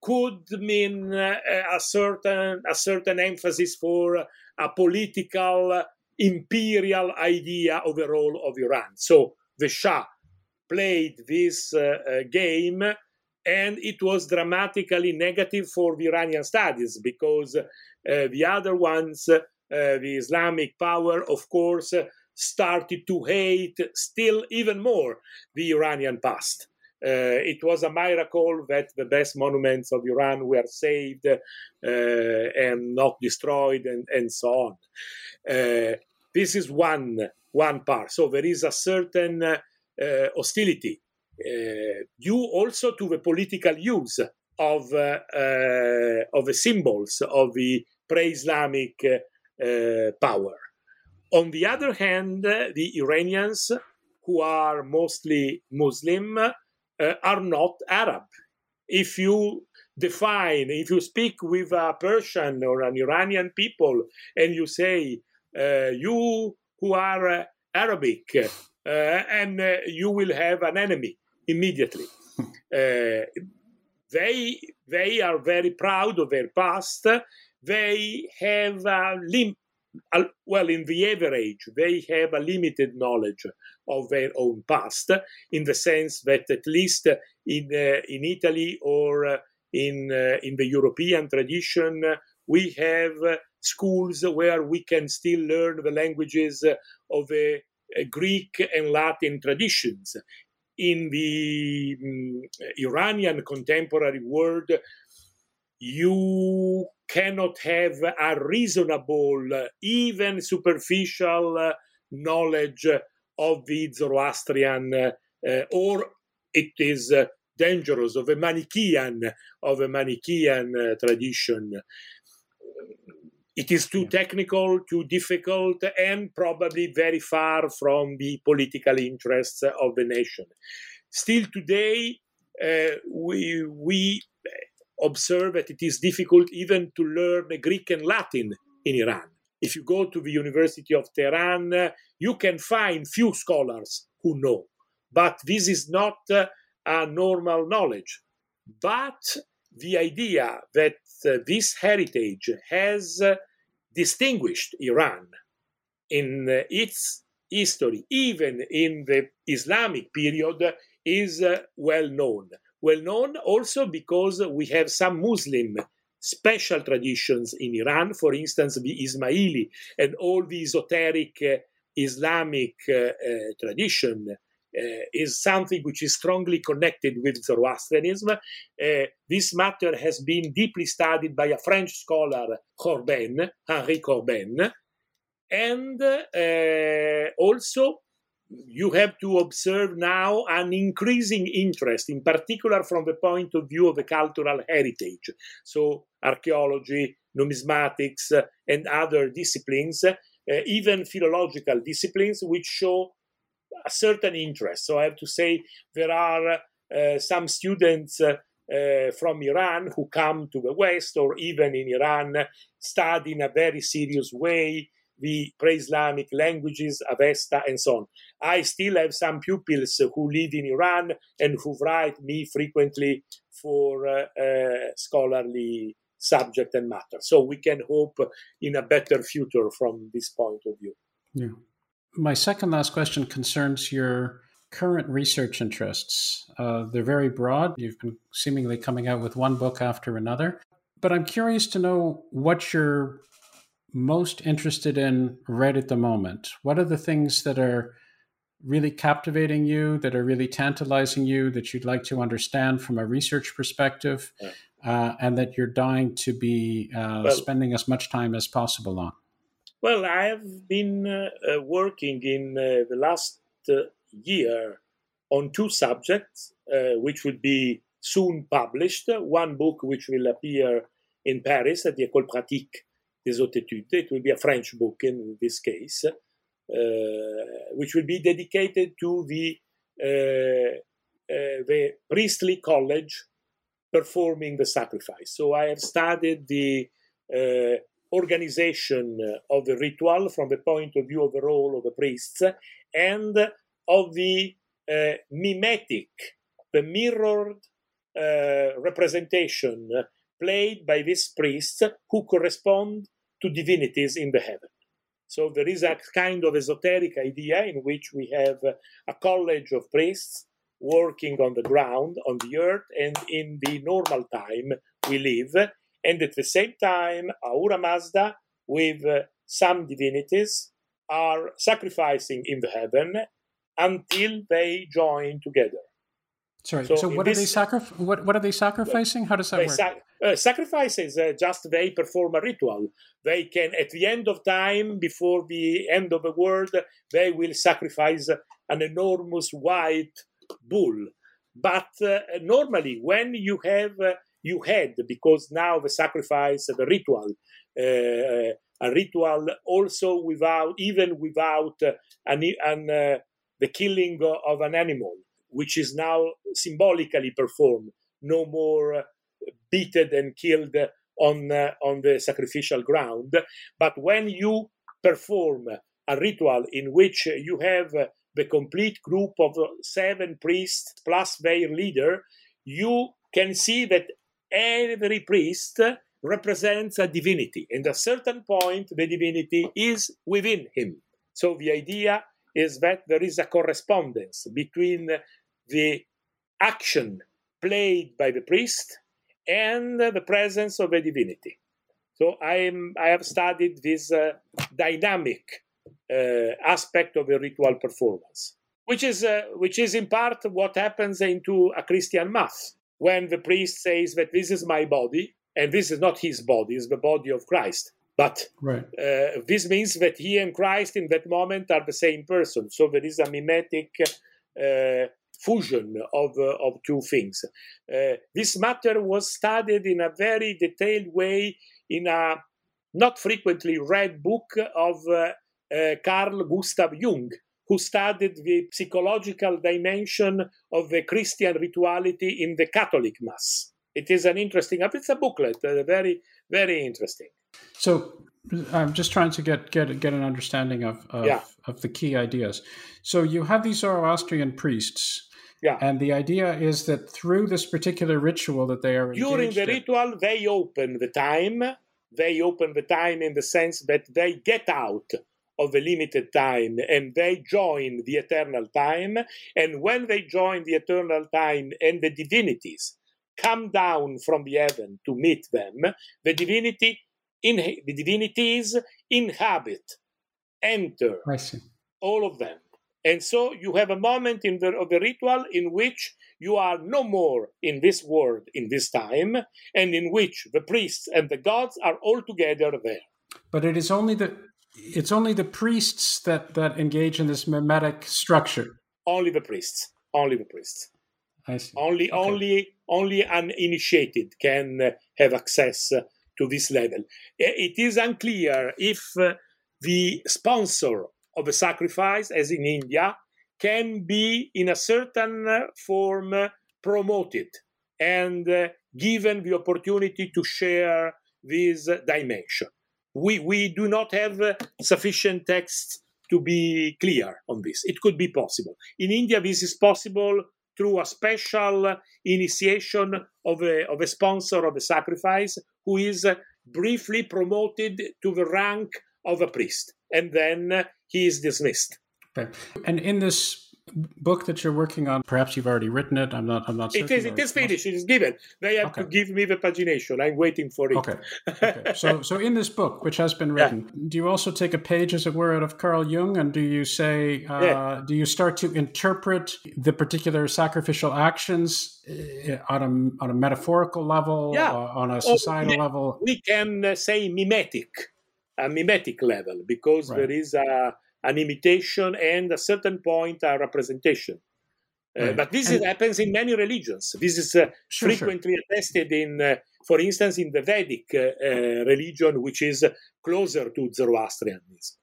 could mean uh, a certain a certain emphasis for a political uh, imperial idea of the role of Iran. So the Shah played this uh, uh, game. And it was dramatically negative for the Iranian studies, because uh, the other ones, uh, the Islamic power, of course, uh, started to hate still even more the Iranian past. Uh, it was a miracle that the best monuments of Iran were saved uh, and not destroyed, and, and so on. Uh, this is one, one part. So there is a certain uh, uh, hostility. Uh, due also to the political use of uh, uh, of the symbols of the pre-Islamic uh, uh, power. On the other hand, the Iranians, who are mostly Muslim, uh, are not Arab. If you define, if you speak with a Persian or an Iranian people and you say, uh, you who are uh, Arabic, uh, and uh, you will have an enemy immediately. Uh, they, they are very proud of their past. They have a limp. Well, in the average, they have a limited knowledge of their own past, in the sense that at least in uh, in Italy or uh, in uh, in the European tradition, uh, we have uh, schools where we can still learn the languages uh, of uh, Greek and Latin traditions. In the um, Iranian contemporary world, you cannot have a reasonable, uh, even superficial uh, knowledge of the Zoroastrian, uh, uh, or it is uh, dangerous, of a Manichaean, of a Manichaean uh, tradition. It is too yeah. technical, too difficult, and probably very far from the political interests of the nation. Still today, uh, we we. observe that it is difficult even to learn Greek and Latin in Iran. If you go to the University of Tehran, uh, you can find few scholars who know. But this is not uh, a normal knowledge. But the idea that uh, this heritage has uh, distinguished Iran in uh, its history, even in the Islamic period, uh, is uh, well known. Well known also because we have some Muslim special traditions in Iran, for instance, the Ismaili and all the esoteric uh, Islamic uh, uh, tradition uh, is something which is strongly connected with Zoroastrianism. Uh, this matter has been deeply studied by a French scholar, Corben, Henri Corben, and uh, also you have to observe now an increasing interest, in particular from the point of view of the cultural heritage. So archaeology, numismatics, uh, and other disciplines, uh, even philological disciplines, which show a certain interest. So I have to say there are uh, some students uh, uh, from Iran who come to the West, or even in Iran, study in a very serious way the pre-Islamic languages, Avesta, and so on. I still have some pupils who live in Iran and who write me frequently for uh, uh, scholarly subject and matter. So we can hope in a better future from this point of view. Yeah. My second last question concerns your current research interests. Uh, they're very broad. You've been seemingly coming out with one book after another. But I'm curious to know what your most interested in right at the moment. What are the things that are really captivating you, that are really tantalizing you, that you'd like to understand from a research perspective, yeah. uh, and that you're dying to be uh, well, spending as much time as possible on? Well, I have been uh, working in uh, the last uh, year on two subjects, uh, which would be soon published. One book which will appear in Paris at the École Pratique des Hautes Études. It will be a French book in this case, uh, which will be dedicated to the, uh, uh, the priestly college performing the sacrifice. So I have studied the uh, organization of the ritual from the point of view of the role of the priests and of the uh, mimetic, the mirrored uh, representation played by these priests who correspond to divinities in the heaven. So there is a kind of esoteric idea in which we have a college of priests working on the ground, on the earth, and in the normal time we live. And at the same time, Ahura Mazda, with some divinities, are sacrificing in the heaven until they join together. Sorry, so, so what, are this, they sacri- what, what are they sacrificing? How does that work? Sac- uh, sacrifices, uh, just they perform a ritual. They can, at the end of time, before the end of the world, they will sacrifice an enormous white bull. But uh, normally, when you have uh, you had, because now the sacrifice of a ritual, uh, a ritual also without, even without uh, an, an, uh, the killing of an animal, which is now symbolically performed, no more beaten and killed on, uh, on the sacrificial ground. But when you perform a ritual in which you have the complete group of seven priests plus their leader, you can see that every priest represents a divinity. And at a certain point, the divinity is within him. So the idea is that there is a correspondence between the action played by the priest and the presence of a divinity. So I, am, I have studied this uh, dynamic uh, aspect of a ritual performance, which is, uh, which is in part what happens into a Christian mass, when the priest says that this is my body, and this is not his body, it's the body of Christ. But right. uh, this means that he and Christ in that moment are the same person. So there is a mimetic uh, fusion of, uh, of two things. Uh, this matter was studied in a very detailed way in a not frequently read book of uh, uh, Carl Gustav Jung, who studied the psychological dimension of the Christian rituality in the Catholic Mass. It is an interesting, it's a booklet, uh, very, very interesting. So I'm just trying to get get get an understanding of of, yeah. of the key ideas. So you have these Zoroastrian priests, yeah. and the idea is that through this particular ritual that they are during the at, ritual, they open the time. They open the time in the sense that they get out of the limited time and they join the eternal time. And when they join the eternal time and the divinities come down from the heaven to meet them, the divinity. In, the divinities inhabit, enter, all of them. And so you have a moment in the, of the ritual in which you are no more in this world, in this time, and in which the priests and the gods are all together there. But it is only the, it's only the priests that, that engage in this mimetic structure. Only the priests, only the priests. I see. Only, okay. only, only uninitiated can uh, have access uh, to this level. It is unclear if uh, the sponsor of a sacrifice, as in India, can be in a certain uh, form uh, promoted and uh, given the opportunity to share this uh, dimension. We, we do not have uh, sufficient texts to be clear on this. It could be possible. In India, this is possible through a special initiation of a, of a sponsor of a sacrifice who is briefly promoted to the rank of a priest, and then he is dismissed. Okay. And in this book that you're working on, perhaps you've already written it. I'm not. I'm not. It is. It is finished. It is given. They have okay. to give me the pagination. I'm waiting for it. Okay. okay. So, so in this book, which has been written, yeah. do you also take a page, as it were, out of Carl Jung, and do you say, uh, yeah. do you start to interpret the particular sacrificial actions on a on a metaphorical level, yeah. uh, on a societal oh, level? We can say mimetic, a mimetic level, because right. there is a. an imitation and, at a certain point, a representation. Uh, right. But this is, happens in many religions. This is uh, sure, frequently sure. attested in, uh, for instance, in the Vedic uh, uh, religion, which is closer to Zoroastrianism.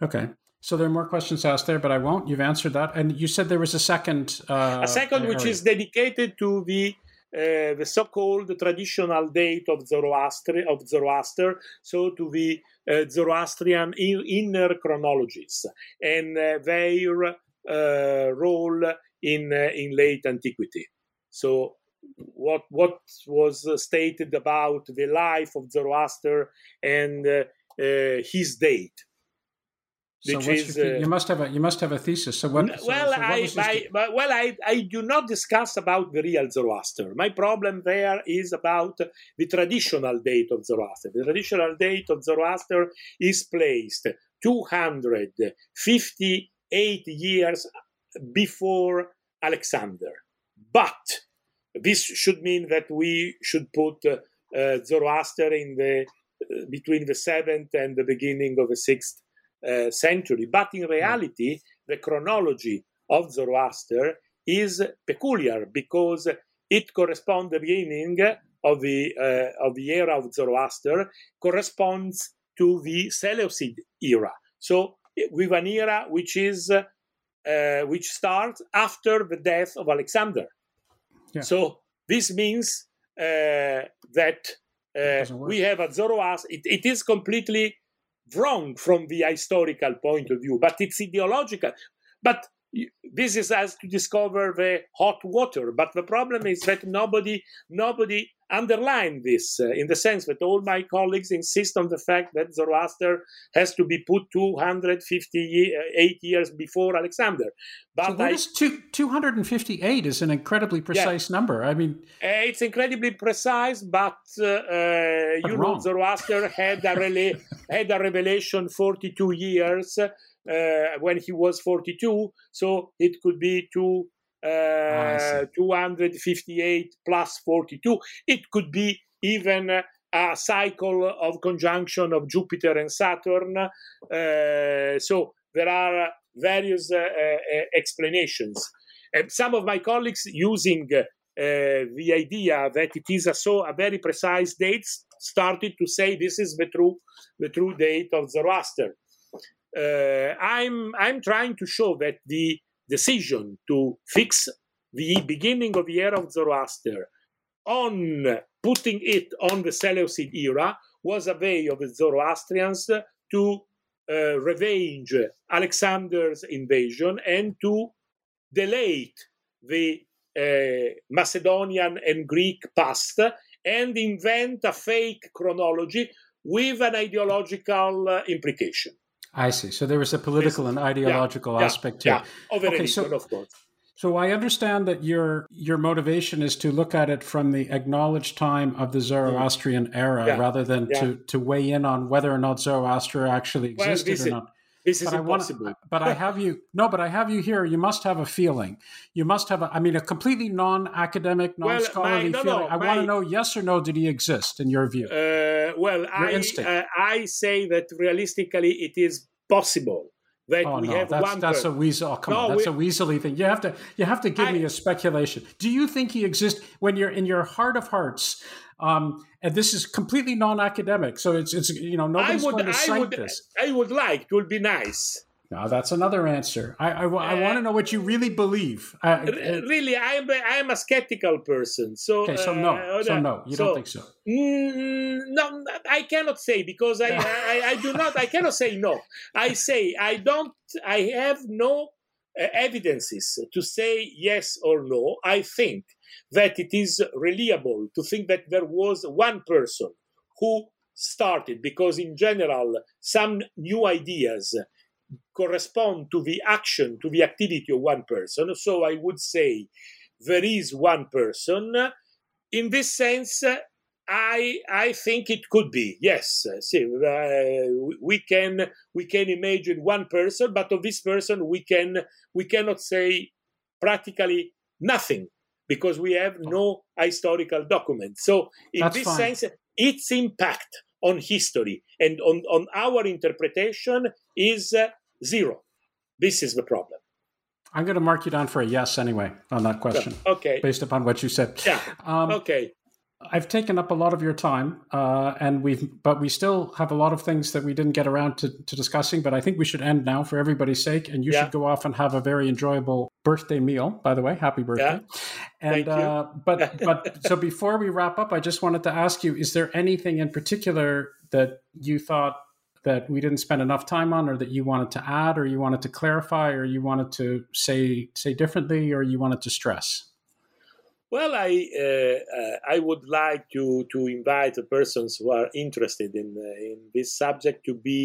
Okay. So there are more questions asked there, but I won't. You've answered that. And you said there was a second... Uh, a second area. Which is dedicated to the uh, the so-called traditional date of Zoroaster, of Zoroaster, so to the Uh, Zoroastrian in, inner chronologies and uh, their uh, role in uh, in late antiquity. So, what what was stated about the life of Zoroaster and uh, uh, his date? So which is, your, you must have a you must have a thesis. So what? Well, so, so what I, my, my, well I I do not discuss about the real Zoroaster. My problem there is about the traditional date of Zoroaster. The traditional date of Zoroaster is placed two hundred fifty-eight years before Alexander. But this should mean that we should put uh, uh, Zoroaster in the uh, between the seventh and the beginning of the sixth. Uh, century, but in reality, the chronology of Zoroaster is peculiar because It corresponds the beginning of the uh, of the era of Zoroaster corresponds to the Seleucid era. So with an era which is uh, which starts after the death of Alexander. Yeah. So this means uh, that uh, we have a Zoroaster. It, it is completely wrong from the historical point of view, but it's ideological. But this is us to discover the hot water. But the problem is that nobody, nobody underlined this uh, in the sense that all my colleagues insist on the fact that Zoroaster has to be put two hundred fifty-eight years before Alexander. But so what I, is two, two hundred fifty-eight is an incredibly precise yeah. number. I mean, uh, it's incredibly precise, but, uh, uh, but you wrong. know, Zoroaster had a rela- had a revelation forty-two years. Uh, Uh, when he was forty-two, so it could be two, uh, two hundred fifty-eight plus forty-two. It could be even a cycle of conjunction of Jupiter and Saturn. Uh, so there are various uh, uh, explanations. And some of my colleagues using uh, the idea that it is a, so a very precise date started to say this is the true, the true date of Zoroaster. Uh, I'm I'm trying to show that the decision to fix the beginning of the era of Zoroaster on putting it on the Seleucid era was a way of the Zoroastrians to uh, revenge Alexander's invasion and to delay the uh, Macedonian and Greek past and invent a fake chronology with an ideological uh, implication. I see. So there was a political and ideological yeah, aspect yeah, to it. Yeah, over okay, so, of course. So I understand that your your motivation is to look at it from the acknowledged time of the Zoroastrian era yeah, rather than yeah. to, to weigh in on whether or not Zoroaster actually existed well, this or not. Is, this but is I impossible. Wanna, but I have you, no, but I have you here. You must have a feeling. You must have, a, I mean, a completely non-academic, non-scholarly well, my, no, feeling. No, I my, want to know, yes or no, did he exist in your view? Uh, well, I, uh, I say that realistically it is possible that oh, we no, have that's, one that's person. A weasel. Oh, come no, on, that's we, a weaselly thing. You have to, you have to give I, me a speculation. Do you think he exists when you're in your heart of hearts? Um, and this is completely non-academic, so it's it's you know nobody's would, going to cite I would, this. I would like. It would be nice. No, that's another answer. I I, I uh, want to know what you really believe. I, I, really, I am I am a skeptical person. So okay, so no, uh, so no, you so, don't think so. Mm, no, I cannot say because I, I I do not. I cannot say no. I say I don't. I have no uh, evidences to say yes or no. I think that it is reliable to think that there was one person who started, because in general, some new ideas correspond to the action, to the activity of one person. So I would say there is one person. In this sense, I I think it could be, yes. See, uh, we can we can imagine one person, but of this person we can we cannot say practically nothing, because we have no historical document. So in That's this fine. sense, its impact on history and on, on our interpretation is uh, zero. This is the problem. I'm going to mark you down for a yes anyway on that question, okay, based upon what you said. Yeah. Um, okay. I've taken up a lot of your time, uh, and we've, but we still have a lot of things that we didn't get around to, to discussing, but I think we should end now for everybody's sake, and you yeah. should go off and have a very enjoyable birthday meal, by the way. Happy birthday. Yeah. And, Thank you. Uh, but, but, so before we wrap up, I just wanted to ask you, is there anything in particular that you thought that we didn't spend enough time on, or that you wanted to add, or you wanted to clarify, or you wanted to say, say differently, or you wanted to stress? Well, I uh, uh, I would like to, to invite the persons who are interested in uh, in this subject to be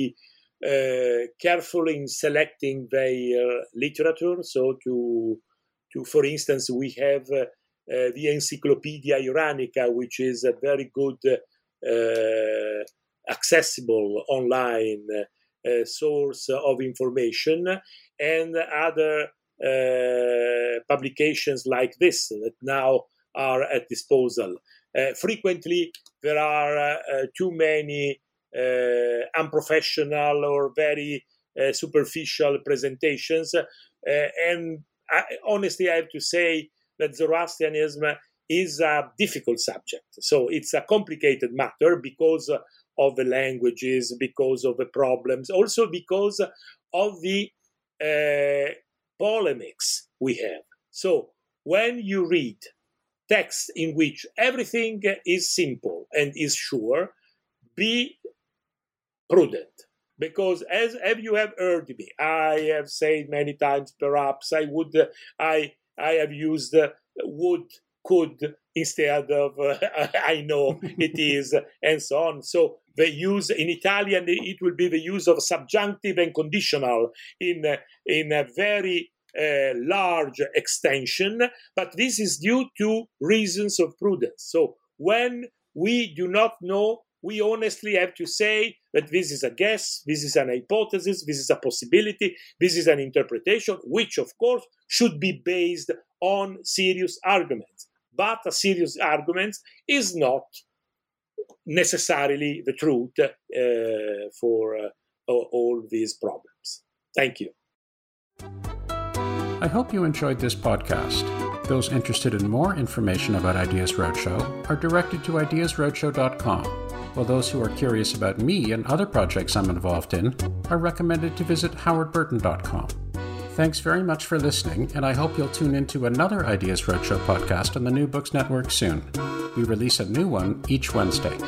uh, careful in selecting their literature. So, to to for instance, we have uh, uh, the Encyclopedia Iranica, which is a very good uh, accessible online uh, source of information, and other Uh, publications like this that now are at disposal. Uh, frequently, there are uh, uh, too many uh, unprofessional or very uh, superficial presentations. Uh, and I, honestly, I have to say that Zoroastrianism is a difficult subject. So it's a complicated matter because of the languages, because of the problems, also because of the uh, polemics we have. So when you read texts in which everything is simple and is sure, be prudent. Because as have you have heard me, I have said many times, perhaps I would, uh, I, I have used uh, would, could instead of uh, I know it is, and so on. So the use in Italian, it will be the use of subjunctive and conditional in uh, in a very uh, large extension. But this is due to reasons of prudence. So when we do not know, we honestly have to say that this is a guess, this is an hypothesis, this is a possibility, this is an interpretation, which of course should be based on serious arguments. But a serious argument is not necessarily the truth uh, for uh, all these problems. Thank you. I hope you enjoyed this podcast. Those interested in more information about Ideas Roadshow are directed to ideas roadshow dot com. While those who are curious about me and other projects I'm involved in are recommended to visit howard burton dot com. Thanks very much for listening, and I hope you'll tune into another Ideas Roadshow podcast on the New Books Network soon. We release a new one each Wednesday.